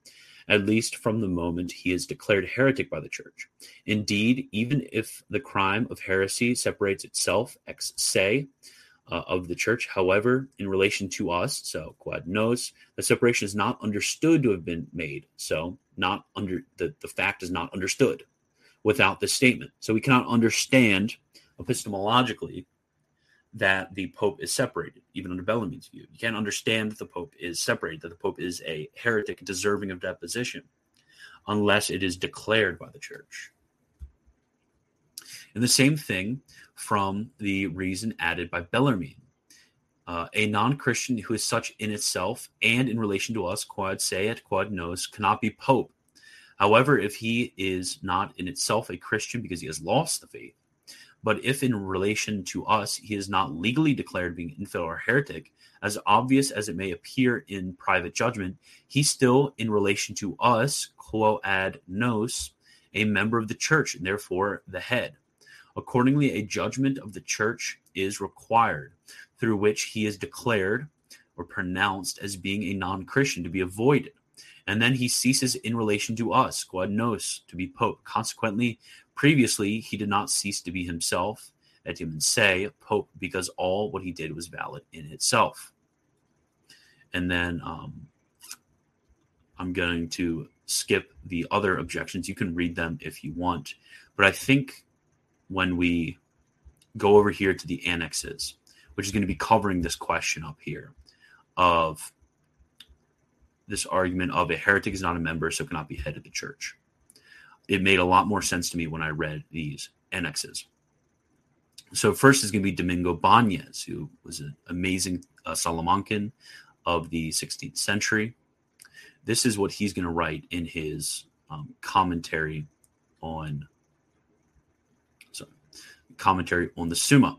at least from the moment he is declared heretic by the church. Indeed, even if the crime of heresy separates itself ex se uh, of the church, however, in relation to us, so quod nos, the separation is not understood to have been made, so not under the, the fact is not understood without this statement. So we cannot understand epistemologically that the pope is separated, even under Bellarmine's view. You can't understand that the pope is separated, that the pope is a heretic deserving of deposition, unless it is declared by the church. And the same thing from the reason added by Bellarmine. Uh, a non-Christian who is such in itself and in relation to us, quod seat, quod nos, cannot be pope. However, if he is not in itself a Christian because he has lost the faith, but if in relation to us he is not legally declared being infidel or heretic, as obvious as it may appear in private judgment, he still in relation to us, quo ad nos, a member of the church, and therefore the head. Accordingly, a judgment of the church is required, through which he is declared or pronounced as being a non-Christian to be avoided. And then he ceases in relation to us, quod nos, to be pope. Consequently, previously, he did not cease to be himself, et in se, pope, because all what he did was valid in itself. And then um, I'm going to skip the other objections. You can read them if you want. But I think when we go over here to the annexes, which is going to be covering this question up here of this argument of a heretic is not a member, so cannot be head of the church. It made a lot more sense to me when I read these annexes. So first is going to be Domingo Banez, who was an amazing uh, Salamancan of the sixteenth century. This is what he's going to write in his um, commentary on sorry, commentary on the Summa.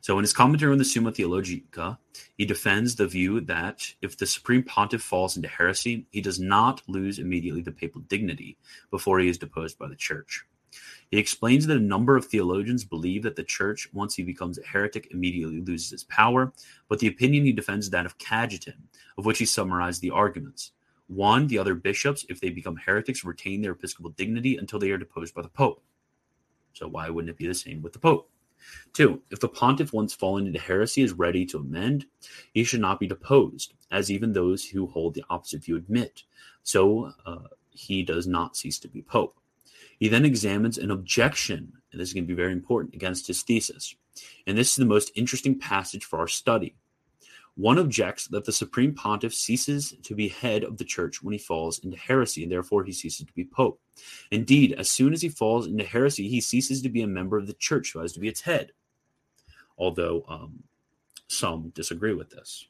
So in his commentary on the Summa Theologica, he defends the view that if the Supreme Pontiff falls into heresy, he does not lose immediately the papal dignity before he is deposed by the Church. He explains that a number of theologians believe that the Church, once he becomes a heretic, immediately loses his power, but the opinion he defends is that of Cajetan, of which he summarized the arguments. One, the other bishops, if they become heretics, retain their episcopal dignity until they are deposed by the Pope. So why wouldn't it be the same with the Pope? Two, if the pontiff once fallen into heresy is ready to amend, he should not be deposed, as even those who hold the opposite view admit. So uh, he does not cease to be Pope. He then examines an objection, and this is going to be very important, against his thesis. And this is the most interesting passage for our study. One objects that the Supreme Pontiff ceases to be head of the Church when he falls into heresy, and therefore he ceases to be Pope. Indeed, as soon as he falls into heresy, he ceases to be a member of the Church who has to be its head. Although um, some disagree with this.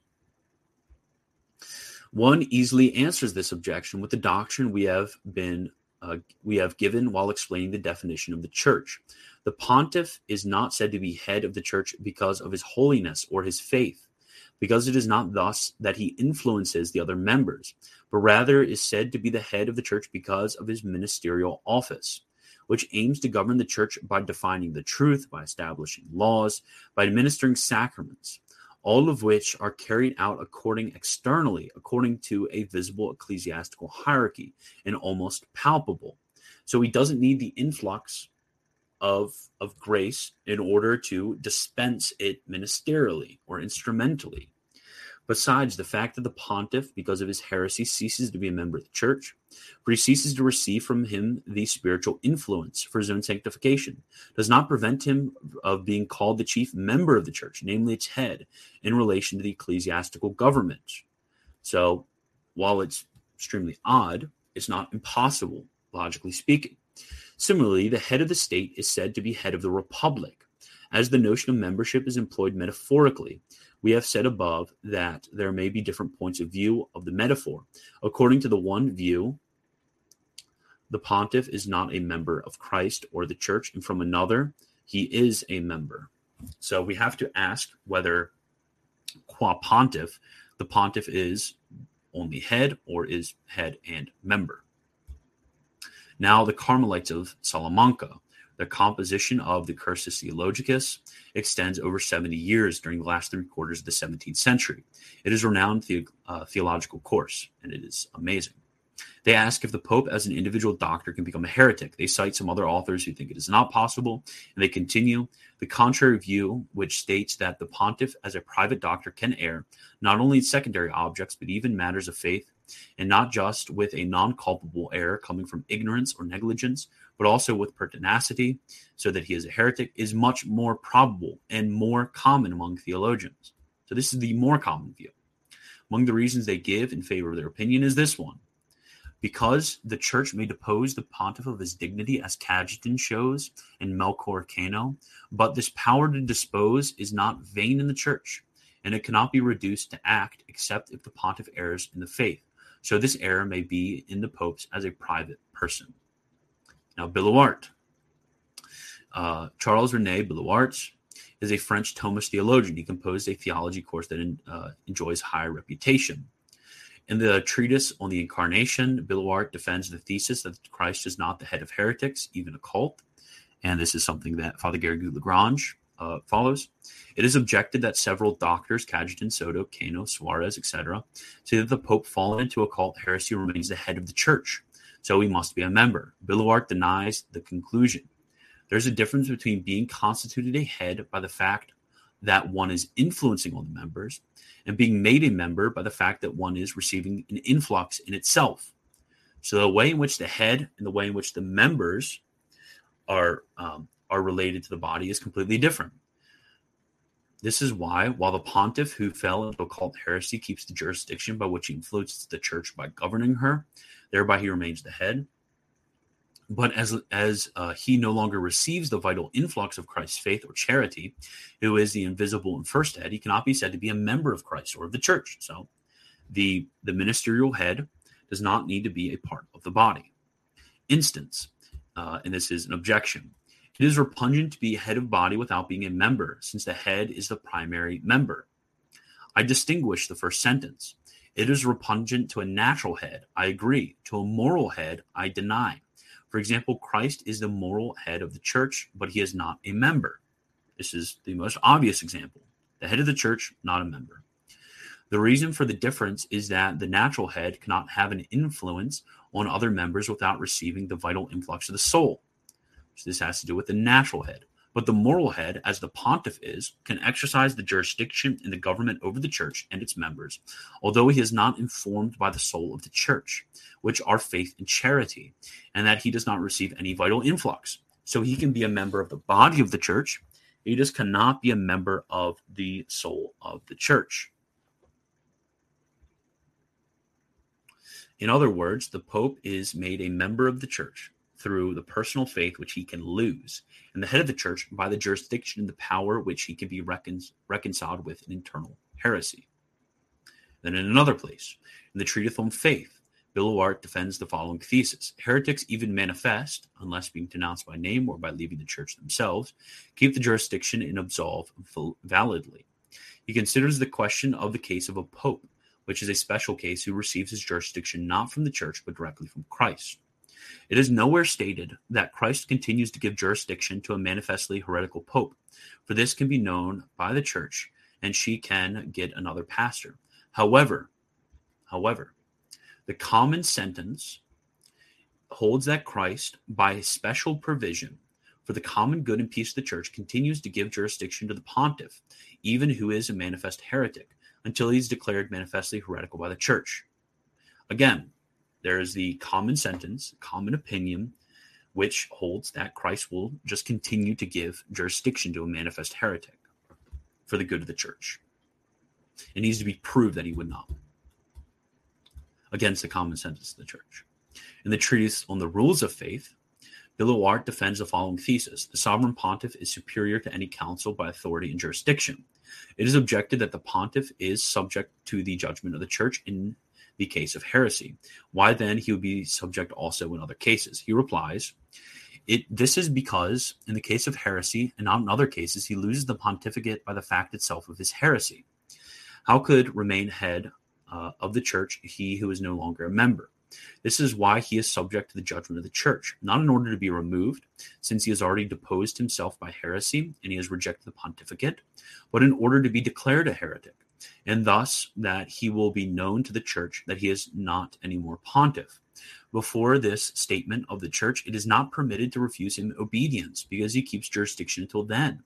One easily answers this objection with the doctrine we have been Uh, we have given while explaining the definition of the Church. The pontiff is not said to be head of the Church because of his holiness or his faith, because it is not thus that he influences the other members, but rather is said to be the head of the Church because of his ministerial office, which aims to govern the Church by defining the truth, by establishing laws, by administering sacraments, all of which are carried out according externally, according to a visible ecclesiastical hierarchy, and almost palpable. So he doesn't need the influx of, of grace in order to dispense it ministerially or instrumentally. Besides the fact that the pontiff, because of his heresy, ceases to be a member of the Church, for he ceases to receive from him the spiritual influence for his own sanctification, does not prevent him of being called the chief member of the Church, namely its head, in relation to the ecclesiastical government. So, while it's extremely odd, it's not impossible, logically speaking. Similarly, the head of the state is said to be head of the republic, as the notion of membership is employed metaphorically. We have said above that there may be different points of view of the metaphor. According to the one view, the pontiff is not a member of Christ or the Church, and from another, he is a member. So we have to ask whether qua pontiff, the pontiff is only head or is head and member. Now, the Carmelites of Salamanca. The composition of the Cursus Theologicus extends over seventy years during the last three quarters of the seventeenth century. It is a renowned the, uh, theological course, and it is amazing. They ask if the Pope as an individual doctor can become a heretic. They cite some other authors who think it is not possible, and they continue the contrary view, which states that the pontiff as a private doctor can err, not only in secondary objects, but even matters of faith, and not just with a non-culpable error coming from ignorance or negligence, but also with pertinacity, so that he is a heretic, is much more probable and more common among theologians. So this is the more common view. Among the reasons they give in favor of their opinion is this one. Because the Church may depose the pontiff of his dignity, as Cajetan shows and Melchor Cano, but this power to dispose is not vain in the Church, and it cannot be reduced to act except if the pontiff errs in the faith. So this error may be in the popes as a private person. Now, Billuart. Uh, Charles René Billuart is a French Thomist theologian. He composed a theology course that in, uh, enjoys high reputation. In the treatise on the Incarnation, Billuart defends the thesis that Christ is not the head of heretics, even a cult. And this is something that Father Garrigou-Lagrange uh, follows. It is objected that several doctors, Cajetan, Soto, Cano, Suarez, et cetera, say that the Pope fallen into a cult heresy remains the head of the Church, so he must be a member. Billuart denies the conclusion. There's a difference between being constituted a head by the fact that one is influencing all the members, and being made a member by the fact that one is receiving an influx in itself. So the way in which the head and the way in which the members are um, are related to the body is completely different. This is why, while the pontiff who fell into occult heresy keeps the jurisdiction by which he influences the Church by governing her, thereby he remains the head. But as as uh, he no longer receives the vital influx of Christ's faith or charity, who is the invisible and first head, he cannot be said to be a member of Christ or of the Church. So the, the ministerial head does not need to be a part of the body. Instance, uh, and this is an objection, it is repugnant to be head of body without being a member, since the head is the primary member. I distinguish the first sentence. It is repugnant to a natural head, I agree. To a moral head, I deny. For example, Christ is the moral head of the Church, but he is not a member. This is the most obvious example. The head of the Church, not a member. The reason for the difference is that the natural head cannot have an influence on other members without receiving the vital influx of the soul. So this has to do with the natural head. But the moral head, as the pontiff is, can exercise the jurisdiction and the government over the church and its members, although he is not informed by the soul of the church, which are faith and charity, and that he does not receive any vital influx. So he can be a member of the body of the church. He just cannot be a member of the soul of the church. In other words, the Pope is made a member of the church through the personal faith which he can lose, and the head of the church by the jurisdiction and the power which he can be recon- reconciled with an internal heresy. Then in another place, in the Treatise on Faith, Billuart defends the following thesis. Heretics, even manifest, unless being denounced by name or by leaving the church themselves, keep the jurisdiction and absolve validly. He considers the question of the case of a pope, which is a special case who receives his jurisdiction not from the church but directly from Christ. It is nowhere stated that Christ continues to give jurisdiction to a manifestly heretical pope, for this can be known by the church, and she can get another pastor. However, however, the common sentence holds that Christ, by special provision, for the common good and peace of the church, continues to give jurisdiction to the pontiff, even who is a manifest heretic, until he is declared manifestly heretical by the church. Again, there is the common sentence, common opinion, which holds that Christ will just continue to give jurisdiction to a manifest heretic for the good of the church. It needs to be proved that he would not, against the common sentence of the church. In the treatise on the rules of faith, Billuart defends the following thesis. The sovereign pontiff is superior to any council by authority and jurisdiction. It is objected that the pontiff is subject to the judgment of the church in the case of heresy. Why then he would be subject also in other cases? He replies, "It this is because in the case of heresy and not in other cases, he loses the pontificate by the fact itself of his heresy. How could remain head uh, of the church he who is no longer a member? This is why he is subject to the judgment of the church, not in order to be removed, since he has already deposed himself by heresy and he has rejected the pontificate, but in order to be declared a heretic, and thus that he will be known to the church that he is not any more pontiff. Before this statement of the church, it is not permitted to refuse him obedience, because he keeps jurisdiction until then,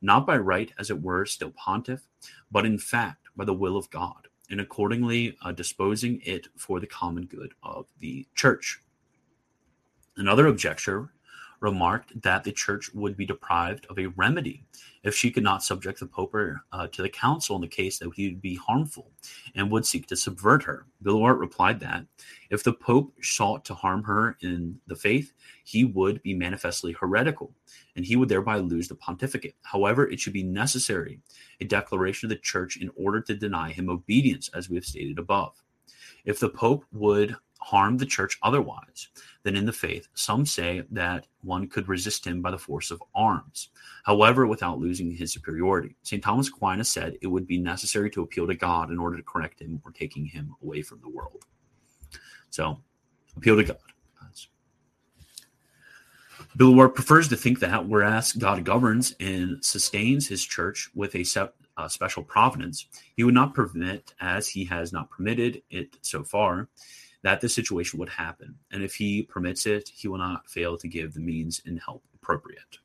not by right, as it were, still pontiff, but in fact by the will of God, and accordingly uh, disposing it for the common good of the church." Another objector remarked that the church would be deprived of a remedy if she could not subject the Pope uh, to the council in the case that he would be harmful and would seek to subvert her. Billuart replied that if the Pope sought to harm her in the faith, he would be manifestly heretical, and he would thereby lose the pontificate. However, it should be necessary a declaration of the church in order to deny him obedience, as we have stated above. If the Pope would harm the church otherwise than in the faith, some say that one could resist him by the force of arms, however, without losing his superiority. Saint Thomas Aquinas said it would be necessary to appeal to God in order to correct him or taking him away from the world. So, appeal to God. Billuart prefers to think that whereas God governs and sustains his church with a set Uh, special providence, he would not permit, as he has not permitted it so far, that this situation would happen. And if he permits it, he will not fail to give the means and help appropriate.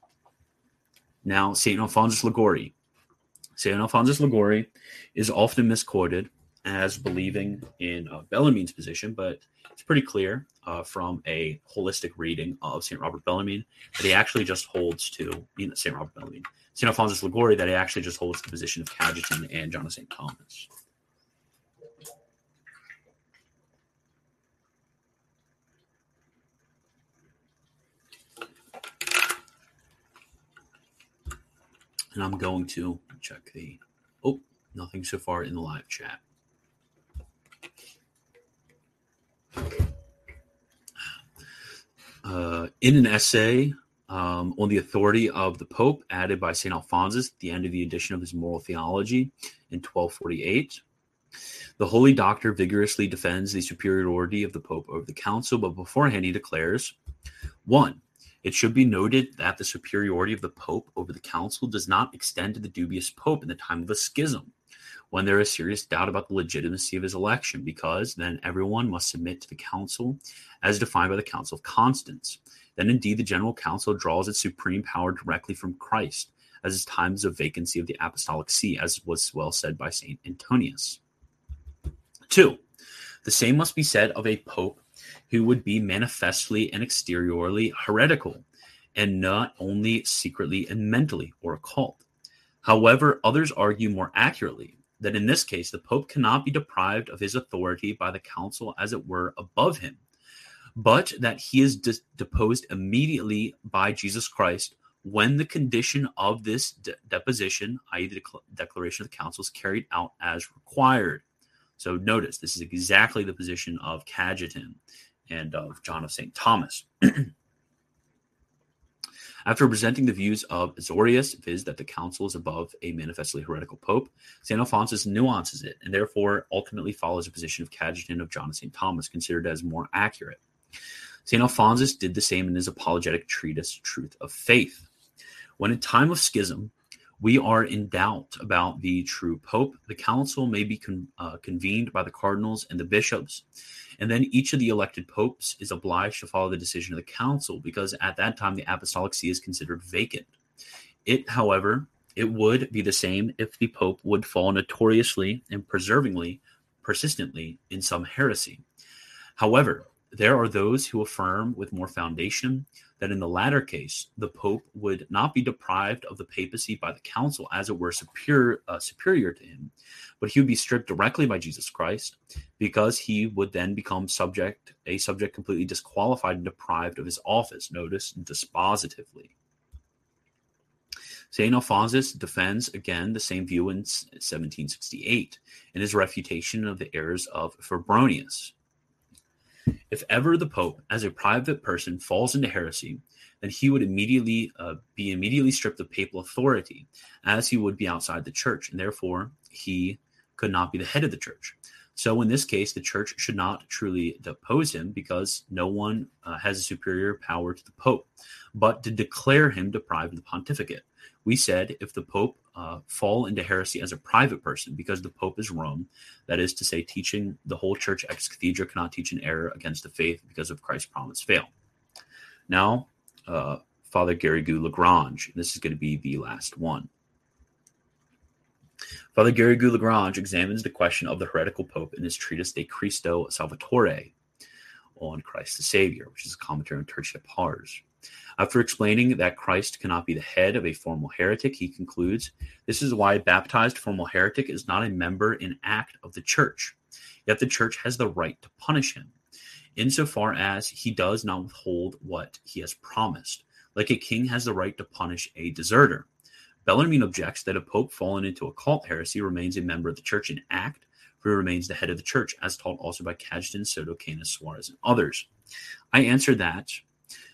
Now, Saint Alphonsus Liguori. Saint Alphonsus Liguori is often misquoted as believing in uh, Bellarmine's position, but it's pretty clear uh, from a holistic reading of Saint Robert Bellarmine that he actually just holds to, you know, Saint Robert Bellarmine. Saint Alphonsus Liguori, that he actually just holds the position of Cajetan and John of Saint Thomas. And I'm going to check the... Oh, nothing so far in the live chat. Uh, in an essay... Um, on the authority of the Pope, added by Saint Alphonsus at the end of the edition of his Moral Theology in twelve forty-eight. The Holy Doctor vigorously defends the superiority of the Pope over the Council, but beforehand he declares, one, it should be noted that the superiority of the Pope over the Council does not extend to the dubious Pope in the time of a schism, when there is serious doubt about the legitimacy of his election, because then everyone must submit to the Council as defined by the Council of Constance. then indeed the General Council draws its supreme power directly from Christ, as is times of vacancy of the Apostolic See, as was well said by Saint Antonius. Two, the same must be said of a pope who would be manifestly and exteriorly heretical, and not only secretly and mentally or occult. However, others argue more accurately that in this case, the pope cannot be deprived of his authority by the council, as it were, above him, but that he is de- deposed immediately by Jesus Christ when the condition of this de- deposition, that is the dec- declaration of the council, is carried out as required. So notice, this is exactly the position of Cajetan and of John of Saint Thomas. After presenting the views of Azorius, viz. That the council is above a manifestly heretical pope, Saint Alphonsus nuances it, and therefore ultimately follows the position of Cajetan of John of Saint Thomas, considered as more accurate. Saint Alphonsus did the same in his apologetic treatise, Truth of Faith. When in time of schism, we are in doubt about the true pope, the council may be con- uh, convened by the cardinals and the bishops, and then each of the elected popes is obliged to follow the decision of the council, because at that time the Apostolic See is considered vacant. It, however, it would be the same if the pope would fall notoriously and perseveringly, persistently in some heresy. However, there are those who affirm with more foundation that in the latter case, the pope would not be deprived of the papacy by the council, as it were superior, uh, superior to him, but he would be stripped directly by Jesus Christ, because he would then become subject, a subject completely disqualified and deprived of his office. Notice, dispositively. Saint Alphonsus defends again the same view in seventeen sixty-eight in his refutation of the errors of Febronius. If ever the pope, as a private person, falls into heresy, then he would immediately uh, be immediately stripped of papal authority, as he would be outside the church, and therefore he could not be the head of the church. So in this case, the church should not truly depose him, because no one uh, has a superior power to the pope, but to declare him deprived of the pontificate. We said if the pope uh, fall into heresy as a private person, because the pope is Rome, that is to say, teaching the whole church ex cathedra cannot teach an error against the faith, because of Christ's promise fail. Now, uh, Father Garrigou-Lagrange, this is going to be the last one. Father Garrigou-Lagrange examines the question of the heretical pope in his treatise De Christo Salvatore, on Christ the Savior, which is a commentary on Tertia Pars. After explaining that Christ cannot be the head of a formal heretic, he concludes, this is why a baptized formal heretic is not a member in act of the church, yet the church has the right to punish him, insofar as he does not withhold what he has promised, like a king has the right to punish a deserter. Bellarmine objects that a pope fallen into occult heresy remains a member of the church in act, for he remains the head of the church, as taught also by Cajetan, Soto, Cano, Suarez, and others. I answer that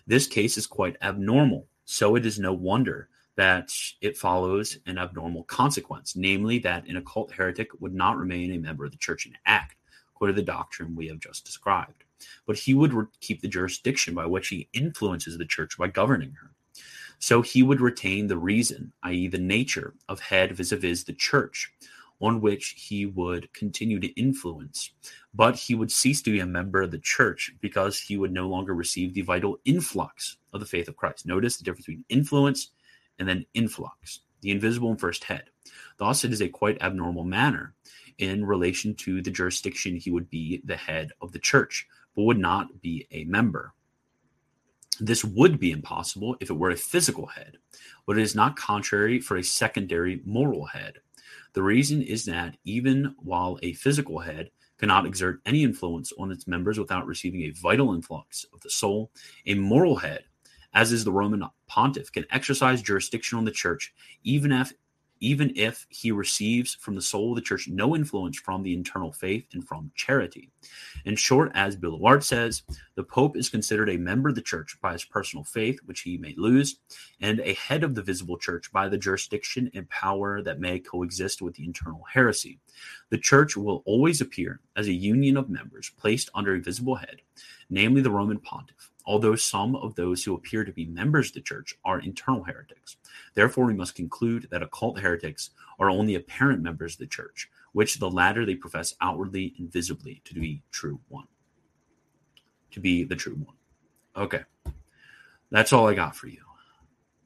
this case is quite abnormal, so it is no wonder that it follows an abnormal consequence, namely that an occult heretic would not remain a member of the church in act, according to the doctrine we have just described, but he would re- keep the jurisdiction by which he influences the church by governing her. So he would retain the reason, that is the nature, of head vis-a-vis the church, on which he would continue to influence, but he would cease to be a member of the church, because he would no longer receive the vital influx of the faith of Christ. Notice the difference between influence and then influx, the invisible and first head. Thus, it is a quite abnormal manner in relation to the jurisdiction. He would be the head of the church, but would not be a member. This would be impossible if it were a physical head, but it is not contrary for a secondary moral head. The reason is that even while a physical head cannot exert any influence on its members without receiving a vital influx of the soul, a moral head, as is the Roman pontiff, can exercise jurisdiction on the church, even if, even if he receives from the soul of the church no influence from the internal faith and from charity. In short, as Billuart says, the pope is considered a member of the church by his personal faith, which he may lose, and a head of the visible church by the jurisdiction and power that may coexist with the internal heresy. The church will always appear as a union of members placed under a visible head, namely the Roman pontiff, although some of those who appear to be members of the church are internal heretics. Therefore, we must conclude that occult heretics are only apparent members of the church, which the latter they profess outwardly and visibly to be true one, to be the true one. Okay. That's all I got for you.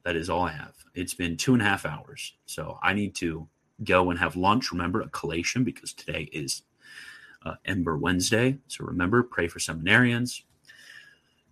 That is all I have. It's been two and a half hours, so I need to go and have lunch. Remember, a collation, because today is uh, Ember Wednesday. So remember, pray for seminarians.